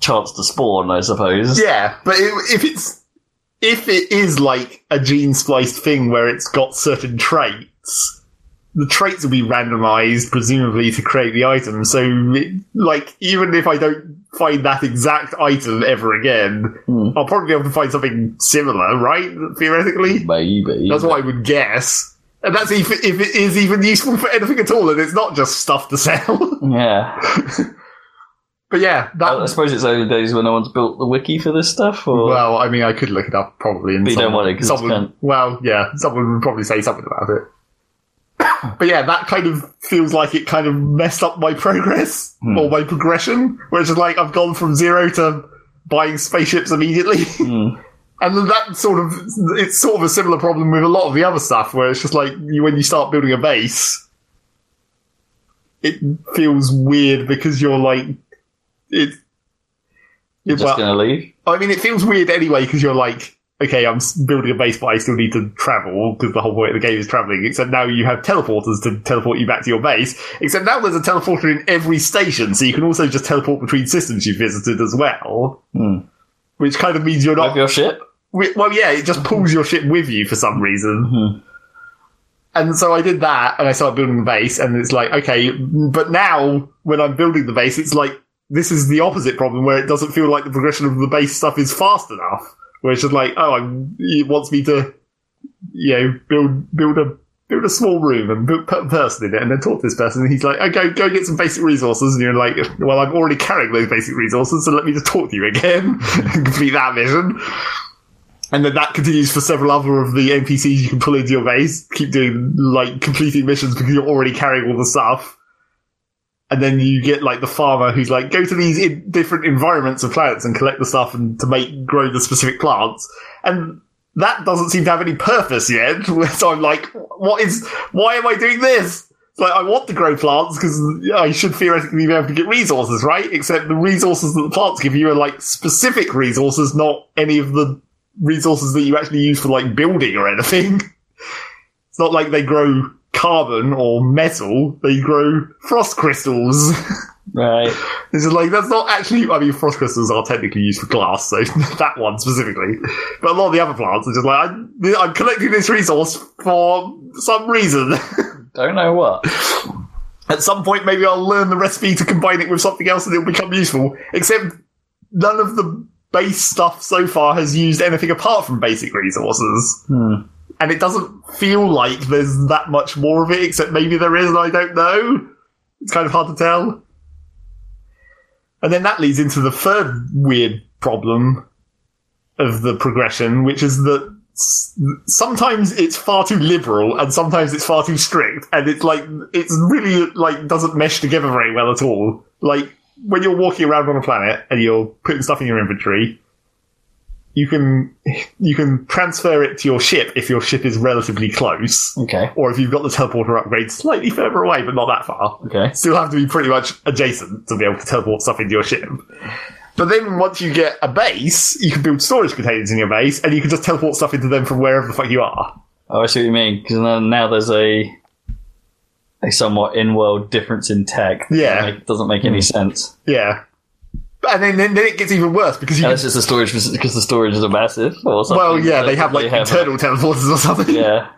chance to spawn, I suppose. Yeah, but if it is like a gene-spliced thing where it's got certain traits, the traits will be randomized, presumably, to create the item. So, like, even if I don't find that exact item ever again, I'll probably be able to find something similar, right? Theoretically? Maybe. That's what I would guess. And that's if it is even useful for anything at all, and it's not just stuff to sell. Yeah. But yeah, I suppose it's only days when no one's built the wiki for this stuff. Or? Well, I mean, I could look it up probably. And but you don't want it because well, yeah, someone would probably say something about it. But yeah, that kind of feels like it kind of messed up my progress or my progression, where it's just like I've gone from 0 to buying spaceships immediately, and that it's sort of a similar problem with a lot of the other stuff, where it's just like when you start building a base, it feels weird because you're like. You're just going to leave? I mean, it feels weird anyway, because you're like, okay, I'm building a base, but I still need to travel, because the whole point of the game is traveling, except now you have teleporters to teleport you back to your base, except now there's a teleporter in every station, so you can also just teleport between systems you've visited as well, which kind of means you're not... With your ship? Well, yeah, it just pulls your ship with you for some reason. And so I did that, and I started building the base, and it's like, okay, but now, when I'm building the base, it's like, this is the opposite problem, where it doesn't feel like the progression of the base stuff is fast enough. Where it's just like, oh, it wants me to, you know, build a small room and put a person in it, and then talk to this person. And he's like, okay, go get some basic resources. And you're like, well, I'm already carrying those basic resources, so let me just talk to you again and complete that mission. And then that continues for several other of the NPCs you can pull into your base. Keep doing like completing missions because you're already carrying all the stuff. And then you get, like, the farmer who's like, go to these different environments of planets and collect the stuff and to grow the specific plants. And that doesn't seem to have any purpose yet. So I'm like, why am I doing this? It's like, I want to grow plants because I should theoretically be able to get resources, right? Except the resources that the plants give you are, like, specific resources, not any of the resources that you actually use for, like, building or anything. It's not like they grow... carbon or metal, they grow frost crystals. Right. It's just like, that's not actually... I mean, frost crystals are technically used for glass, so that one specifically. But a lot of the other plants are just like, I'm collecting this resource for some reason. Don't know what. At some point, maybe I'll learn the recipe to combine it with something else and it'll become useful. Except none of the base stuff so far has used anything apart from basic resources. And it doesn't feel like there's that much more of it, except maybe there is, and I don't know. It's kind of hard to tell. And then that leads into the third weird problem of the progression, which is that sometimes it's far too liberal, and sometimes it's far too strict, and it's like, it's really, like, doesn't mesh together very well at all. Like, when you're walking around on a planet, and you're putting stuff in your inventory... You can transfer it to your ship if your ship is relatively close. Okay. Or if you've got the teleporter upgrade slightly further away, but not that far. Okay. Still have to be pretty much adjacent to be able to teleport stuff into your ship. But then once you get a base, you can build storage containers in your base, and you can just teleport stuff into them from wherever the fuck you are. Oh, I see what you mean. Because now there's a somewhat in-world difference in tech. Yeah. It doesn't make any sense. Yeah. And then it gets even worse because you. That's just the storage because the storage is a massive. Or something. Well, yeah, they have internal teleporters or something. Yeah.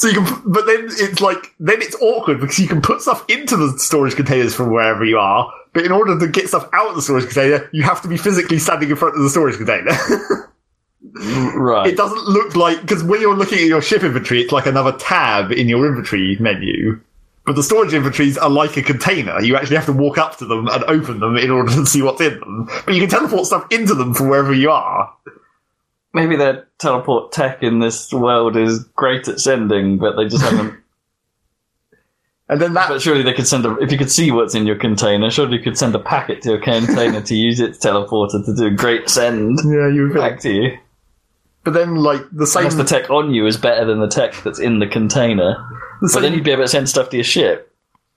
So you can, but then it's like, then it's awkward because you can put stuff into the storage containers from wherever you are, but in order to get stuff out of the storage container, you have to be physically standing in front of the storage container. Right. It doesn't look like, because when you're looking at your ship inventory, it's like another tab in your inventory menu. But the storage inventories are like a container. You actually have to walk up to them and open them in order to see what's in them. But you can teleport stuff into them from wherever you are. Maybe their teleport tech in this world is great at sending, but they just haven't... And then that... But surely they could send a... If you could see what's in your container, surely you could send a packet to your container to use its teleporter to do a great send back to you. But then, like, the same... Unless the tech on you is better than the tech that's in the container. But then you'd be able to send stuff to your ship.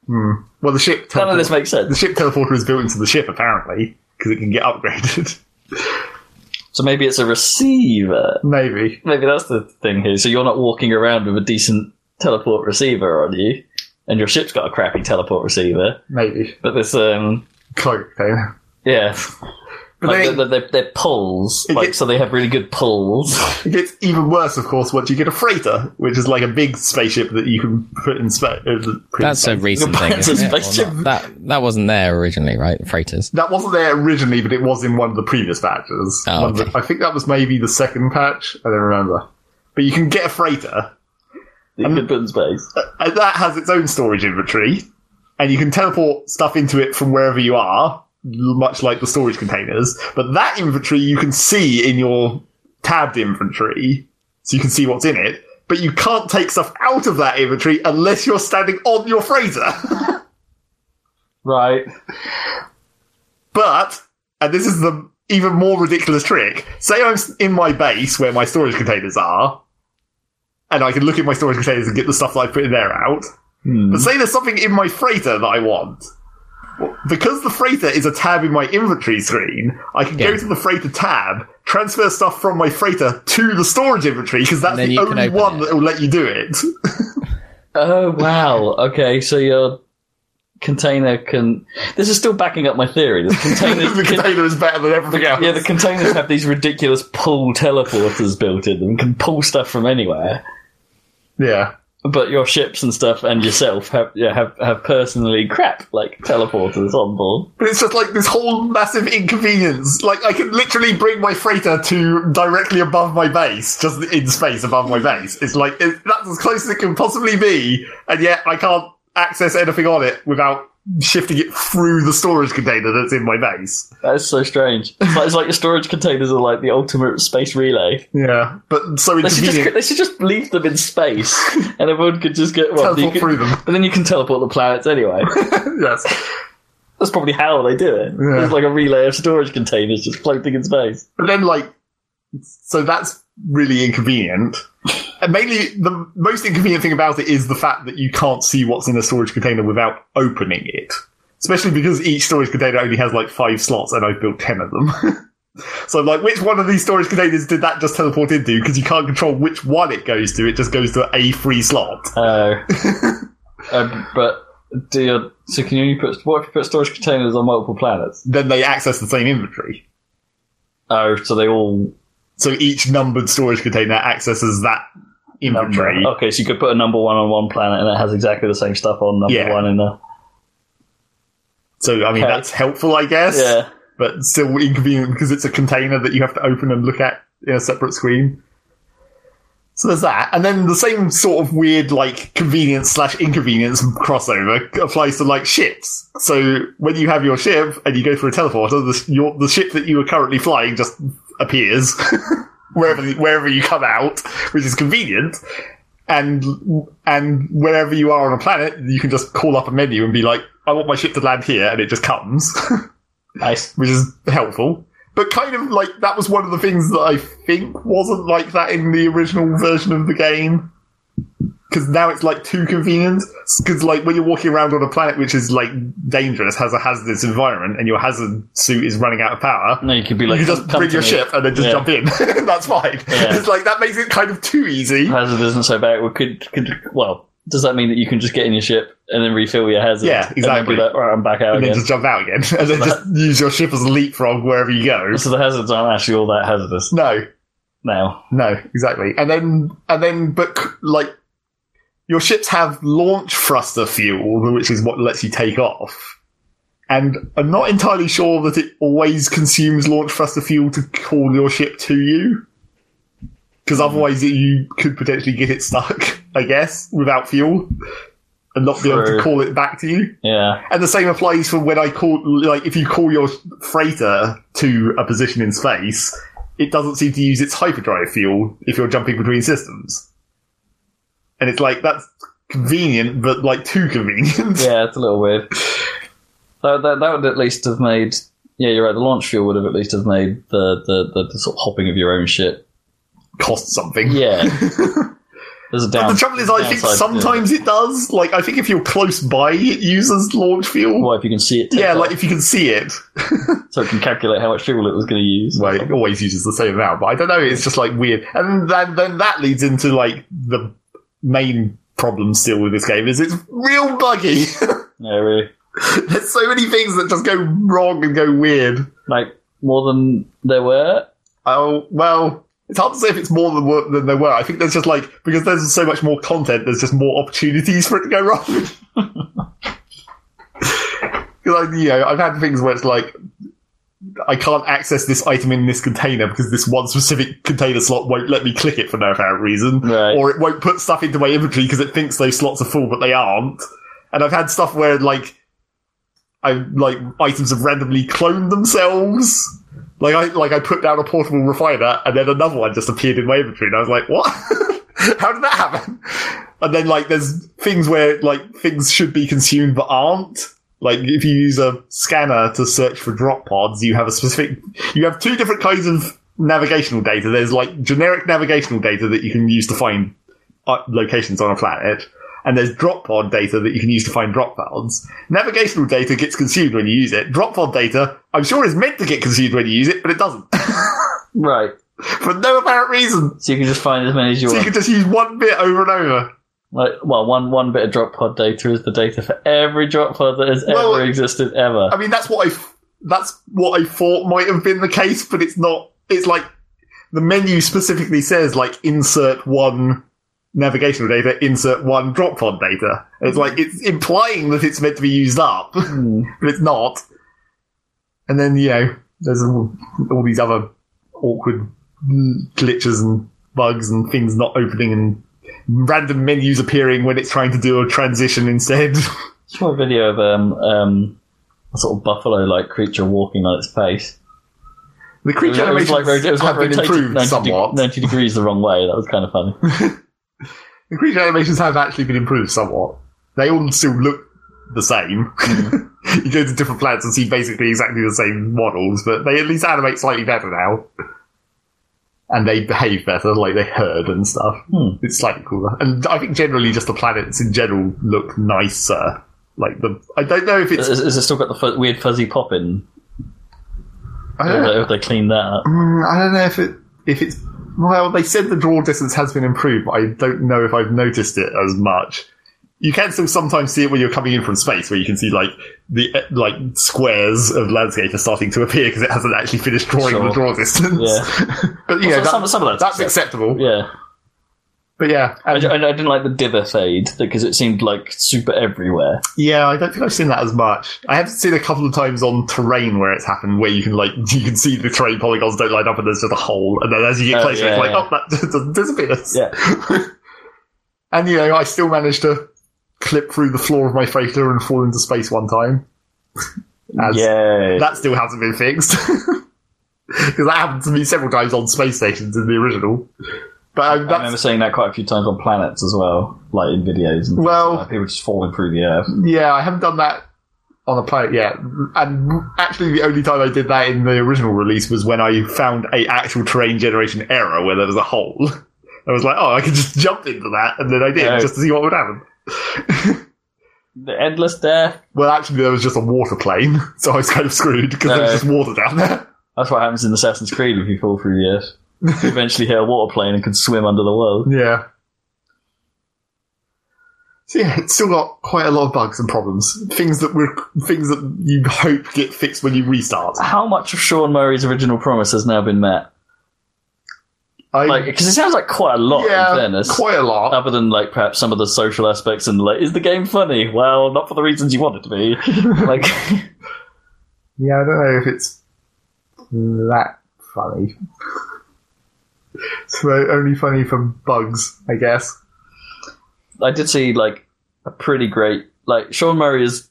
Hmm. Well, the ship... None of this makes sense. The ship teleporter is built into the ship, apparently, because it can get upgraded. So maybe it's a receiver. Maybe. Maybe that's the thing here. So you're not walking around with a decent teleport receiver on you, and your ship's got a crappy teleport receiver. Maybe. But this, cloak thing. Yeah. But like they're pulls, like, so they have really good pulls. It gets even worse, of course, once you get a freighter, which is like a big spaceship that you can put in space. That's a recent thing, isn't it? Well, that wasn't there originally, right? Freighters. That wasn't there originally, but it was in one of the previous patches. Oh, okay. I think that was maybe the second patch. I don't remember. But you can get a freighter. You can put in space. And that has its own storage inventory, and you can teleport stuff into it from wherever you are, much like the storage containers. But that inventory you can see in your tabbed inventory, so you can see what's in it, but you can't take stuff out of that inventory unless you're standing on your freighter. Right. But, and this is the even more ridiculous trick, say I'm in my base where my storage containers are, and I can look at my storage containers and get the stuff that I put in there out, but say there's something in my freighter that I want. Because the freighter is a tab in my inventory screen, I can go to the freighter tab, transfer stuff from my freighter to the storage inventory, because that's the only one that will let you do it. Oh, wow. Okay, so your container can... This is still backing up my theory. The container is better than everything else. Yeah, the containers have these ridiculous pull teleporters built in them, can pull stuff from anywhere. Yeah. But your ships and stuff and yourself have personally crap, like, teleporters on board. But it's just like this whole massive inconvenience. Like, I can literally bring my freighter to directly above my base, just in space above my base. It's like, that's as close as it can possibly be, and yet I can't access anything on it without shifting it through the storage container that's in my base. That is so strange. It's like your storage containers are like the ultimate space relay. Yeah, but so inconvenient. They should just leave them in space, and everyone could just get one. Teleport through them. And then you can teleport the planets anyway. Yes. That's probably how they do it. Yeah. There's like a relay of storage containers just floating in space. But then, like, so that's really inconvenient. And mainly, the most inconvenient thing about it is the fact that you can't see what's in a storage container without opening it. Especially because each storage container only has, like, 5 slots, and I've built 10 of them. So, like, which one of these storage containers did that just teleport into? Because you can't control which one it goes to. It just goes to a free slot. Oh. So can you only put... What if you put storage containers on multiple planets? Then they access the same inventory. Oh, so they all... So each numbered storage container accesses that inventory. Okay, so you could put a number 1 on one planet and it has exactly the same stuff on number 1 in there. So, I mean, that's helpful, I guess. Yeah. But still inconvenient because it's a container that you have to open and look at in a separate screen. So there's that. And then the same sort of weird, like, convenience/inconvenience crossover applies to, like, ships. So when you have your ship and you go for a teleporter, the ship that you are currently flying just appears wherever you come out, which is convenient. And wherever you are on a planet, you can just call up a menu and be like, I want my ship to land here, and it just comes. Nice. Which is helpful. But kind of, like, that was one of the things that I think wasn't like that in the original version of the game. Because now it's, like, too convenient. Because, like, when you're walking around on a planet which is, like, dangerous, has a hazardous environment, and your hazard suit is running out of power... No, you could be like... You just bring your ship and then just jump in. That's fine. Yeah. It's like, that makes it kind of too easy. Hazard isn't so bad. Well, does that mean that you can just get in your ship and then refill your hazard? Yeah, exactly. And then be like, right, I'm back out again. And then just jump out again. And then just use your ship as a leapfrog wherever you go. So the hazards aren't actually all that hazardous. No. Now. No, exactly. And then, but, like, your ships have launch thruster fuel, which is what lets you take off. And I'm not entirely sure that it always consumes launch thruster fuel to call your ship to you. Because otherwise you could potentially get it stuck, I guess, without fuel. And not be able to call it back to you. Yeah. And the same applies for when I call... Like, if you call your freighter to a position in space, it doesn't seem to use its hyperdrive fuel if you're jumping between systems. And it's like, that's convenient, but, like, too convenient. Yeah, it's a little weird. That would at least have made... Yeah, you're right, the launch fuel would have at least have made the sort of hopping of your own shit cost something. Yeah. There's a down, but the trouble is, I think sometimes it does. Like, I think if you're close by, it uses launch fuel. Well, if you can see it. Yeah, like, if you can see it. So it can calculate how much fuel it was going to use. Well, it always uses the same amount, but I don't know, it's just, like, weird. And then that leads into, like, the main problem still with this game, is it's real buggy. Yeah, really. There's so many things that just go wrong and go weird. Like, more than there were? Oh, well, it's hard to say if it's more than there were. I think there's just, like, because there's so much more content, there's just more opportunities for it to go wrong. Because, you know, I've had things where it's like, I can't access this item in this container because this one specific container slot won't let me click it for no apparent reason. Right. Or it won't put stuff into my inventory because it thinks those slots are full, but they aren't. And I've had stuff where, like, items have randomly cloned themselves. Like I put down a portable refiner, and then another one just appeared in my inventory, and I was like, what? How did that happen? And then, like, there's things where, like, things should be consumed but aren't. Like, if you use a scanner to search for drop pods, you have two different kinds of navigational data. There's, like, generic navigational data that you can use to find locations on a planet. And there's drop pod data that you can use to find drop pods. Navigational data gets consumed when you use it. Drop pod data, I'm sure, is meant to get consumed when you use it, but it doesn't. Right. For no apparent reason. So you can just find as many as you want. So you can just use one bit over and over. Like, well, one bit of drop pod data is the data for every drop pod that has ever existed ever. I mean, that's what I thought might have been the case, but it's not. It's like the menu specifically says, like, insert one navigational data, insert one drop pod data. It's like, it's implying that it's meant to be used up, but it's not. And then, you know, there's all these other awkward glitches and bugs and things not opening and random menus appearing when it's trying to do a transition instead. I saw a video of a sort of buffalo-like creature walking on its face. The creature animations have been improved 90 somewhat. 90 degrees the wrong way. That was kind of funny. The creature animations have actually been improved somewhat. They all still look the same. You go to different planets and see basically exactly the same models, but they at least animate slightly better now. And they behave better, like they herd and stuff. It's slightly cooler. And I think generally just the planets in general look nicer. Like, I don't know if it's... Is it still got the weird fuzzy pop-in? I don't know if they cleaned that up. I don't know if it's... Well, they said the draw distance has been improved, but I don't know if I've noticed it as much. You can still sometimes see it when you're coming in from space, where you can see, like, the squares of landscape are starting to appear because it hasn't actually finished drawing the draw distance. Yeah. But, you know, some of that's acceptable. Yeah. But, yeah. I didn't like the dither fade, because it seemed, like, super everywhere. Yeah, I don't think I've seen that as much. I have seen a couple of times on terrain where it's happened, where you can see the terrain polygons don't line up and there's just a hole, and then as you get closer, that disappears. Yeah. And, you know, I still managed to clip through the floor of my freighter and fall into space one time. Yeah. That still hasn't been fixed. Because that happened to me several times on space stations in the original. But I remember seeing that quite a few times on planets as well, like in videos and like people just falling through the earth. Yeah, I haven't done that on a planet yet. And actually the only time I did that in the original release was when I found an actual terrain generation error where there was a hole. I was like, oh, I could just jump into that, and then I did, just to see what would happen. The endless death. Well, actually there was just a water plane, so I was kind of screwed, because there was just water down there. That's what happens in Assassin's Creed if you fall through the earth. Eventually hit a water plane and could swim under the world. Yeah. So yeah, it's still got quite a lot of bugs and problems. Things that you hope get fixed when you restart. How much of Sean Murray's original promise has now been met? Like, because it sounds like quite a lot, in fairness. Quite a lot. Other than, like, perhaps some of the social aspects and, like, is the game funny? Well, not for the reasons you want it to be. Like, yeah, I don't know if it's that funny. So only funny from bugs, I guess. I did see, like, a pretty great... Like, Sean Murray is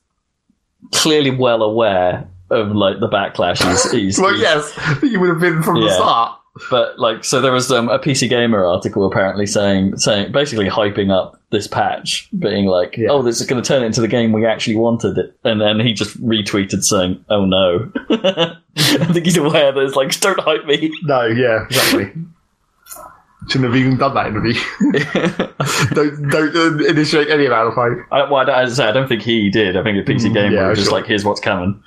clearly well aware of, like, the backlash he's... Well, yes, he would have been from the start. But, like, so there was a PC Gamer article apparently saying basically hyping up this patch, being like, oh, this is going to turn it into the game we actually wanted it. And then he just retweeted saying, oh, no. I think he's aware that it's like, don't hype me. No, yeah, exactly. Shouldn't have even done that interview. Don't initiate any amount of hype. I don't think he did. I think the PC Gamer was just like, here's what's coming.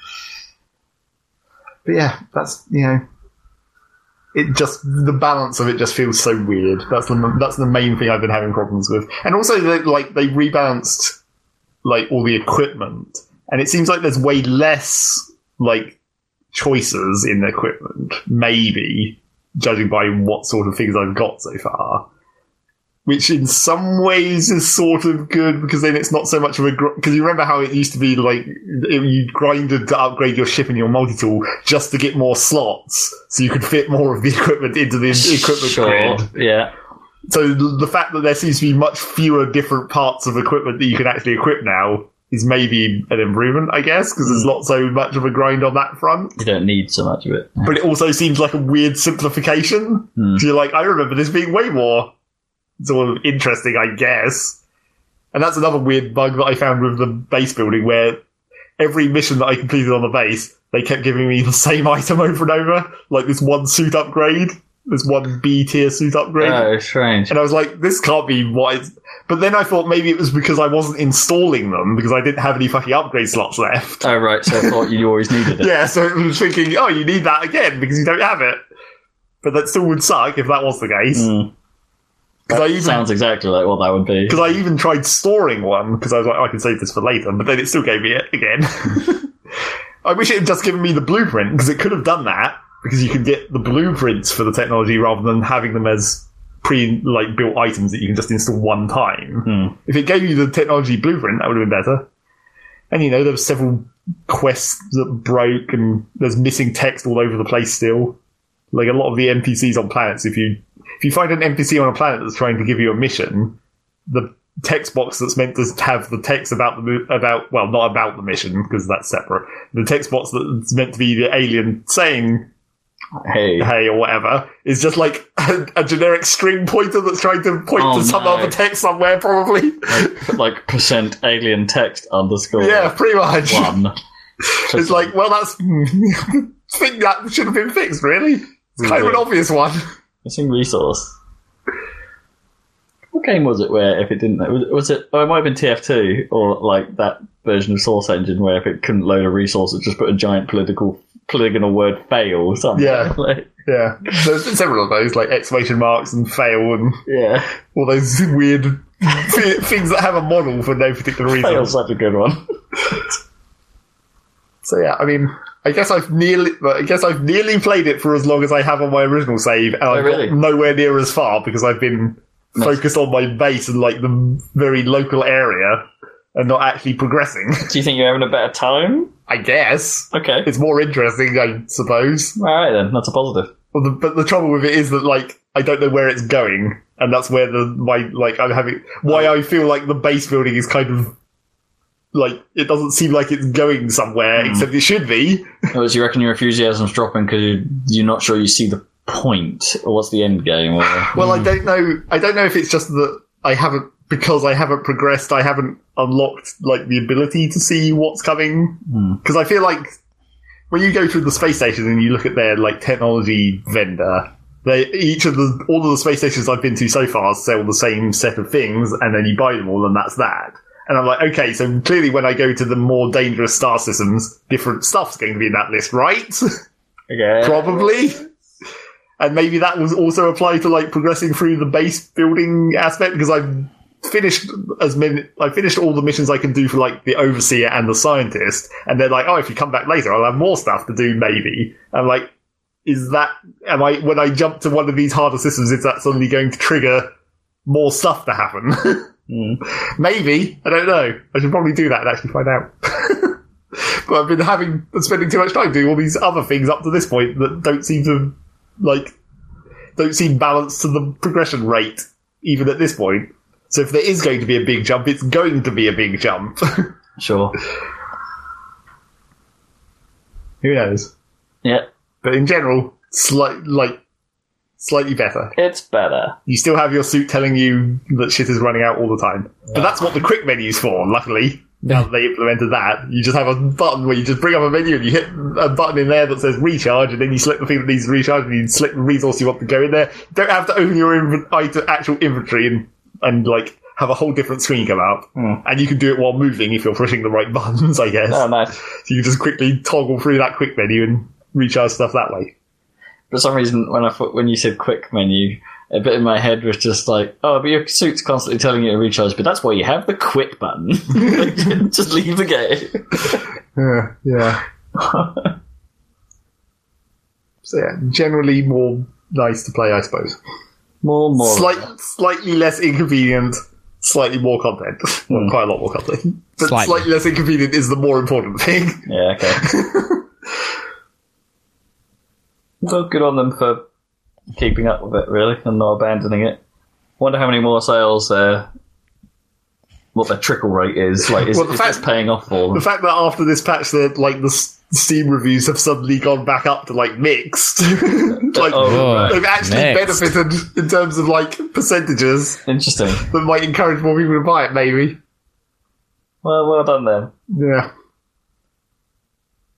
But yeah, that's, you know... It just, the balance of it just feels so weird. That's the main thing I've been having problems with. And also, they rebalanced, like, all the equipment. And it seems like there's way less, like, choices in the equipment, maybe, judging by what sort of things I've got so far. Which in some ways is sort of good, because then it's not so much of a... Because you remember how it used to be, like, you grinded to upgrade your ship and your multi-tool just to get more slots, so you could fit more of the equipment into the equipment grid. Yeah. So the fact that there seems to be much fewer different parts of equipment that you can actually equip now is maybe an improvement, I guess, because there's not so much of a grind on that front. You don't need so much of it. But it also seems like a weird simplification. Mm. So you're like, I remember this being way more... sort of interesting, I guess. And that's another weird bug that I found with the base building, where every mission that I completed on the base, they kept giving me the same item over and over, like this one suit upgrade, this one B-tier suit upgrade. Oh, strange. And I was like, this can't be what it's... But then I thought maybe it was because I wasn't installing them, because I didn't have any fucking upgrade slots left. Oh, right, so I thought you always needed it. Yeah, so I was thinking, oh, you need that again, because you don't have it. But that still would suck if that was the case. Mm. Sounds exactly like what that would be. Because I even tried storing one, because I was like, I can save this for later, but then it still gave me it again. I wish it had just given me the blueprint, because it could have done that, because you can get the blueprints for the technology rather than having them as built items that you can just install one time. Mm. If it gave you the technology blueprint, that would have been better. And, you know, there were several quests that broke, and there's missing text all over the place still. Like, a lot of the NPCs on planets, if you find an NPC on a planet that's trying to give you a mission, the text box that's meant to have the text not about the mission, because that's separate. The text box that's meant to be the alien saying, hey, or whatever, is just like a generic string pointer that's trying to point to some other text somewhere, probably. Like percent alien text _ Yeah, pretty much. One. It's like, well, that's... I think that should have been fixed, really. It's kind of an obvious one. Missing resource. What game was it where if it didn't... it might have been TF2, or like that version of Source Engine where if it couldn't load a resource, it just put a giant polygonal word fail or something. Yeah, yeah. There's been several of those, like exclamation marks and fail and all those weird things that have a model for no particular reason. Fail's such a good one. So yeah, I mean... I guess I've nearly played it for as long as I have on my original save, and got nowhere near as far, because I've been focused on my base and like the very local area and not actually progressing. Do you think you're having a better time? I guess. Okay. It's more interesting, I suppose. All right then, that's a positive. Well, but the trouble with it is that like I don't know where it's going, and that's where I feel like the base building is kind of... like, it doesn't seem like it's going somewhere, except it should be. Oh, so you reckon your enthusiasm's dropping because you're not sure you see the point, or what's the end game? Or... Well, I don't know. I don't know if it's just that because I haven't progressed, I haven't unlocked, like, the ability to see what's coming. Because I feel like when you go through the space station and you look at their, like, technology vendor, all of the space stations I've been to so far sell the same set of things, and then you buy them all, and that's that. And I'm like, okay, so clearly when I go to the more dangerous star systems, different stuff's going to be in that list, right? Okay. Probably. And maybe that will also apply to, like, progressing through the base building aspect, because I've finished I finished all the missions I can do for, like, the overseer and the scientist, and they're like, oh, if you come back later, I'll have more stuff to do, maybe. I'm like, is that, am I, when I jump to one of these harder systems, is that suddenly going to trigger more stuff to happen? Maybe. I don't know. I should probably do that and actually find out. But I've been spending too much time doing all these other things up to this point that don't seem balanced to the progression rate, even at this point. So if there is going to be a big jump, it's going to be a big jump. Sure. Who knows? Yeah. But in general, slightly better. It's better. You still have your suit telling you that shit is running out all the time. Yeah. But that's what the quick menu's for, luckily. Now that they implemented that, you just have a button where you just bring up a menu and you hit a button in there that says recharge, and then you select the thing that needs to recharge, and you select the resource you want to go in there. You don't have to own your actual inventory and have a whole different screen come up. Mm. And you can do it while moving if you're pushing the right buttons, I guess. Oh, nice. So you can just quickly toggle through that quick menu and recharge stuff that way. For some reason, when you said quick menu, a bit in my head was just like, oh, but your suit's constantly telling you to recharge, but that's why you have the quick button. Just leave the game. Yeah. So yeah, generally more nice to play, I suppose. More. Slightly less inconvenient, slightly more content. Well, quite a lot more content. But slightly less inconvenient is the more important thing. Yeah, okay. So good on them for keeping up with it, really, and not abandoning it. Wonder how many more sales what their trickle rate is. Like, is this paying off for them? The fact that after this patch, the Steam reviews have suddenly gone back up to mixed. They've actually benefited in terms of percentages. Interesting. That might encourage more people to buy it, maybe. Well done then. Yeah.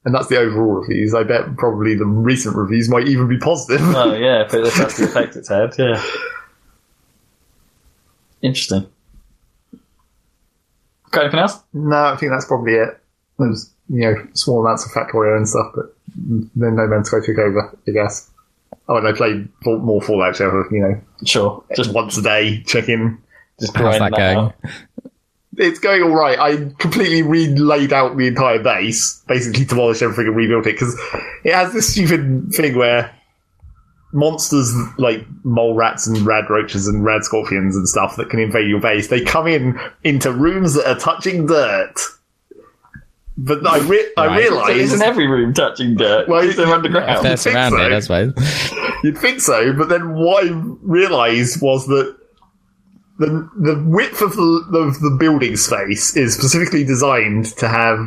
And that's the overall reviews. I bet probably the recent reviews might even be positive. Oh, yeah, if that's the effect it's had, yeah. Interesting. Got anything else? No, I think that's probably it. There's, small amounts of Factorio and stuff, but then No Man's Sky took over, I guess. Oh, and I played more Fallout Shelter, Sure. Just once a day, check in. Just how's that going? It's going all right. I completely relaid out the entire base, basically demolished everything and rebuilt it, because it has this stupid thing where monsters like mole rats and rad roaches and rad scorpions and stuff that can invade your base, they come into rooms that are touching dirt. But I realised... So isn't every room touching dirt? Well, they're underground. If they're surrounded, I suppose. You'd think so, but then what I realised was that the width of the building space is specifically designed to have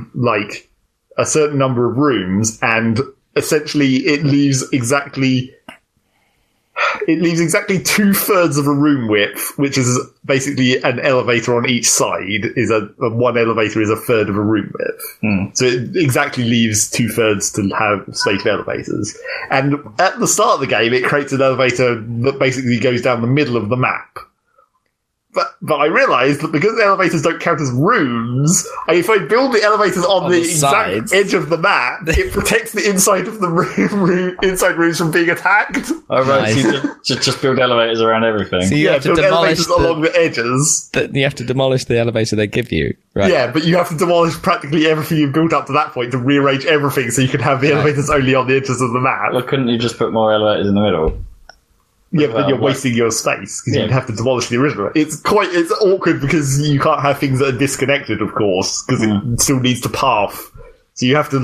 a certain number of rooms, and essentially it leaves exactly 2/3 of a room width, which is basically an elevator on each side. Is one elevator is a third of a room width, so it exactly leaves 2/3 to have space for elevators. And at the start of the game, it creates an elevator that basically goes down the middle of the map. But I realised that because the elevators don't count as rooms, if I build the elevators on the exact sides. Edge of the map, it protects the inside of the room inside rooms from being attacked. Oh, right. Nice. So you just build elevators around everything. So you have to build elevators along the edges. You have to demolish the elevator they give you, right? Yeah, but you have to demolish practically everything you've built up to that point to rearrange everything so you can have the elevators only on the edges of the map. Well, couldn't you just put more elevators in the middle? Yeah, but then you're wasting your space, because you'd have to demolish the original. It's awkward because you can't have things that are disconnected, of course, because it still needs to path. So you have to,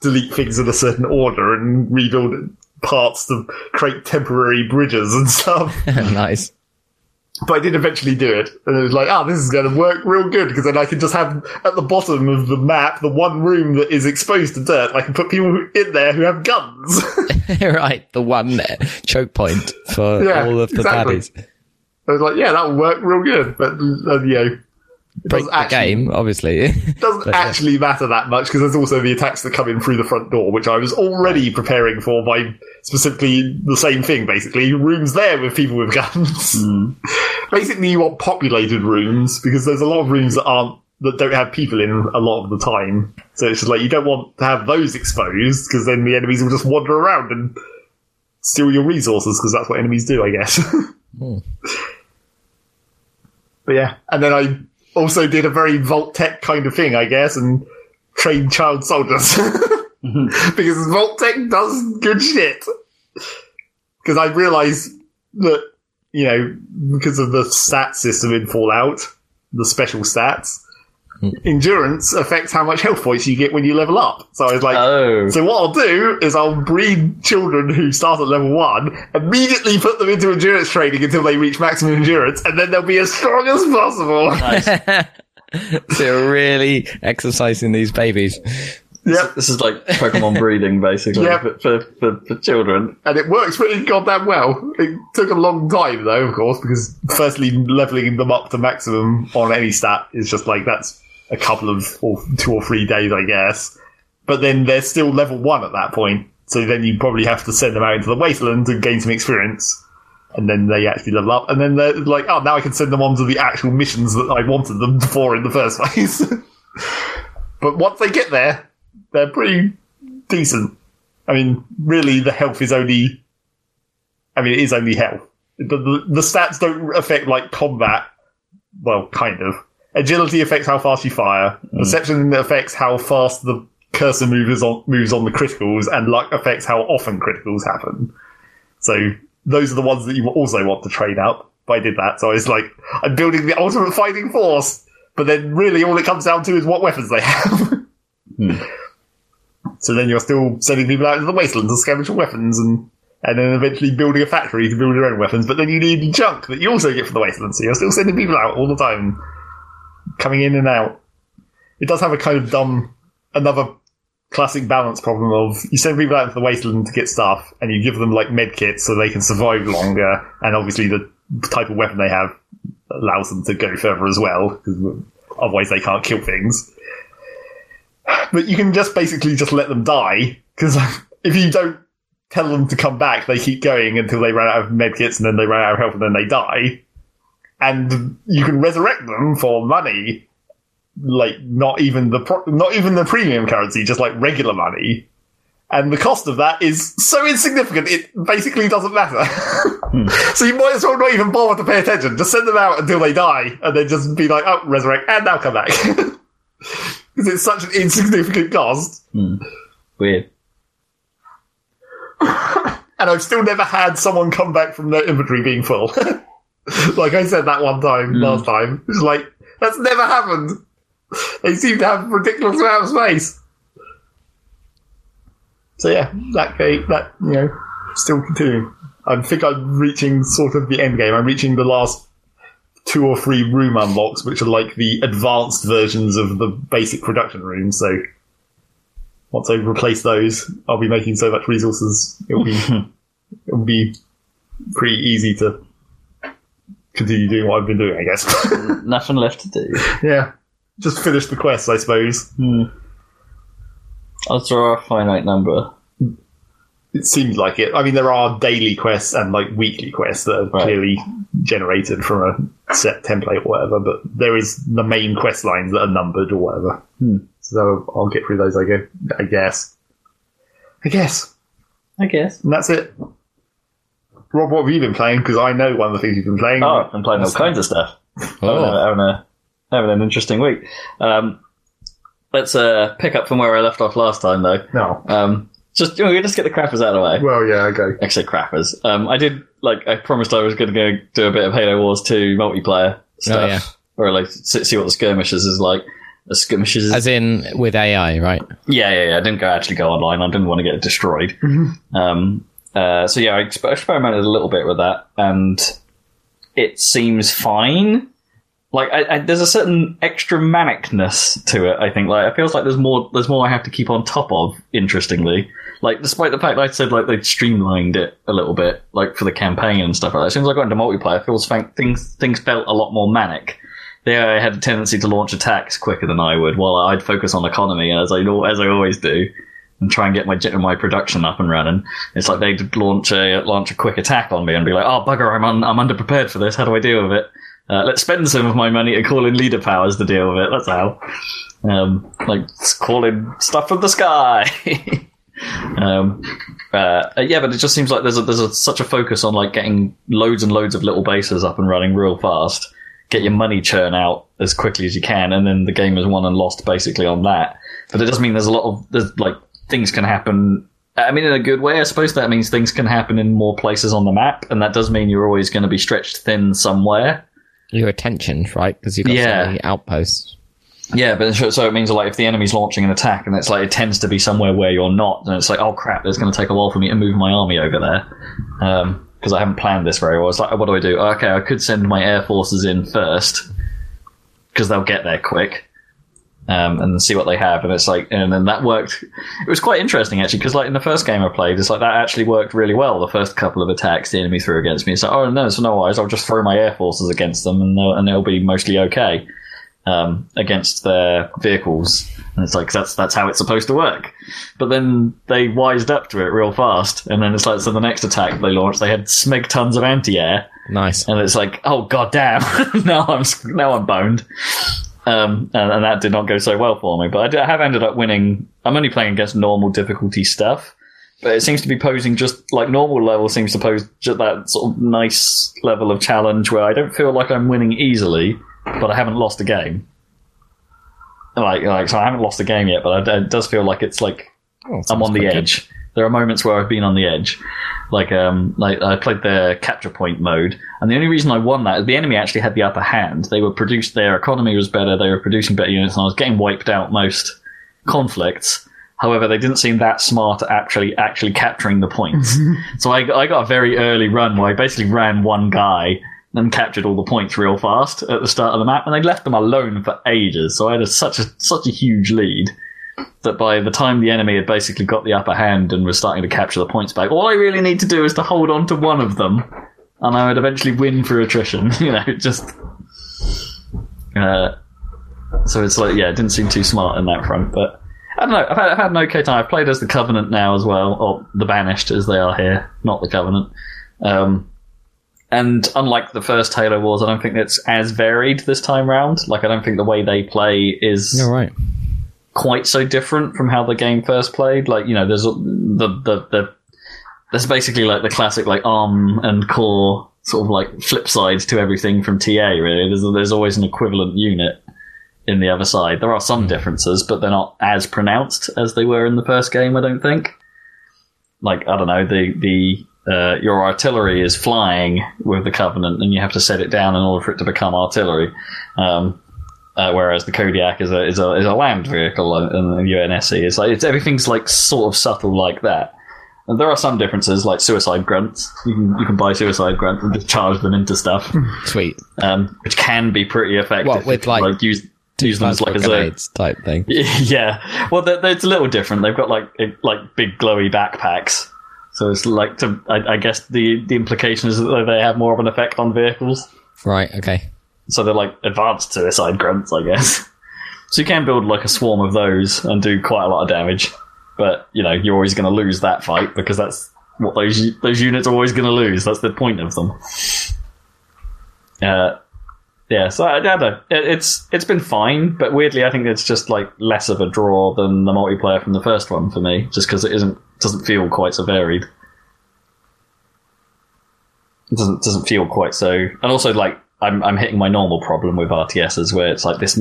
delete things in a certain order and rebuild parts to create temporary bridges and stuff. Nice. But I did eventually do it, and it was this is going to work real good, because then I can just have, at the bottom of the map, the one room that is exposed to dirt, I can put people in there who have guns. Right, the one choke point for all of the baddies. I was that will work real good, but, Break the game, obviously. It doesn't actually matter that much, because there's also the attacks that come in through the front door, which I was already preparing for by specifically the same thing, basically. Rooms there with people with guns. Mm. Basically, you want populated rooms, because there's a lot of rooms that don't have people in a lot of the time. So it's just you don't want to have those exposed, because then the enemies will just wander around and steal your resources, because that's what enemies do, I guess. But yeah, and then I also did a very Vault Tech kind of thing, I guess, and trained child soldiers. Because Vault Tech does good shit. Because I realised that, you know, because of the stat system in Fallout, the special stats, endurance affects how much health points you get when you level up. So I was like, so what I'll do is I'll breed children who start at level 1, immediately put them into endurance training until they reach maximum endurance, and then they'll be as strong as possible. Nice. So you're really exercising these babies. Yep. This is like Pokemon breeding, basically, for children. And it works pretty goddamn well. It took a long time, though, of course, because firstly, leveling them up to maximum on any stat is just like, that's a couple of, or 2 or 3 days, I guess. But then they're still level 1 at that point, so then you probably have to send them out into the wasteland to gain some experience. And then they actually level up, and then they're like, oh, now I can send them on to the actual missions that I wanted them for in the first place. But once they get there, they're pretty decent. I mean, really, the health is only... I mean, it is only health. The stats don't affect, like, combat. Well, kind of. Agility affects how fast you fire. Mm. Perception affects how fast the cursor moves on the criticals, and luck affects how often criticals happen. So... those are the ones that you also want to train up. But I did that, so I was like, I'm building the ultimate fighting force. But then really all it comes down to is what weapons they have. So then you're still sending people out into the wasteland to scavenge for weapons, and then eventually building a factory to build your own weapons. But then you need junk that you also get from the wasteland, so you're still sending people out all the time. Coming in and out. It does have a kind of dumb... another classic balance problem of you send people out into the wasteland to get stuff, and you give them like med kits so they can survive longer, and obviously the type of weapon they have allows them to go further as well, because otherwise they can't kill things. But you can just basically just let them die, because if you don't tell them to come back, they keep going until they run out of med kits, and then they run out of health, and then they die. And you can resurrect them for money. Like, not even the premium currency, just like regular money. And the cost of that is so insignificant, it basically doesn't matter. So you might as well not even bother to pay attention. Just send them out until they die, and then just be like, oh, resurrect, and now come back. Because it's such an insignificant cost. Weird. And I've still never had someone come back from their inventory being full. Like I said that one time, last time. It's like, that's never happened. They seem to have a ridiculous amount of space. So yeah, that you know, still continuing. I think I'm reaching sort of the end game. I'm reaching the last 2 or 3 room unlocks, which are like the advanced versions of the basic production room. So once I replace those, I'll be making so much resources, it'll be pretty easy to continue doing what I've been doing, I guess. Nothing left to do. Yeah. Just finish the quest, I suppose. Is there a finite number? It seems like it. I mean, there are daily quests and like weekly quests that are clearly generated from a set template or whatever, but there is the main quest lines that are numbered or whatever. So I'll get through those, I guess. And that's it. Rob, what have you been playing? Because I know one of the things you've been playing. Oh, I've been playing all kinds of stuff. I don't know. Having an interesting week. Let's pick up from where I left off last time, though. No. Just get the crappers out of the way. Well, yeah, okay. Actually, crappers. I promised I was going to go do a bit of Halo Wars 2 multiplayer stuff. Oh, yeah. Or, like, see what the skirmishes is like. The skirmishes... as in with AI, right? Yeah. I didn't actually go online. I didn't want to get it destroyed. I experimented a little bit with that, and it seems fine. Like, there's a certain extra manicness to it, I think. Like, it feels like there's more I have to keep on top of, interestingly. Like, despite the fact that I said, like, they'd streamlined it a little bit, like, for the campaign and stuff like that. As soon as I got into multiplayer, it feels things felt a lot more manic. I had a tendency to launch attacks quicker than I would, while I'd focus on economy, as I always do, and try and get my production up and running. It's like they'd launch a quick attack on me and be like, oh, bugger, I'm underprepared for this, how do I deal with it? Let's spend some of my money to call in leader powers to deal with it. That's how. Call in stuff from the sky. But it just seems like there's such a focus on, like, getting loads and loads of little bases up and running real fast. Get your money churn out as quickly as you can, and then the game is won and lost basically on that. But it does mean there's a lot of things can happen I mean, in a good way, I suppose that means things can happen in more places on the map, and that does mean you're always going to be stretched thin somewhere. Your attention, right? Because you've got so many outposts. Yeah, but so it means like if the enemy's launching an attack, and it's like it tends to be somewhere where you're not, and it's like, oh crap, it's going to take a while for me to move my army over there because I haven't planned this very well. It's like, what do I do? Okay, I could send my air forces in first because they'll get there quick. And see what they have, and it's like, and then that worked. It was quite interesting actually, because like in the first game I played, it's like that actually worked really well. The first couple of attacks the enemy threw against me, it's like, oh no, it's no eyes. I'll just throw my air forces against them, and they'll be mostly okay against their vehicles. And it's like that's how it's supposed to work. But then they wised up to it real fast, and then it's like so the next attack they launched, they had smeg tons of anti-air. Nice. And it's like, oh goddamn, now I'm boned. And that did not go so well for me, but I have ended up winning. I'm only playing against normal difficulty stuff, but it seems to be posing just like normal level seems to pose just that sort of nice level of challenge where I don't feel like I'm winning easily, but I haven't lost a game. So I haven't lost a game yet, but it does feel like it's like I'm on the edge. There are moments where I've been on the edge. Like I played the capture point mode, and the only reason I won that is the enemy actually had the upper hand. They were produced, their economy was better, they were producing better units, and I was getting wiped out most conflicts. However, they didn't seem that smart at actually capturing the points. So I got a very early run where I basically ran one guy and captured all the points real fast at the start of the map, and they left them alone for ages. So I had such a huge lead that by the time the enemy had basically got the upper hand and was starting to capture the points back, all I really need to do is to hold on to one of them, and I would eventually win through attrition. So it's like, yeah, it didn't seem too smart in that front, but I don't know, I've had an okay time. I've played as the Covenant now as well, or the Banished as they are here, not the Covenant. And unlike the first Halo Wars, I don't think it's as varied this time round. Like, I don't think the way they play is... You're right. Quite so different from how the game first played. Like, you know, there's there's basically like the classic like arm and core sort of like flip sides to everything from TA, really. There's always an equivalent unit in the other side. There are some differences, but they're not as pronounced as they were in the first game, I don't think. Like, I don't know, the your artillery is flying with the Covenant, and you have to set it down in order for it to become artillery. Whereas the Kodiak is a land vehicle, and the UNSC is like everything's like sort of subtle like that. And there are some differences, like suicide grunts. You can buy suicide grunts and just charge them into stuff. Sweet, which can be pretty effective. What, with like use them as like grenades type thing. Yeah, well, it's a little different. They've got like big glowy backpacks, so it's like I guess the implication is that they have more of an effect on vehicles. Right. Okay. So they're like advanced suicide grunts, I guess. So you can build like a swarm of those and do quite a lot of damage. But, you know, you're always going to lose that fight because that's what those units are always going to lose. That's the point of them. So I don't know. It's been fine, but weirdly I think it's just like less of a draw than the multiplayer from the first one for me, just because it doesn't feel quite so varied. It doesn't feel quite so... And also like I'm hitting my normal problem with RTSs where it's like this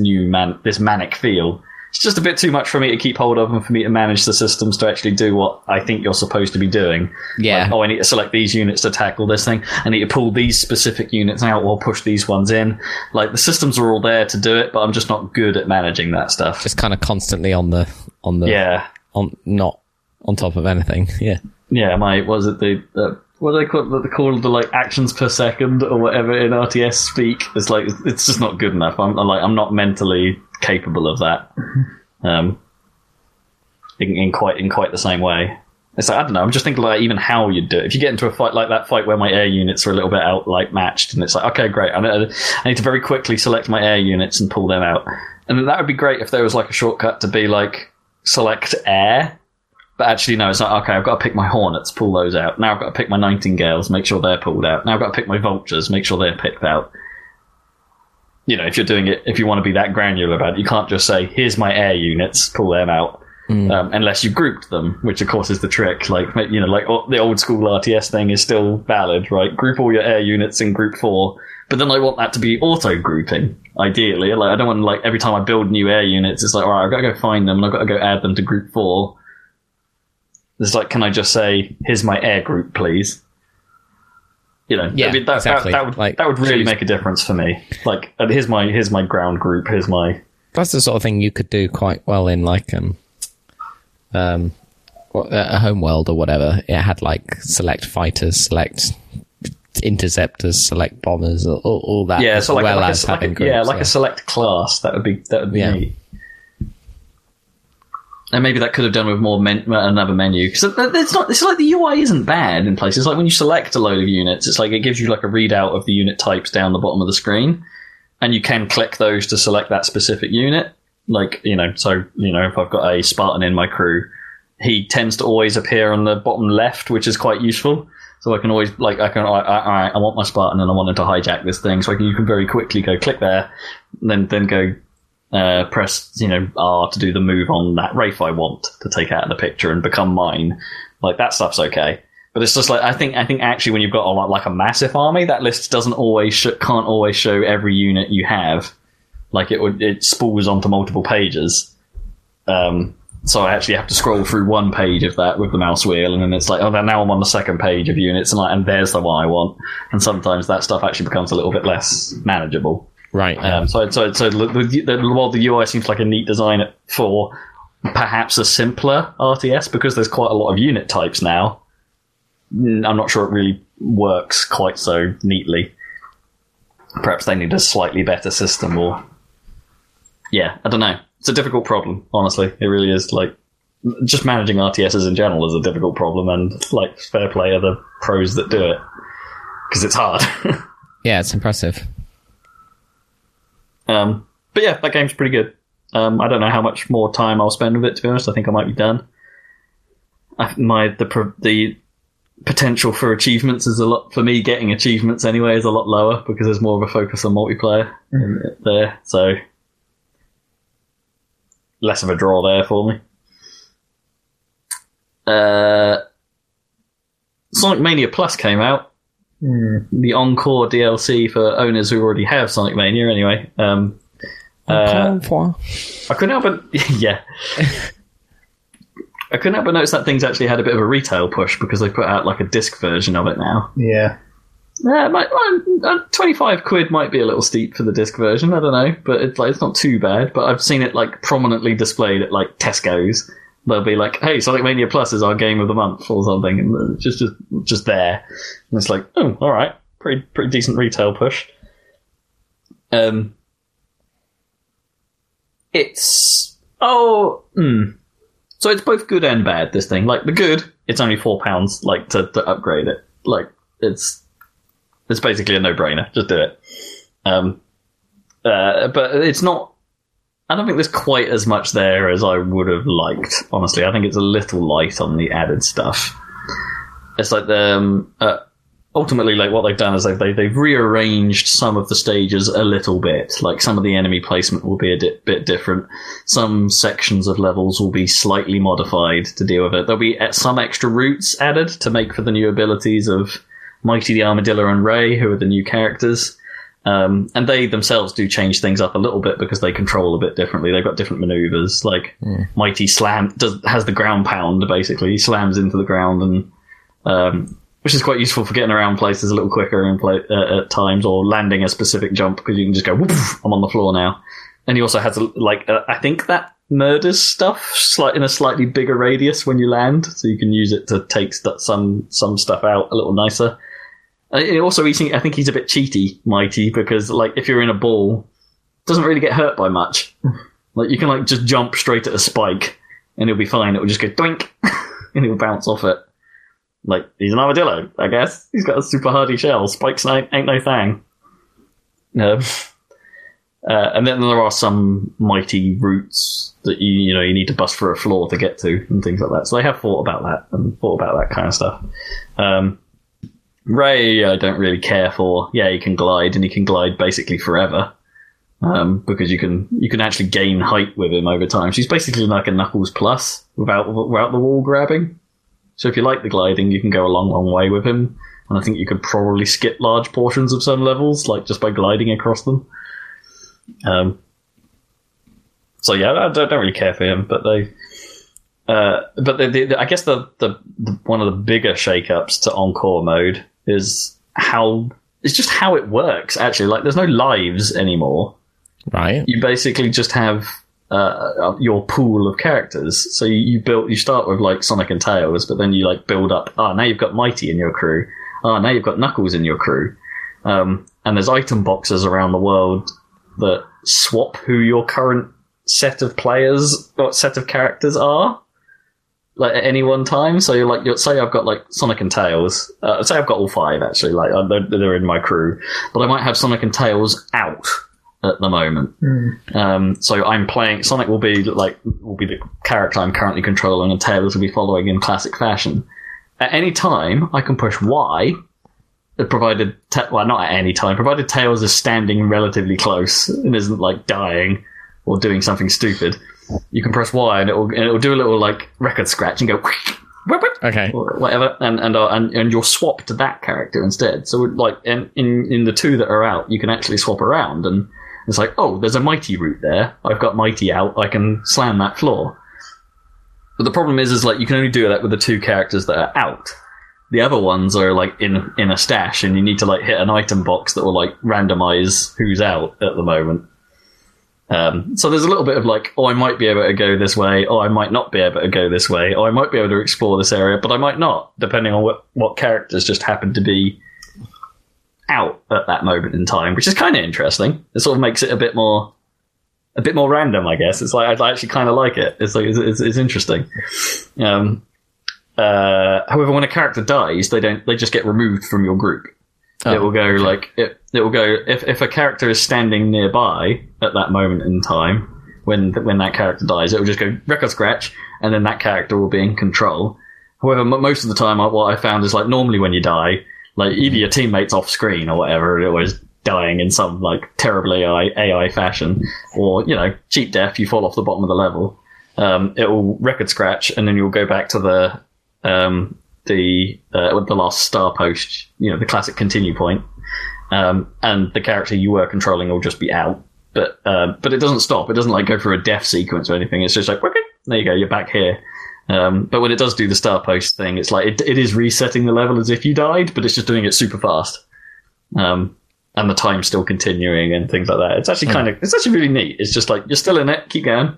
this manic feel. It's just a bit too much for me to keep hold of and for me to manage the systems to actually do what I think you're supposed to be doing. Yeah. Like, oh, I need to select these units to tackle this thing. I need to pull these specific units out or push these ones in. Like, the systems are all there to do it, but I'm just not good at managing that stuff. Just kind of constantly not on top of anything. Yeah. Yeah. What do they call it? They call the like actions per second or whatever in RTS speak. It's like it's just not good enough. I'm not mentally capable of that. In quite the same way. It's like, I don't know. I'm just thinking like even how you do it. If you get into a fight like that fight where my air units are a little bit out like matched, and it's like, okay, great. I need to very quickly select my air units and pull them out. And that would be great if there was like a shortcut to be like select air. But actually, no, it's not. Okay, I've got to pick my Hornets, pull those out. Now I've got to pick my Nightingales, make sure they're pulled out. Now I've got to pick my Vultures, make sure they're picked out. You know, if you're doing it, if you want to be that granular about it, you can't just say, here's my air units, pull them out, unless you grouped them, which of course is the trick. Like, you know, like the old school RTS thing is still valid, right? Group all your air units in group 4. But then I want that to be auto-grouping, ideally. Like, I don't want, like, every time I build new air units, it's like, all right, I've got to go find them and I've got to go add them to group 4. It's like, can I just say, here's my air group, please? You know, yeah, I mean, exactly. that would really make a difference for me. Like, here's my ground group. Here's my. That's the sort of thing you could do quite well in like a home world or whatever. It had like select fighters, select interceptors, select bombers, or all that. Yeah, so a select class. That would be neat. And maybe that could have done with more another menu. So it's like the UI isn't bad in places. Like when you select a load of units, it's like it gives you like a readout of the unit types down the bottom of the screen, and you can click those to select that specific unit. Like, you know, so, you know, if I've got a Spartan in my crew, he tends to always appear on the bottom left, which is quite useful. So I can always, like, I want my Spartan and I want him to hijack this thing. So you can very quickly go click there, and then go... press, you know, R to do the move on that Wraith I want to take out of the picture and become mine. Like, that stuff's okay. But it's just like, I think actually when you've got a massive army, that list can't always show every unit you have. Like, it spools onto multiple pages. So I actually have to scroll through one page of that with the mouse wheel, and then it's like, oh, now I'm on the second page of units, and there's the one I want. And sometimes that stuff actually becomes a little bit less manageable. Right. While the UI seems like a neat design for perhaps a simpler RTS, because there's quite a lot of unit types now, I'm not sure it really works quite so neatly. Perhaps they need a slightly better system, or... Yeah, I don't know. It's a difficult problem, honestly. It really is, like... Just managing RTSs in general is a difficult problem, and, like, fair play are the pros that do it. Because it's hard. Yeah, it's impressive. But yeah, that game's pretty good. I don't know how much more time I'll spend with it, to be honest. I think I might be done. The potential for achievements is a lot, for me getting achievements anyway, is a lot lower because there's more of a focus on multiplayer in it there, so less of a draw there for me. Sonic Mania Plus came out. The Encore DLC for owners who already have Sonic Mania, anyway. I couldn't help but notice that thing's actually had a bit of a retail push because they put out like a disc version of it now. Yeah. £25 might be a little steep for the disc version, I don't know, but it's not too bad. But I've seen it like prominently displayed at like Tesco's. They'll be like, hey, Sonic Mania Plus is our game of the month or something, and just there. And it's like, oh, all right, pretty decent retail push. So it's both good and bad, this thing. Like, the good, it's only £4, like, to upgrade it. Like, it's basically a no-brainer. Just do it. But it's not... I don't think there's quite as much there as I would have liked, honestly. I think it's a little light on the added stuff. It's like the... ultimately, like, what they've done is they've rearranged some of the stages a little bit. Like, some of the enemy placement will be a bit different. Some sections of levels will be slightly modified to deal with it. There'll be some extra routes added to make for the new abilities of Mighty the Armadillo and Ray, who are the new characters. And they themselves do change things up a little bit because they control a bit differently. They've got different maneuvers. Like, Mighty has the ground pound, basically. He slams into the ground, and which is quite useful for getting around places a little quicker at times, or landing a specific jump, because you can just go, woof, I'm on the floor now. And he also has, I think that murders stuff in a slightly bigger radius when you land, so you can use it to take some stuff out a little nicer. Also, I think he's a bit cheaty, Mighty, because like if you're in a ball, it doesn't really get hurt by much. Like you can like just jump straight at a spike, and it'll be fine. It'll just go doink, and it'll bounce off it. Like he's an armadillo, I guess. He's got a super hardy shell. Spikes ain't no thang. No. And then there are some Mighty routes that you need to bust through a floor to get to, and things like that. So they have thought about that and thought about that kind of stuff. Ray, I don't really care for. Yeah, he can glide, and he can glide basically forever, because you can actually gain height with him over time. She's basically like a Knuckles Plus without the wall grabbing. So if you like the gliding, you can go a long, long way with him, and I think you could probably skip large portions of some levels, like just by gliding across them. So yeah, I don't really care for him, but they But I guess the one of the bigger shakeups to Encore mode is how it works. Actually, like there's no lives anymore. Right. You basically just have your pool of characters. So you start with like Sonic and Tails, but then you like build up. Now you've got Mighty in your crew. Now you've got Knuckles in your crew. And there's item boxes around the world that swap who your current set of characters are, like at any one time. So you're like, say I've got like Sonic and Tails. Say I've got all five actually. Like they're in my crew, but I might have Sonic and Tails out at the moment. Mm. So I'm playing Sonic will be the character I'm currently controlling, and Tails will be following in classic fashion. At any time, I can push Y. Not at any time, provided Tails is standing relatively close and isn't like dying or doing something stupid. You can press Y and it'll do a little like record scratch and go okay or whatever, and you'll swap to that character instead. So like in the two that are out, you can actually swap around, and it's like, oh, there's a Mighty route there. I've got Mighty out. I can slam that floor. But the problem is like you can only do that with the two characters that are out. The other ones are like in a stash, and you need to like hit an item box that will like randomize who's out at the moment. So there's a little bit of like, oh, I might be able to go this way, or I might not be able to go this way, or I might be able to explore this area, but I might not, depending on what characters just happen to be out at that moment in time, which is kind of interesting. It sort of makes it a bit more random, I guess. It's like I actually kind of like it. It's like it's interesting. However, when a character dies, they just get removed from your group. It will go like it will go if a character is standing nearby at that moment in time when that character dies, it will just go record scratch, and then that character will be in control. However, most of the time, what I found is like normally when you die, like either your teammate's off screen or whatever, it was dying in some like terribly AI fashion, or cheat death, you fall off the bottom of the level. It will record scratch, and then you'll go back to the last star post, the classic continue point, and the character you were controlling will just be out. But it doesn't stop. It doesn't like go through a death sequence or anything. It's just like, okay, there you go, you're back here. But when it does do the star post thing, it's like it is resetting the level as if you died, but it's just doing it super fast, and the time's still continuing and things like that. It's actually it's actually really neat. It's just like you're still in it, keep going.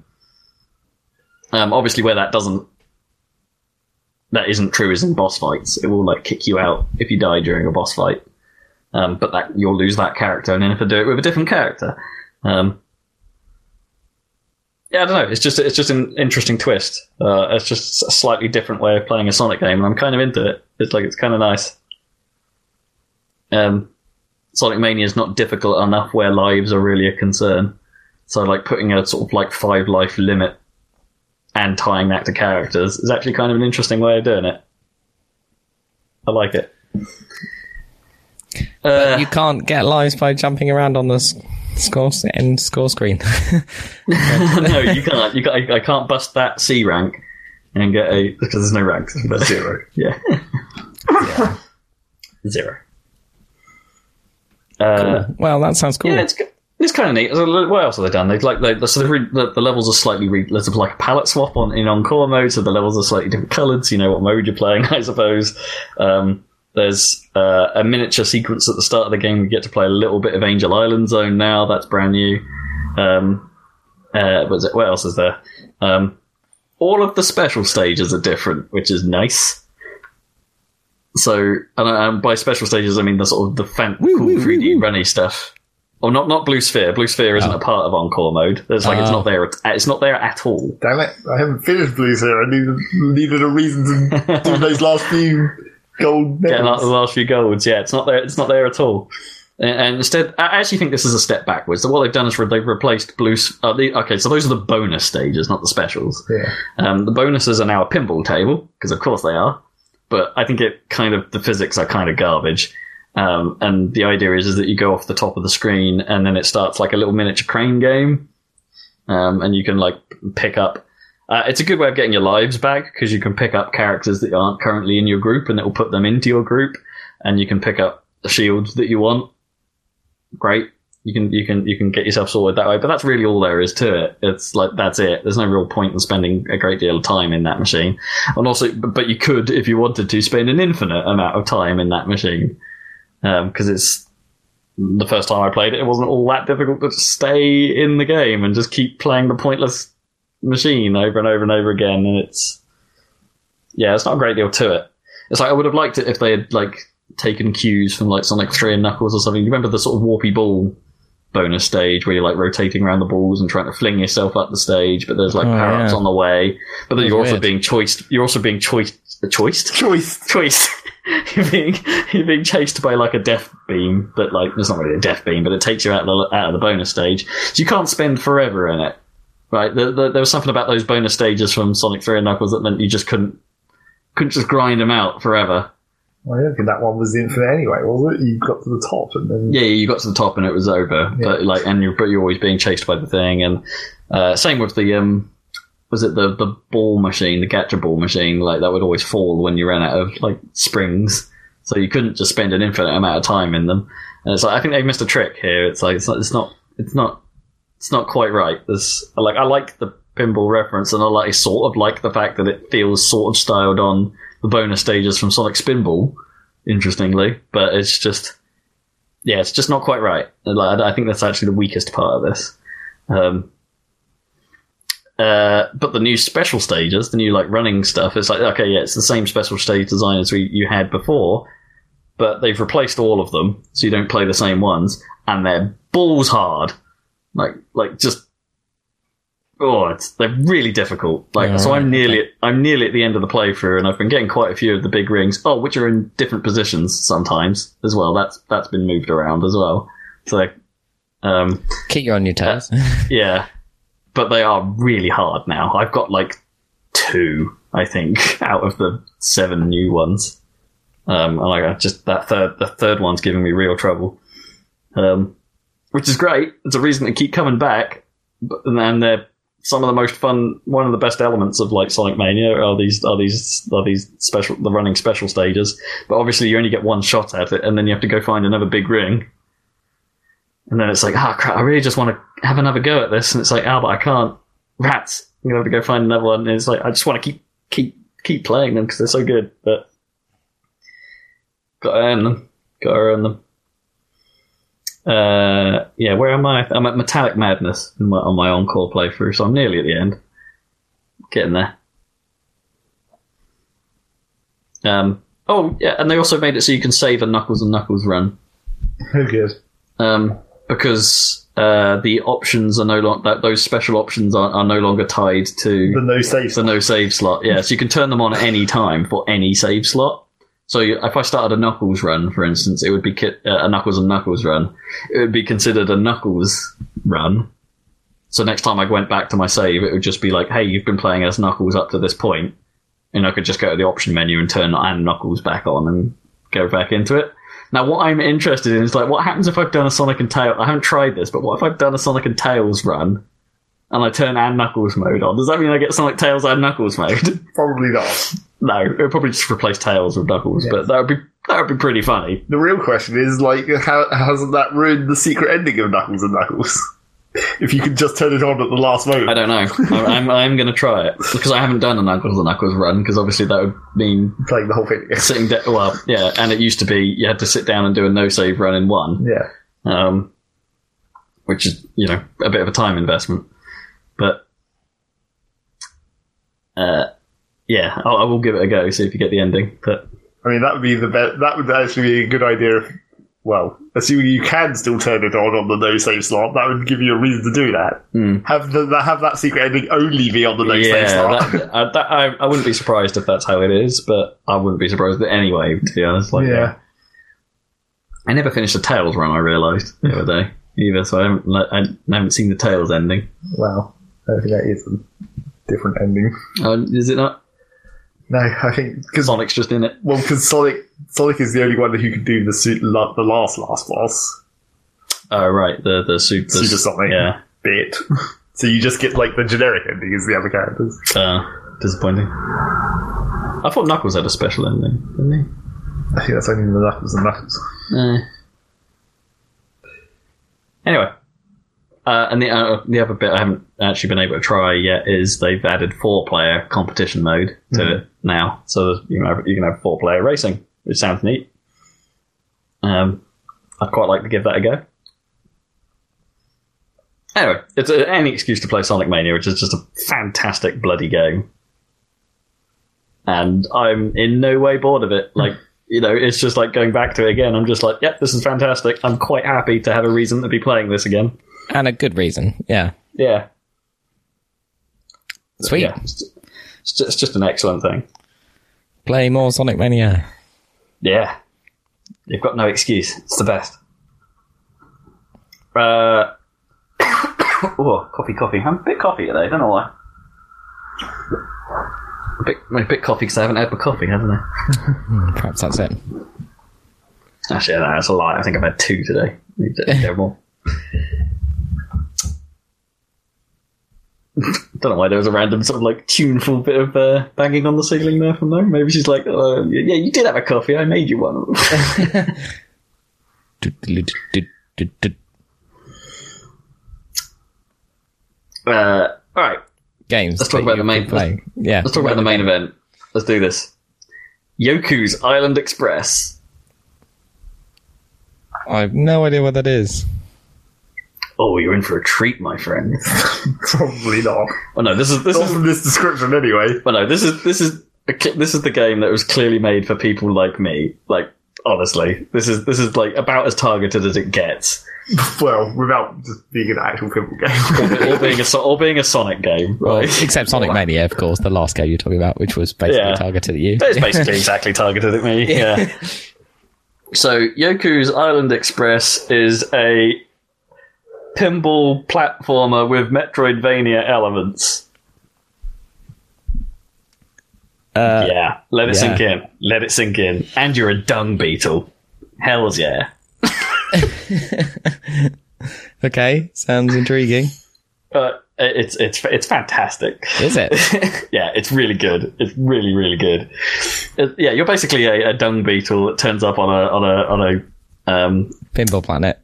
Obviously, where that isn't true is in boss fights. It will like kick you out if you die during a boss fight, but that you'll lose that character, and then if I do it with a different character, I don't know. It's just an interesting twist. It's just a slightly different way of playing a Sonic game, and I'm kind of into it. It's kind of nice. Sonic Mania is not difficult enough where lives are really a concern, so like putting a sort of like 5 life limit and tying that to characters is actually kind of an interesting way of doing it. I like it. But you can't get lives by jumping around on the score screen. No, you can't. I can't bust that C rank and get a... because there's no ranks. But 0. Yeah. 0. Cool. Well, that sounds cool. Yeah, it's good. It's kind of neat. What else have they done? The levels are slightly... there's like a palette swap in Encore mode, so the levels are slightly different coloured, so you know what mode you're playing, I suppose. There's a miniature sequence at the start of the game. We get to play a little bit of Angel Island Zone now. That's brand new. What else is there? All of the special stages are different, which is nice. So, and by special stages, I mean the sort of the cool 3D runny stuff. Oh, not Blue Sphere. Blue Sphere isn't a part of Encore mode. It's like it's not there. It's not there at all. Damn it! I haven't finished Blue Sphere. I needed a reason to do those last few gold medals. Getting out the last few golds. Yeah, it's not there. It's not there at all. And instead, I actually think this is a step backwards. So what they've done is they've replaced Blue. Okay, so those are the bonus stages, not the specials. Yeah. The bonuses are now a pinball table because, of course, they are. But I think the physics are kind of garbage. And the idea is that you go off the top of the screen, and then it starts like a little miniature crane game, and you can like pick up. It's a good way of getting your lives back because you can pick up characters that aren't currently in your group, and it will put them into your group, and you can pick up the shields that you want. Great. You can get yourself sorted that way, but that's really all there is to it. It's like, that's it. There's no real point in spending a great deal of time in that machine. And also, but you could, if you wanted to, spend an infinite amount of time in that machine. Because it's the first time I played it, it wasn't all that difficult to stay in the game and just keep playing the pointless machine over and over and over again. And it's, yeah, it's not a great deal to it. It's like, I would have liked it if they had like taken cues from like Sonic 3 and Knuckles or something. You remember the sort of warpy ball bonus stage where you're like rotating around the balls and trying to fling yourself up the stage, but there's like power-ups on the way, but then you're also being choiced you're being chased by like a death beam, but like it's not really a death beam, but it takes you out of the bonus stage, so you can't spend forever in it, right? There was something about those bonus stages from Sonic 3 and Knuckles that meant you just couldn't just grind them out forever. Well, I don't think that one was infinite anyway, was it? You got to the top and then... Yeah, you got to the top and it was over. Yeah. But like, and you're always being chased by the thing. And same with the was it the ball machine, the gacha ball machine? Like that would always fall when you ran out of like springs, so you couldn't just spend an infinite amount of time in them. And it's like, I think they've missed a trick here. It's like it's not quite right. There's like, I like the pinball reference, and I like sort of like the fact that it feels sort of styled on the bonus stages from Sonic Spinball, interestingly, but it's just, yeah, it's just not quite right. I think that's actually the weakest part of this. But the new special stages, the new like running stuff, it's like, okay, yeah, it's the same special stage design as you had before, but they've replaced all of them, so you don't play the same ones, and they're balls hard. Like just. Oh, they're really difficult. Like, yeah, so I'm nearly at the end of the playthrough, and I've been getting quite a few of the big rings. Oh, which are in different positions sometimes as well. That's been moved around as well. So, keep you on your toes. Yeah, but they are really hard now. I've got like 2, I think, out of the 7 new ones. And I just the third one's giving me real trouble. Which is great. It's a reason to keep coming back. And they're some of the most fun. One of the best elements of like Sonic Mania are these special, the running special stages. But obviously, you only get one shot at it, and then you have to go find another big ring. And then it's like, ah, crap! I really just want to have another go at this, and it's like, ah, but I can't. Rats! I'm gonna have to go find another one. And it's like, I just want to keep playing them because they're so good. But gotta earn them. Yeah, where am I? I'm at Metallic Madness on my Encore playthrough, so I'm nearly at the end. Getting there. Oh, yeah, and they also made it so you can save a Knuckles and Knuckles run. Who cares? Because the options are no longer... Those special options are no longer tied to... The no-save slot, yeah. So you can turn them on at any time for any save slot. So if I started a Knuckles run, for instance, it would be a Knuckles and Knuckles run. It would be considered a Knuckles run. So next time I went back to my save, it would just be like, hey, you've been playing as Knuckles up to this point. And I could just go to the option menu and turn and Knuckles back on and go back into it. Now, what I'm interested in is like, what happens if I've done a Sonic and Tails... I haven't tried this, but what if I've done a Sonic and Tails run and I turn and Knuckles mode on? Does that mean I get Sonic, Tails and Knuckles mode? Probably not. No, it would probably just replace Tails with Knuckles, yes. But that would be pretty funny. The real question is, like, how hasn't that ruined the secret ending of Knuckles and Knuckles? If you can just turn it on at the last moment. I don't know. I'm going to try it, because I haven't done a Knuckles and Knuckles run, because obviously that would mean... Playing the whole thing. Sitting down... Well, yeah, and it used to be you had to sit down and do a no-save run in one. Yeah. Which is, you know, a bit of a time investment. But... yeah, I will give it a go. See if you get the ending. But I mean, that would be the best. That would actually be a good idea. If, well, assuming you can still turn it on the no save slot, that would give you a reason to do that. Mm. Have that secret ending only be on the no save slot. I wouldn't be surprised if that's how it is, but I wouldn't be surprised anyway. To be honest, like, yeah. I never finished the Tails run. I realised the other day either, so I haven't seen the Tails ending. Well, I think that is a different ending. Is it not? No, I think because Sonic's just in it. Well, because Sonic is the only one who can do the last boss. Oh right, the super Sonic bit. So you just get like the generic ending as the other characters. Disappointing. I thought Knuckles had a special ending, didn't he? I think that's only the Knuckles and Knuckles. Anyway, and the other bit I haven't actually been able to try yet is they've added 4-player competition mode to it now, so you can have 4-player racing, which sounds neat. I'd quite like to give that a go. Anyway, it's any excuse to play Sonic Mania, which is just a fantastic bloody game. And I'm in no way bored of it. Like, you know, it's just like going back to it again. I'm just like, yep, this is fantastic. I'm quite happy to have a reason to be playing this again. And a good reason, yeah. Yeah. Sweet. Yeah, it's just an excellent thing. Play more Sonic Mania. Yeah. You've got no excuse. It's the best. Oh, coffee. I'm a bit coffee today, don't know why. A bit coffee because I haven't had my coffee, haven't I? Perhaps that's it. Actually, no, that's a lie. I think I've had 2 today. Need to go more. Don't know why there was a random sort of like tuneful bit of banging on the ceiling there from there. Maybe she's like, yeah, you did have a coffee. I made you one. All right. Games. Let's talk about the main. Let's talk about the main event. Let's do this. Yoku's Island Express. I have no idea what that is. Oh, you're in for a treat, my friend. Probably not. Well, no, this is from this description anyway. Well, no, this is the game that was clearly made for people like me. Like, honestly, this is like about as targeted as it gets. Well, without just being an actual pinball game. or being a Sonic game, right? Well, except Sonic Mania, of course, the last game you're talking about, which was basically targeted at you. It's basically exactly targeted at me, yeah. So, Yoku's Island Express is a pinball platformer with Metroidvania elements. Yeah, let it sink in. Let it sink in. And you're a dung beetle. Hells yeah. Okay, sounds intriguing. It's fantastic. Is it? Yeah, it's really good. It's really, really good. Yeah, you're basically a dung beetle that turns up on a pinball planet.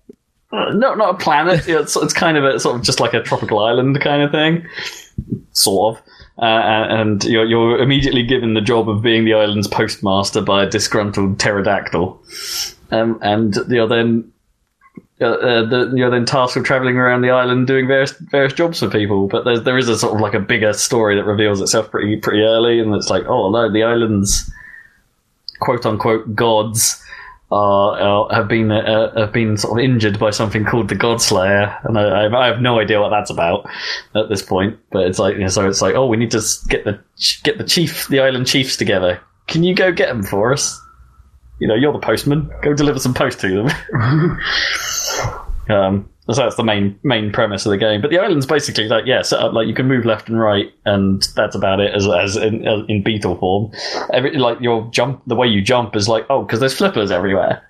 Not a planet. It's kind of a sort of just like a tropical island kind of thing, sort of. And you're immediately given the job of being the island's postmaster by a disgruntled pterodactyl. And you're then tasked with travelling around the island doing various jobs for people. But there is a sort of like a bigger story that reveals itself pretty early, and it's like, oh no, the island's quote unquote gods have been sort of injured by something called the God Slayer, and I have no idea what that's about at this point. But it's like, so it's like, oh, we need to get the island chiefs together. Can you go get them for us? You know, you're the postman. Go deliver some post to them. So that's the main premise of the game. But the island's basically like, yeah, set up like you can move left and right, and that's about it. As in beetle form, the way you jump is like, oh, because there's flippers everywhere,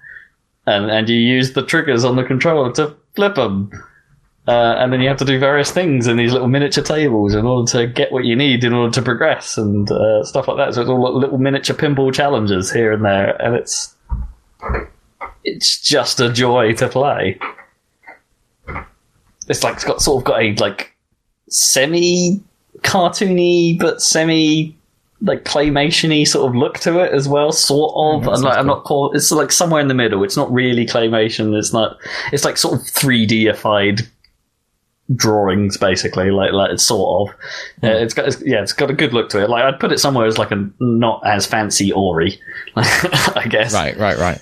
and you use the triggers on the controller to flip them, and then you have to do various things in these little miniature tables in order to get what you need in order to progress and stuff like that. So it's all little miniature pinball challenges here and there, and it's just a joy to play. It's like it's got a like semi cartoony but semi like claymation-y sort of look to it as well, sort of. And like, it's like somewhere in the middle. It's not really claymation. It's like sort of 3D-ified drawings basically. Like it's sort of. Yeah. It's got a good look to it. Like I'd put it somewhere as like a not as fancy Ori, I guess. Right.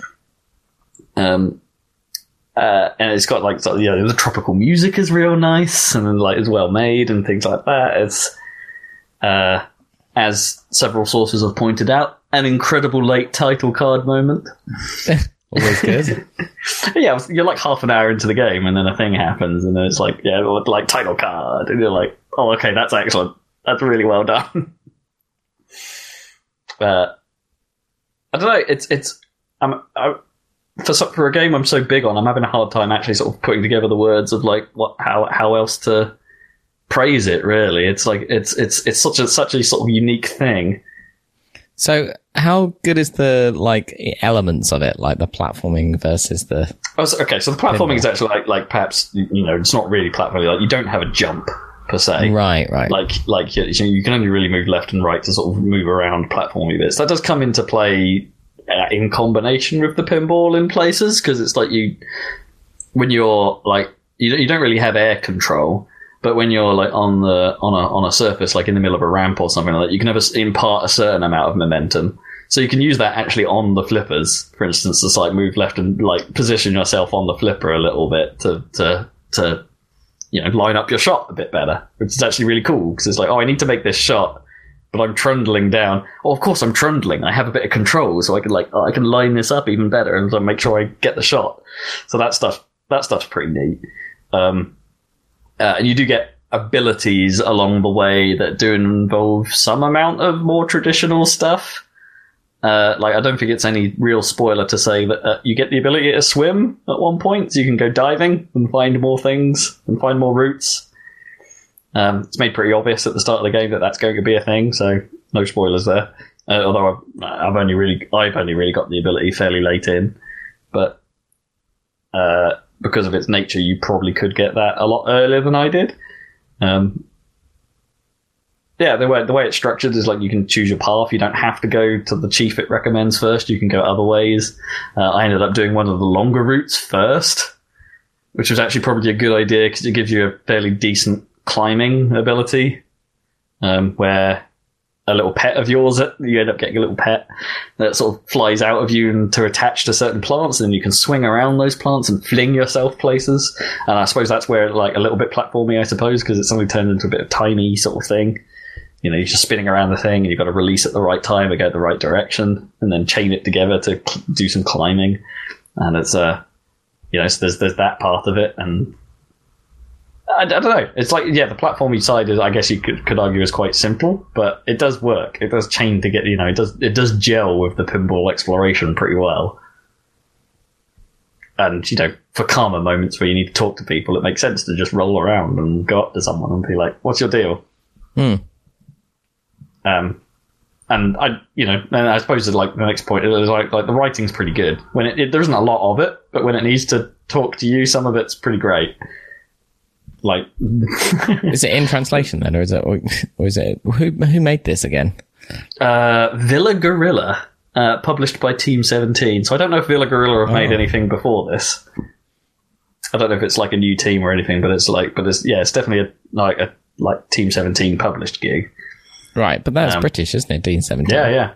And it's got like, you know, the tropical music is real nice and like is well made and things like that. It's as several sources have pointed out, an incredible late title card moment. Always good. Yeah, you're like half an hour into the game and then a thing happens and then it's like, yeah, like title card, and you're like, oh, okay, that's excellent. That's really well done. But I don't know. For a game I'm so big on, I'm having a hard time actually sort of putting together the words of like how else to praise it. Really, it's like it's such a sort of unique thing. So how good is the like elements of it, like the platforming versus the? Oh, so, okay. So the platforming is actually like perhaps you know it's not really platforming. Like you don't have a jump per se, right. Like you can only really move left and right to sort of move around platforming bits. That does come into play in combination with the pinball in places because it's like you when you're like you don't really have air control. But when you're like on a surface, like in the middle of a ramp or something like that, you can impart a certain amount of momentum. So you can use that actually on the flippers, for instance, to like move left and like position yourself on the flipper a little bit to you know line up your shot a bit better, which is actually really cool because it's like, oh, I need to make this shot, but I'm trundling down. Oh, of course I'm trundling. I have a bit of control, so I can I can line this up even better and make sure I get the shot. So that stuff's pretty neat. And you do get abilities along the way that do involve some amount of more traditional stuff. Like, I don't think it's any real spoiler to say that you get the ability to swim at one point, so you can go diving and find more things and find more routes. It's made pretty obvious at the start of the game that that's going to be a thing, so no spoilers there. Although I've only really got the ability fairly late in, but. Because of its nature, you probably could get that a lot earlier than I did. The way it's structured is like you can choose your path. You don't have to go to the chief it recommends first. You can go other ways. I ended up doing one of the longer routes first, which was actually probably a good idea because it gives you a fairly decent climbing ability where a little pet of yours, you end up getting a little pet that sort of flies out of you and to attach to certain plants, and then you can swing around those plants and fling yourself places. And I suppose that's where like a little bit platformy, I suppose, because it's suddenly turned into a bit of tiny sort of thing. You know, you're just spinning around the thing and you've got to release at the right time and go the right direction and then chain it together to do some climbing. And it's so there's that part of it. And I don't know. It's like, yeah, the platformy side is, I guess you could argue, is quite simple, but it does work. It does chain together, you know, it does gel with the pinball exploration pretty well. And, you know, for calmer moments where you need to talk to people, it makes sense to just roll around and go up to someone and be like, what's your deal? And I suppose it's like the next point is like the writing's pretty good. When there isn't a lot of it, but when it needs to talk to you, some of it's pretty great. Like, is it in translation then, or is it? Who made this again? Villa Gorilla, published by Team 17. So I don't know if Villa Gorilla have made anything before this. I don't know if it's like a new team or anything, but it's definitely a Team 17 published gig. Right, but that's British, isn't it? Team 17. Yeah.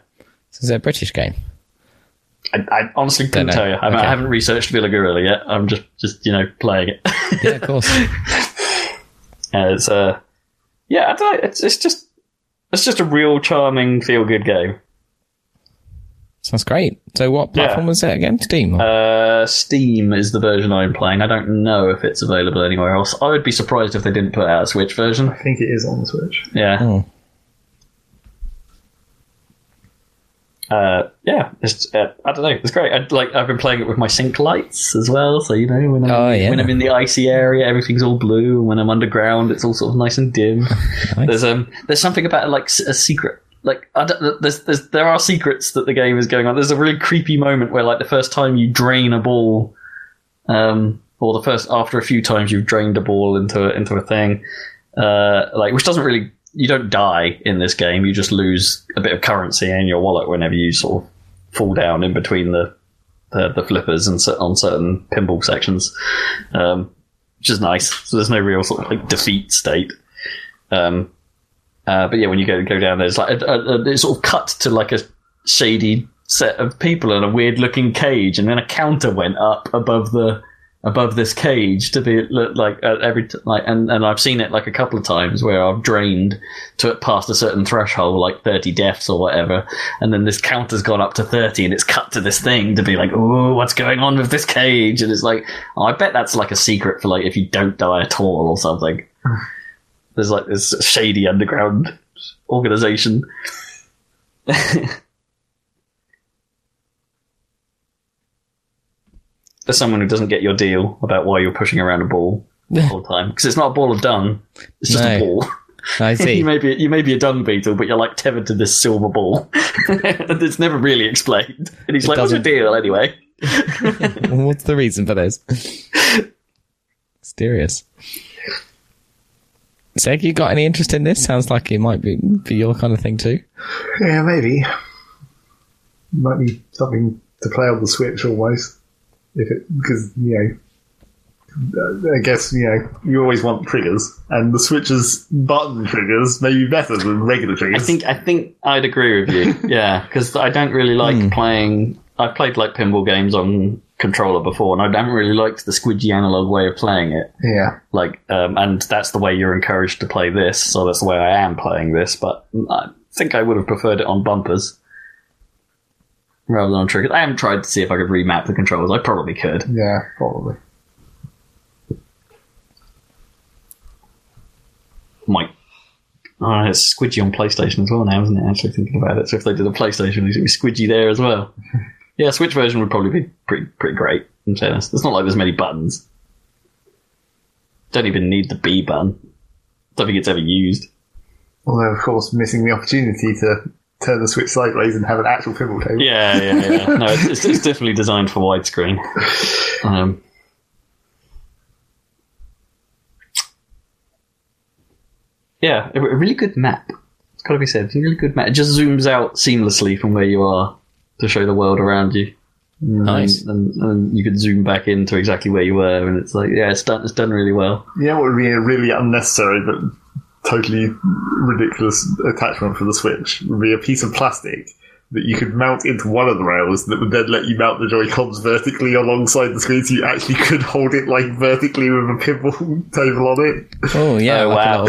So is it a British game? I honestly couldn't tell you. I haven't researched Villa Gorilla yet. I'm just playing it. Yeah, of course. I don't know. It's just a real charming feel-good game. Sounds great. So, what platform was it again? Steam. Steam is the version I'm playing. I don't know if it's available anywhere else. I would be surprised if they didn't put out a Switch version. I think it is on the Switch. Yeah. Oh. I don't know. It's great. I've been playing it with my sink lights as well. So you know, when I'm in the icy area, everything's all blue, and when I'm underground, it's all sort of nice and dim. Nice. There's something about like a secret. Like there are secrets that the game is going on. There's a really creepy moment where like the first time you drain a ball, after a few times you've drained a ball into a thing, which doesn't really. You don't die in this game. You just lose a bit of currency in your wallet whenever you sort of fall down in between the flippers and on certain pinball sections, which is nice. So there's no real sort of like defeat state. But when you go down, there's like a sort of cut to like a shady set of people in a weird looking cage, and then a counter went up above this cage to be like and I've seen it like a couple of times where I've drained to it past a certain threshold, like 30 deaths or whatever, and then this counter's gone up to 30 and it's cut to this thing to be like, oh, what's going on with this cage? And it's like, oh, I bet that's like a secret for like if you don't die at all or something. There's like this shady underground organization. There's someone who doesn't get your deal about why you're pushing around a ball all the time. Because it's not a ball of dung. It's just a ball. I see. you may be a dung beetle, but you're like tethered to this silver ball. It's never really explained. And he's like, what's the deal anyway? What's the reason for this? Mysterious. Zeg, you got any interest in this? Sounds like it might be your kind of thing too. Yeah, maybe. Might be something to play on the Switch almost. Because, you know, I guess, you know, you always want triggers, and the Switch's button triggers may be better than regular triggers. I think I'd agree with you, yeah, because I don't really like playing... I've played, like, pinball games on controller before, and I don't really like the squidgy analog way of playing it. Yeah. Like, and that's the way you're encouraged to play this, so that's the way I am playing this, but I think I would have preferred it on bumpers. Rather than on triggers. I haven't tried to see if I could remap the controllers. I probably could. Yeah, probably. Might. Oh, it's squidgy on PlayStation as well now, isn't it? Actually thinking about it. So if they did a PlayStation, it would be squidgy there as well. Yeah, Switch version would probably be pretty great, in fairness. It's not like there's many buttons. Don't even need the B button. Don't think it's ever used. Although, of course, missing the opportunity to turn the Switch sideways and have an actual pinball table. Yeah. No, it's definitely designed for widescreen. Yeah, a really good map. It's got to be said. It's a really good map. It just zooms out seamlessly from where you are to show the world around you. Nice. And you could zoom back into exactly where you were, and it's like, yeah, it's done really well. You know what would be a really unnecessary but totally ridiculous attachment for the Switch would be a piece of plastic that you could mount into one of the rails that would then let you mount the Joy-Cons vertically alongside the screen, so you actually could hold it like vertically with a pinball table on it. Oh yeah! Oh, wow!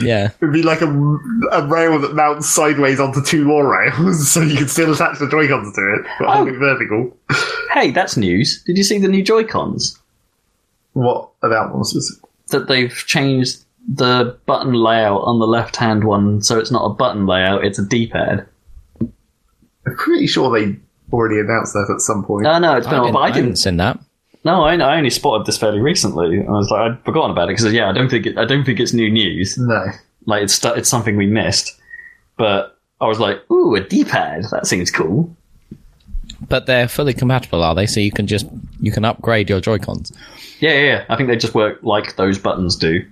Yeah. It'd be like a rail that mounts sideways onto two more rails, so you could still attach the Joy-Cons to it, but hold it vertical. Hey, that's news! Did you see the new Joy-Cons? What about one specific? That they've changed the button layout on the left-hand one, so it's not a button layout; it's a D-pad. I'm pretty sure they already announced that at some point. No, it's been on, but I didn't send that. No, I only spotted this fairly recently, and I was like, I'd forgotten about it because I don't think it's new news. No, like it's something we missed. But I was like, ooh, a D-pad. That seems cool. But they're fully compatible, are they? So you can upgrade your Joy-Cons. Yeah. I think they just work like those buttons do.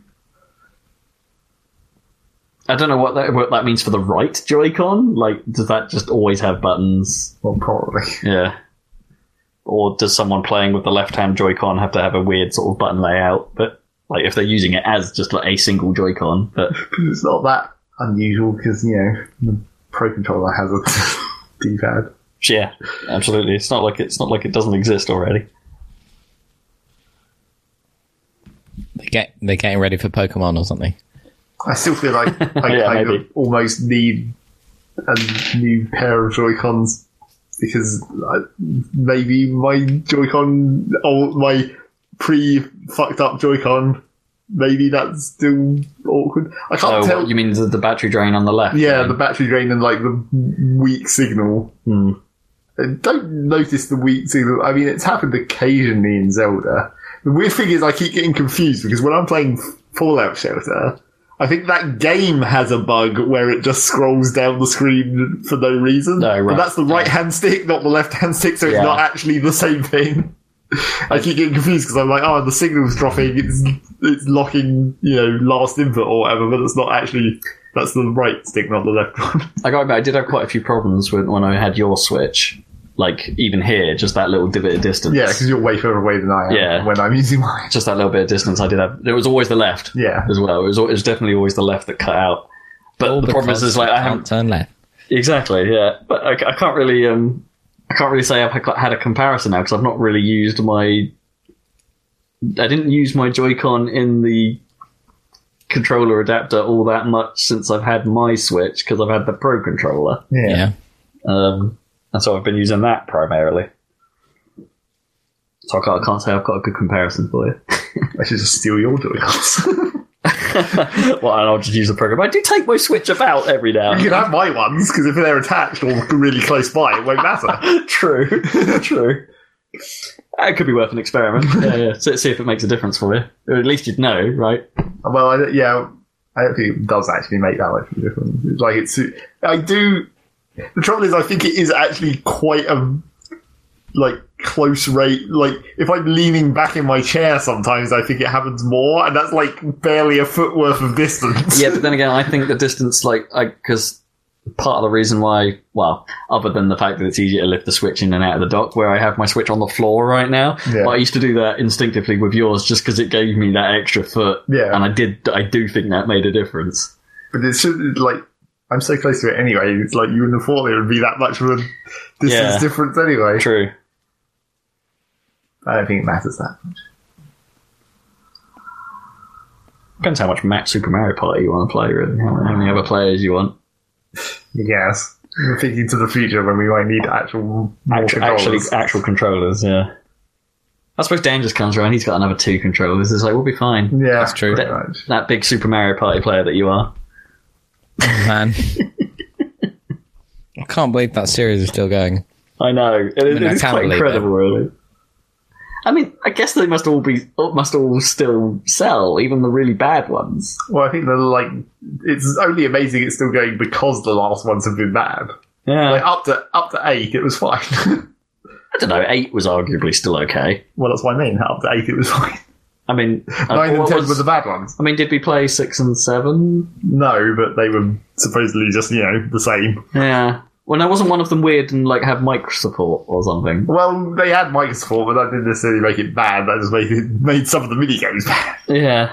I don't know what that means for the right Joy-Con. Like, does that just always have buttons? Well, probably. Yeah. Or does someone playing with the left-hand Joy-Con have to have a weird sort of button layout? But, like, if they're using it as just like a single Joy-Con, but it's not that unusual because, you know, the Pro Controller has a D-pad. Yeah, absolutely. It's not like it doesn't exist already. They're getting ready for Pokemon or something. I still feel like I kind of almost need a new pair of Joy-Cons because maybe my Joy-Con, my pre-fucked up Joy-Con, maybe that's still awkward. I can't tell. What, you mean the battery drain on the left? Yeah, the battery drain and like the weak signal. I don't notice the weak signal. I mean, it's happened occasionally in Zelda. The weird thing is I keep getting confused because when I'm playing Fallout Shelter, I think that game has a bug where it just scrolls down the screen for no reason. No, right. And that's the right-hand stick, not the left-hand stick, so it's not actually the same thing. I keep getting confused because I'm like, oh, the signal's dropping, it's locking, you know, last input or whatever, but it's not actually... That's the right stick, not the left one. I did have quite a few problems when I had your Switch. Like, even here, just that little bit of distance. Yeah, because you're way further away than I am when I'm using mine. Just that little bit of distance I did have. It was always the left as well. It was definitely always the left that cut out. But all the problem is like, I haven't turned left. Exactly, yeah. But I can't really say I've had a comparison now because I've not really used my... I didn't use my Joy-Con in the controller adapter all that much since I've had my Switch because I've had the Pro Controller. Yeah. And so I've been using that primarily. So I can't say I've got a good comparison for you. I should just steal your Joy-Cons. Well, and I'll just use the program. I do take my Switch about every now and then. You can have my ones, because if they're attached or really close by, it won't matter. True. It could be worth an experiment. Yeah. See if it makes a difference for you. Or at least you'd know, right? Well, I, yeah... I don't think it does actually make that much of a difference. Like, it's, I do. The trouble is, I think it is actually quite a like close rate. Like, if I'm leaning back in my chair, sometimes I think it happens more, and that's like barely a foot worth of distance. Yeah, but then again, I think the distance, like, because part of the reason why, well, other than the fact that it's easier to lift the Switch in and out of the dock, where I have my Switch on the floor right now, yeah. But I used to do that instinctively with yours just because it gave me that extra foot, yeah. And I do think that made a difference. But it should, like, I'm so close to it anyway. It's like you wouldn't have thought it would be that much of a distance difference anyway. True. I don't think it matters that much. Depends how much Super Mario Party you want to play, really. How many other players you want. Yes. We're thinking to the future when we might need actual controllers, yeah. I suppose Dan just comes around, he's got another 2 controllers. It's like, we'll be fine. Yeah, that's true. That big Super Mario Party player that you are. Man. I can't believe that series is still going. I know. It's quite incredible, really. I mean, I guess they must all still sell, even the really bad ones. Well, I think they're like, it's only amazing it's still going because the last ones have been bad. Yeah, like up to 8, it was fine. I don't know. 8 was arguably still okay. Well, that's what I mean. Up to 8, it was fine. I mean, 9 and 10 were the bad ones. I mean, did we play 6 and 7? No, but they were supposedly just the same. Yeah. Well, now, wasn't one of them weird and, like, have mic support or something? Well, they had mic support, but that didn't necessarily make it bad. That just made some of the minigames bad. Yeah.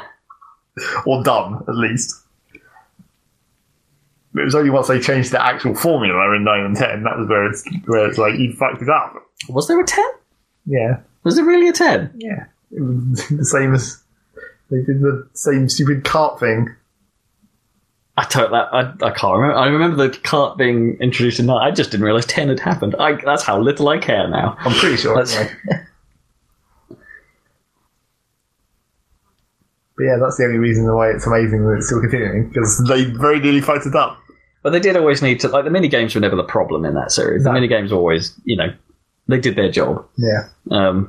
Or dumb, at least. But it was only once they changed the actual formula in 9 and 10, that was where it's like, you fucked it up. Was there a 10? Yeah. Was there really a 10? Yeah. It was the same as... They did the same stupid cart thing. I can't remember. I remember the cart being introduced in 9. I just didn't realise 10 had happened. That's how little I care now. I'm pretty sure. But yeah, that's the only reason why it's amazing that it's still continuing, because they very nearly fucked it up. But they did always need to... Like, the minigames were never the problem in that series. No. The minigames always, they did their job. Yeah. I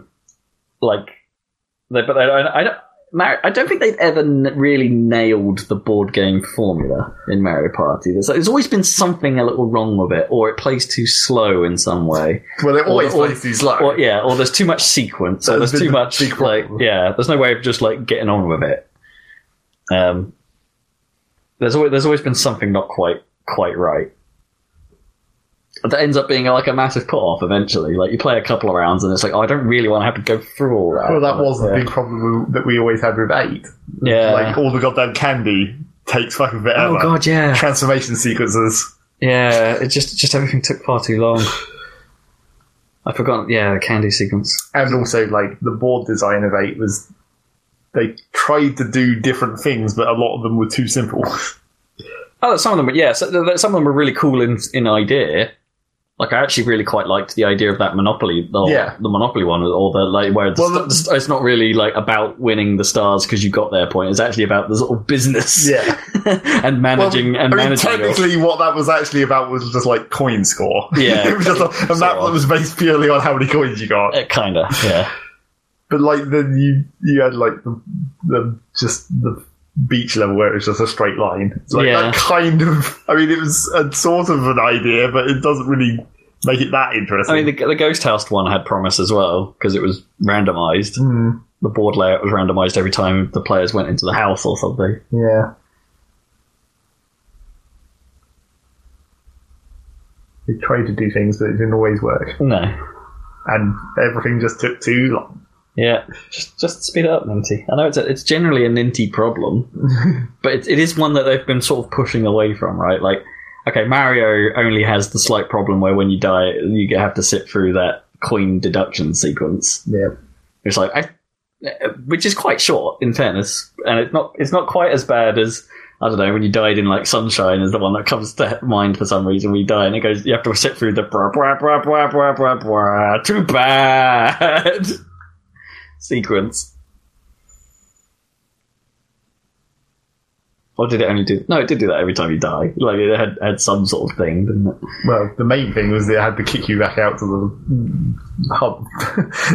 don't think they've ever really nailed the board game formula in Mario Party. There's always been something a little wrong with it, or it plays too slow in some way. Well, it always plays too slow. Or there's too much sequence, or there's too much, there's no way of just, like, getting on with it. There's always been something not quite right. That ends up being like a massive put-off eventually. Like, you play a couple of rounds and it's like, oh, I don't really want to have to go through all that. Well, that was the big problem that we always had with 8. Yeah. Like, all the goddamn candy takes fucking forever. Oh, God, yeah. Transformation sequences. Yeah, it just everything took far too long. I forgot, the candy sequence. And also, like, the board design of 8 was... They tried to do different things, but a lot of them were too simple. Oh, some of them, but yeah. Some of them were really cool in idea. Like, I actually really quite liked the idea of that Monopoly, the Monopoly one, or the, like, where it's not really, like, about winning the stars because you got their point. It's actually about the sort of business, and managing. Technically, what that was actually about was just like coin score. Yeah, that was based purely on how many coins you got. It kind of, yeah. But like, then you had like the beach level where it was just a straight line. It's like that kind of... I mean, it was a sort of an idea, but it doesn't really make it that interesting. I mean, the Ghost House one had promise as well, because it was randomised. Mm. The board layout was randomised every time the players went into the house or something. Yeah. They tried to do things, but it didn't always work. No. And everything just took too long. Yeah, just speed it up, Ninty. I know it's generally a Ninty problem, but it is one that they've been sort of pushing away from, right? Like, okay, Mario only has the slight problem where when you die, you have to sit through that coin deduction sequence. Yeah, it's like, which is quite short in fairness, and it's not quite as bad as, I don't know, when you died in, like, Sunshine is the one that comes to mind for some reason. We die and it goes, you have to sit through the blah blah blah blah blah blah blah. Too bad. sequence. Or did it only do... No, it did do that every time you die. Like, it had some sort of thing, didn't it? Well, the main thing was it had to kick you back out to the hub.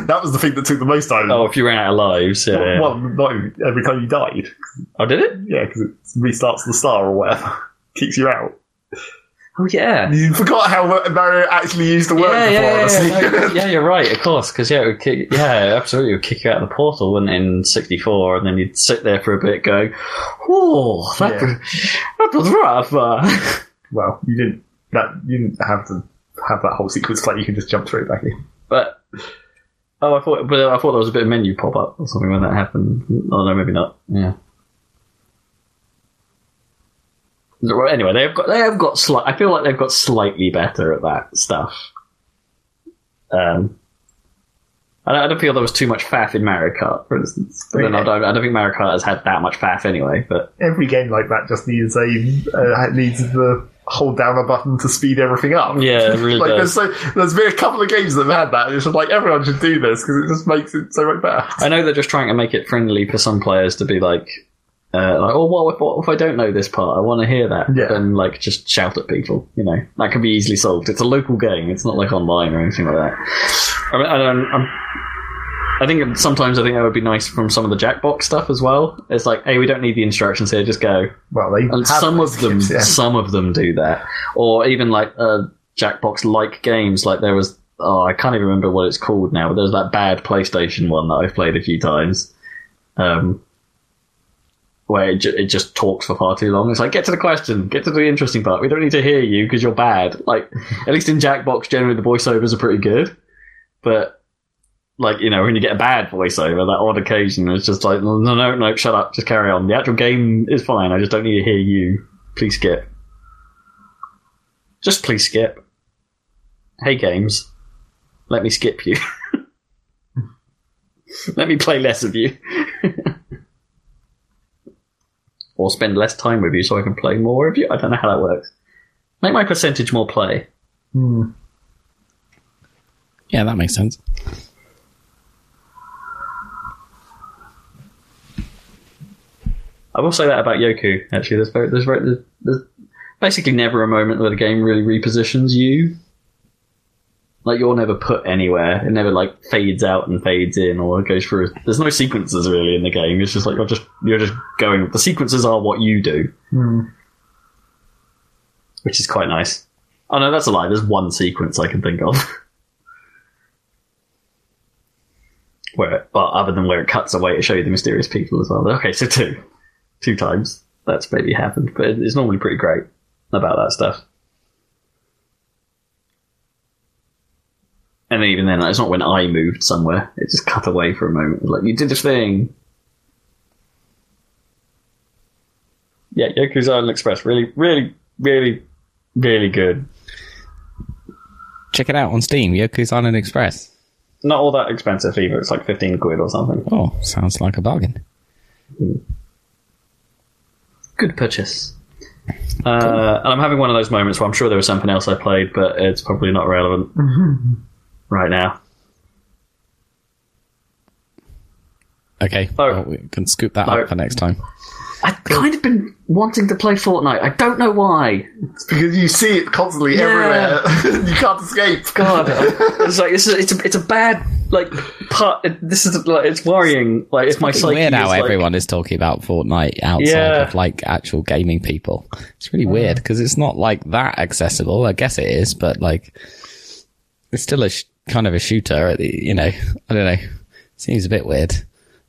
That was the thing that took the most time. Oh, if you ran out of lives, yeah. Well, no, every time you died. Oh, did it? Yeah, because it restarts the star or whatever. Kicks you out. Oh, yeah. You forgot how Mario actually used the word before, honestly. Yeah, you're right, of course, because it would kick... Yeah, absolutely, it would kick you out of the portal, wouldn't it, in 64, and then you'd sit there for a bit going, oh, that was rough. Well, you didn't have to have that whole sequence play, you could just jump straight back in. But... Oh, I thought there was a bit of menu pop-up or something when that happened. Oh, no, maybe not. Yeah. Anyway, they have got I feel like they've got slightly better at that stuff. I don't feel there was too much faff in Mario Kart, for instance. But then I don't think Mario Kart has had that much faff anyway. But every game like that just needs the hold down a button to speed everything up. Yeah, it really like does. There's been a couple of games that have had that, and it's just like, everyone should do this, because it just makes it so much better. I know they're just trying to make it friendly for some players to be like, oh, what if I don't know this part? I want to hear that. Yeah. Then, just shout at people, you know. That can be easily solved. It's a local game. It's not, online or anything like that. I mean, I think sometimes that would be nice from some of the Jackbox stuff as well. It's like, hey, we don't need the instructions here. Just go. Well, they and have some of them do that. Or even, Jackbox-like games. Like, there was... Oh, I can't even remember what it's called now, but there's that bad PlayStation one that I've played a few times. Where it just talks for far too long. It's like, get to the question, get to the interesting part. We don't need to hear you because you're bad. Like, at least in Jackbox, generally the voiceovers are pretty good. But, when you get a bad voiceover, that odd occasion, it's just like, no, shut up, just carry on. The actual game is fine. I just don't need to hear you. Please skip. Just please skip. Hey, games, let me skip you. Let me play less of you. Or spend less time with you so I can play more of you. I don't know how that works. Make my percentage more play. Mm. Yeah, that makes sense. I will say that about Yoku, actually. There's basically never a moment where the game really repositions you. Like, you're never put anywhere. It never, fades out and fades in or goes through. There's no sequences, really, in the game. It's just, you're just going... The sequences are what you do. Mm. Which is quite nice. Oh, no, that's a lie. There's one sequence I can think of. Other than where it cuts away to show you the mysterious people as well. Okay, so two. Two times. That's maybe happened. But it's normally pretty great about that stuff. And even then, it's not when I moved somewhere. It just cut away for a moment. Like, you did the thing. Yeah, Yoku's Island Express. Really, really, really, really good. Check it out on Steam, Yoku's Island Express. Not all that expensive either. It's like 15 quid or something. Oh, sounds like a bargain. Good purchase. Cool. And I'm having one of those moments where I'm sure there was something else I played, but it's probably not relevant. Mm-hmm. Right now. Okay, we can scoop that up for next time. I've kind of been wanting to play Fortnite. I don't know why. It's because you see it constantly everywhere. You can't escape. God, it's a bad part. It's worrying. It's my psyche. Weird how everyone is talking about Fortnite outside of actual gaming people. It's really weird because it's not that accessible. I guess it is, but it's still a kind of a shooter, you know. I don't know. It seems a bit weird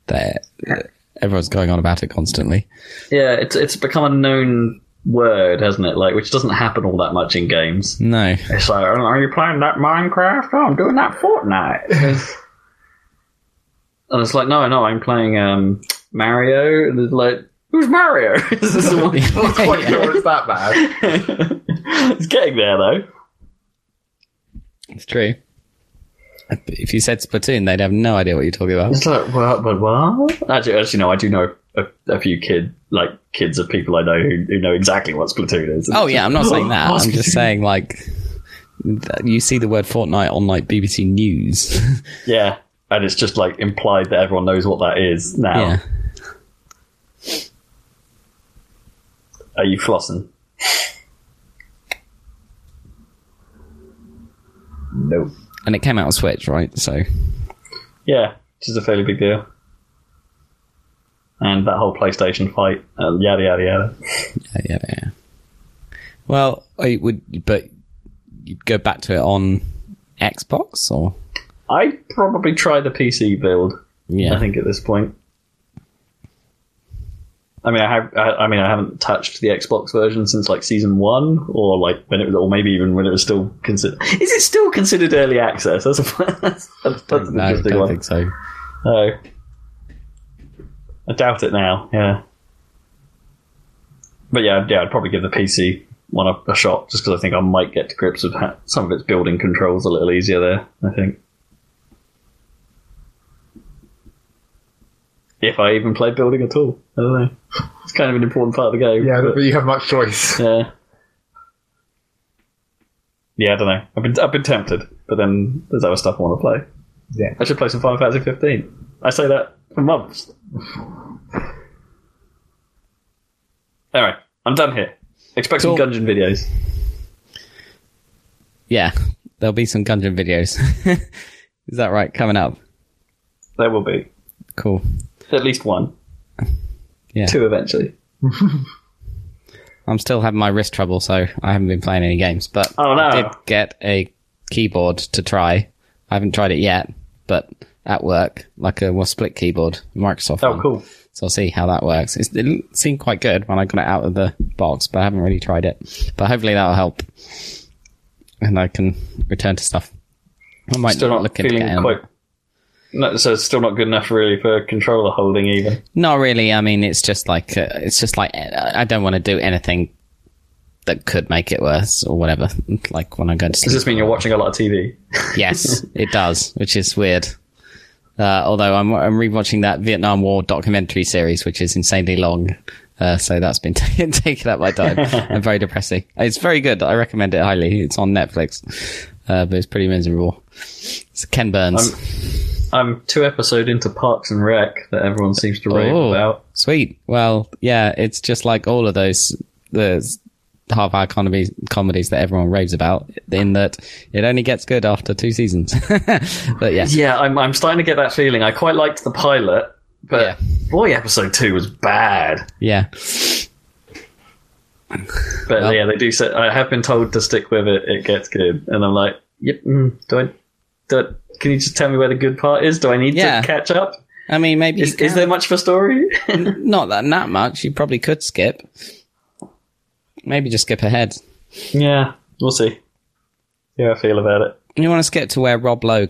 that everyone's going on about it constantly. Yeah, it's become a known word, hasn't it? Which doesn't happen all that much in games. No. It's like, are you playing that Minecraft? Oh, I'm doing that Fortnite. And it's like, no, I'm playing Mario. And it's like, who's Mario? It's not quite sure it's that bad. It's getting there, though. It's true. If you said Splatoon, they'd have no idea what you're talking about. It's like, what? Actually, no, I do know a few kids of people I know who know exactly what Splatoon is. Oh, yeah, I'm not saying that. I'm just saying, you see the word Fortnite on, BBC News. Yeah, and it's just, implied that everyone knows what that is now. Yeah. Are you flossing? Nope. And it came out on Switch, right? So. Yeah, which is a fairly big deal. And that whole PlayStation fight, yada yada yada. Yada yada. Yeah. Well, I would, but you'd go back to it on Xbox, or I'd probably try the PC build. Yeah, I think at this point. I mean, I haven't touched the Xbox version since like season 1, or like when it was, or maybe even when it was still considered. Is it still considered early access? That's an interesting one. I don't think so. No, I doubt it now. Yeah, but yeah, I'd probably give the PC one a shot just because I think I might get to grips with some of its building controls a little easier there. I think. If I even play building at all. I don't know. It's kind of an important part of the game. Yeah, but you have much choice. Yeah. Yeah, I don't know. I've been tempted, but then there's other stuff I want to play. Yeah. I should play some Final Fantasy 15. I say that for months. Anyway, I'm done here. Expect some Gungeon videos. Yeah, there'll be some Gungeon videos. Is that right? Coming up. There will be. Cool. At least one. Yeah. 2 eventually. I'm still having my wrist trouble, so I haven't been playing any games. But oh, no. I did get a keyboard to try. I haven't tried it yet, but at work, like a split keyboard, Microsoft. Oh, one. Cool. So I'll see how that works. It seemed quite good when I got it out of the box, but I haven't really tried it. But hopefully that'll help. And I can return to stuff. I might still not look into getting quite. No, so it's still not good enough, really, for controller holding either. Not really. I mean, it's just like I don't want to do anything that could make it worse or whatever. Like when I go to sleep. Does this mean you're watching a lot of TV? Yes, it does, which is weird. Although I'm rewatching that Vietnam War documentary series, which is insanely long, so that's been taken up my time and very depressing. It's very good. I recommend it highly. It's on Netflix, but it's pretty miserable. It's Ken Burns. I'm 2 episodes into Parks and Rec that everyone seems to rave about. Sweet. Well, yeah, it's just like all of those half-hour comedies that everyone raves about. In that, it only gets good after 2 seasons. But yeah, I'm starting to get that feeling. I quite liked the pilot, but boy, episode 2 was bad. Yeah. But yeah, they do say I have been told to stick with it. It gets good, and I'm like, yep. Can you just tell me where the good part is? Do I need to catch up? I mean, maybe... Is there much for story? Not that much. You probably could skip. Maybe just skip ahead. Yeah, we'll see. Yeah, I feel about it. You want to skip to where Rob Lowe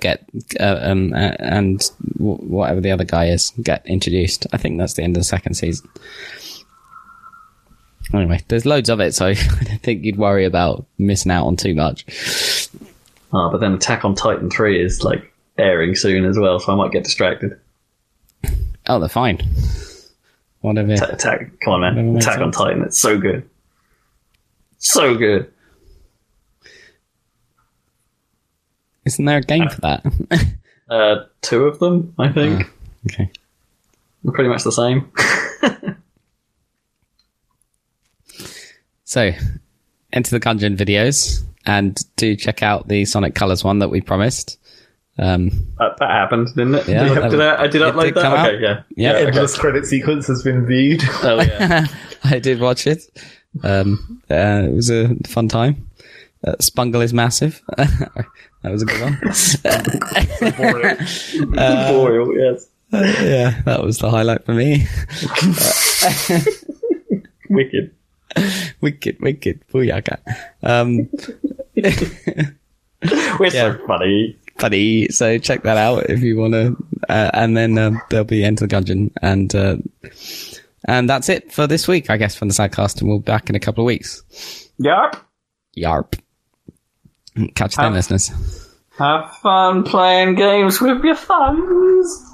and whatever the other guy is get introduced. I think that's the end of the 2nd season. Anyway, there's loads of it, so I don't think you'd worry about missing out on too much. Oh, but then Attack on Titan 3 is, like, airing soon as well, so I might get distracted. Oh, they're fine. Whatever. Come on, man. Attack on Titan. It's so good. So good. Isn't there a game for that? 2 of them, I think. Okay. They're pretty much the same. So, Enter the Gungeon videos. And do check out the Sonic Colors one that we promised. That happened, didn't it? Yeah, did I upload that? Okay, yeah. Yeah, okay. The credit sequence has been viewed. Oh, yeah. I did watch it. It was a fun time. Spungle is massive. That was a good one. Boreal, yes. Yeah, that was the highlight for me. Wicked. Wicked, booyaka. We're so funny. So check that out if you want to. And then there'll be Enter the Gungeon. And that's it for this week, I guess, from the Sidecast. And we'll be back in a couple of weeks. Yarp. Catch you then, listeners. Have fun playing games with your thumbs.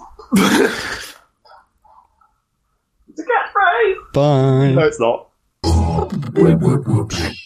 It's a catchphrase. Bye. No, it's not. Whoops.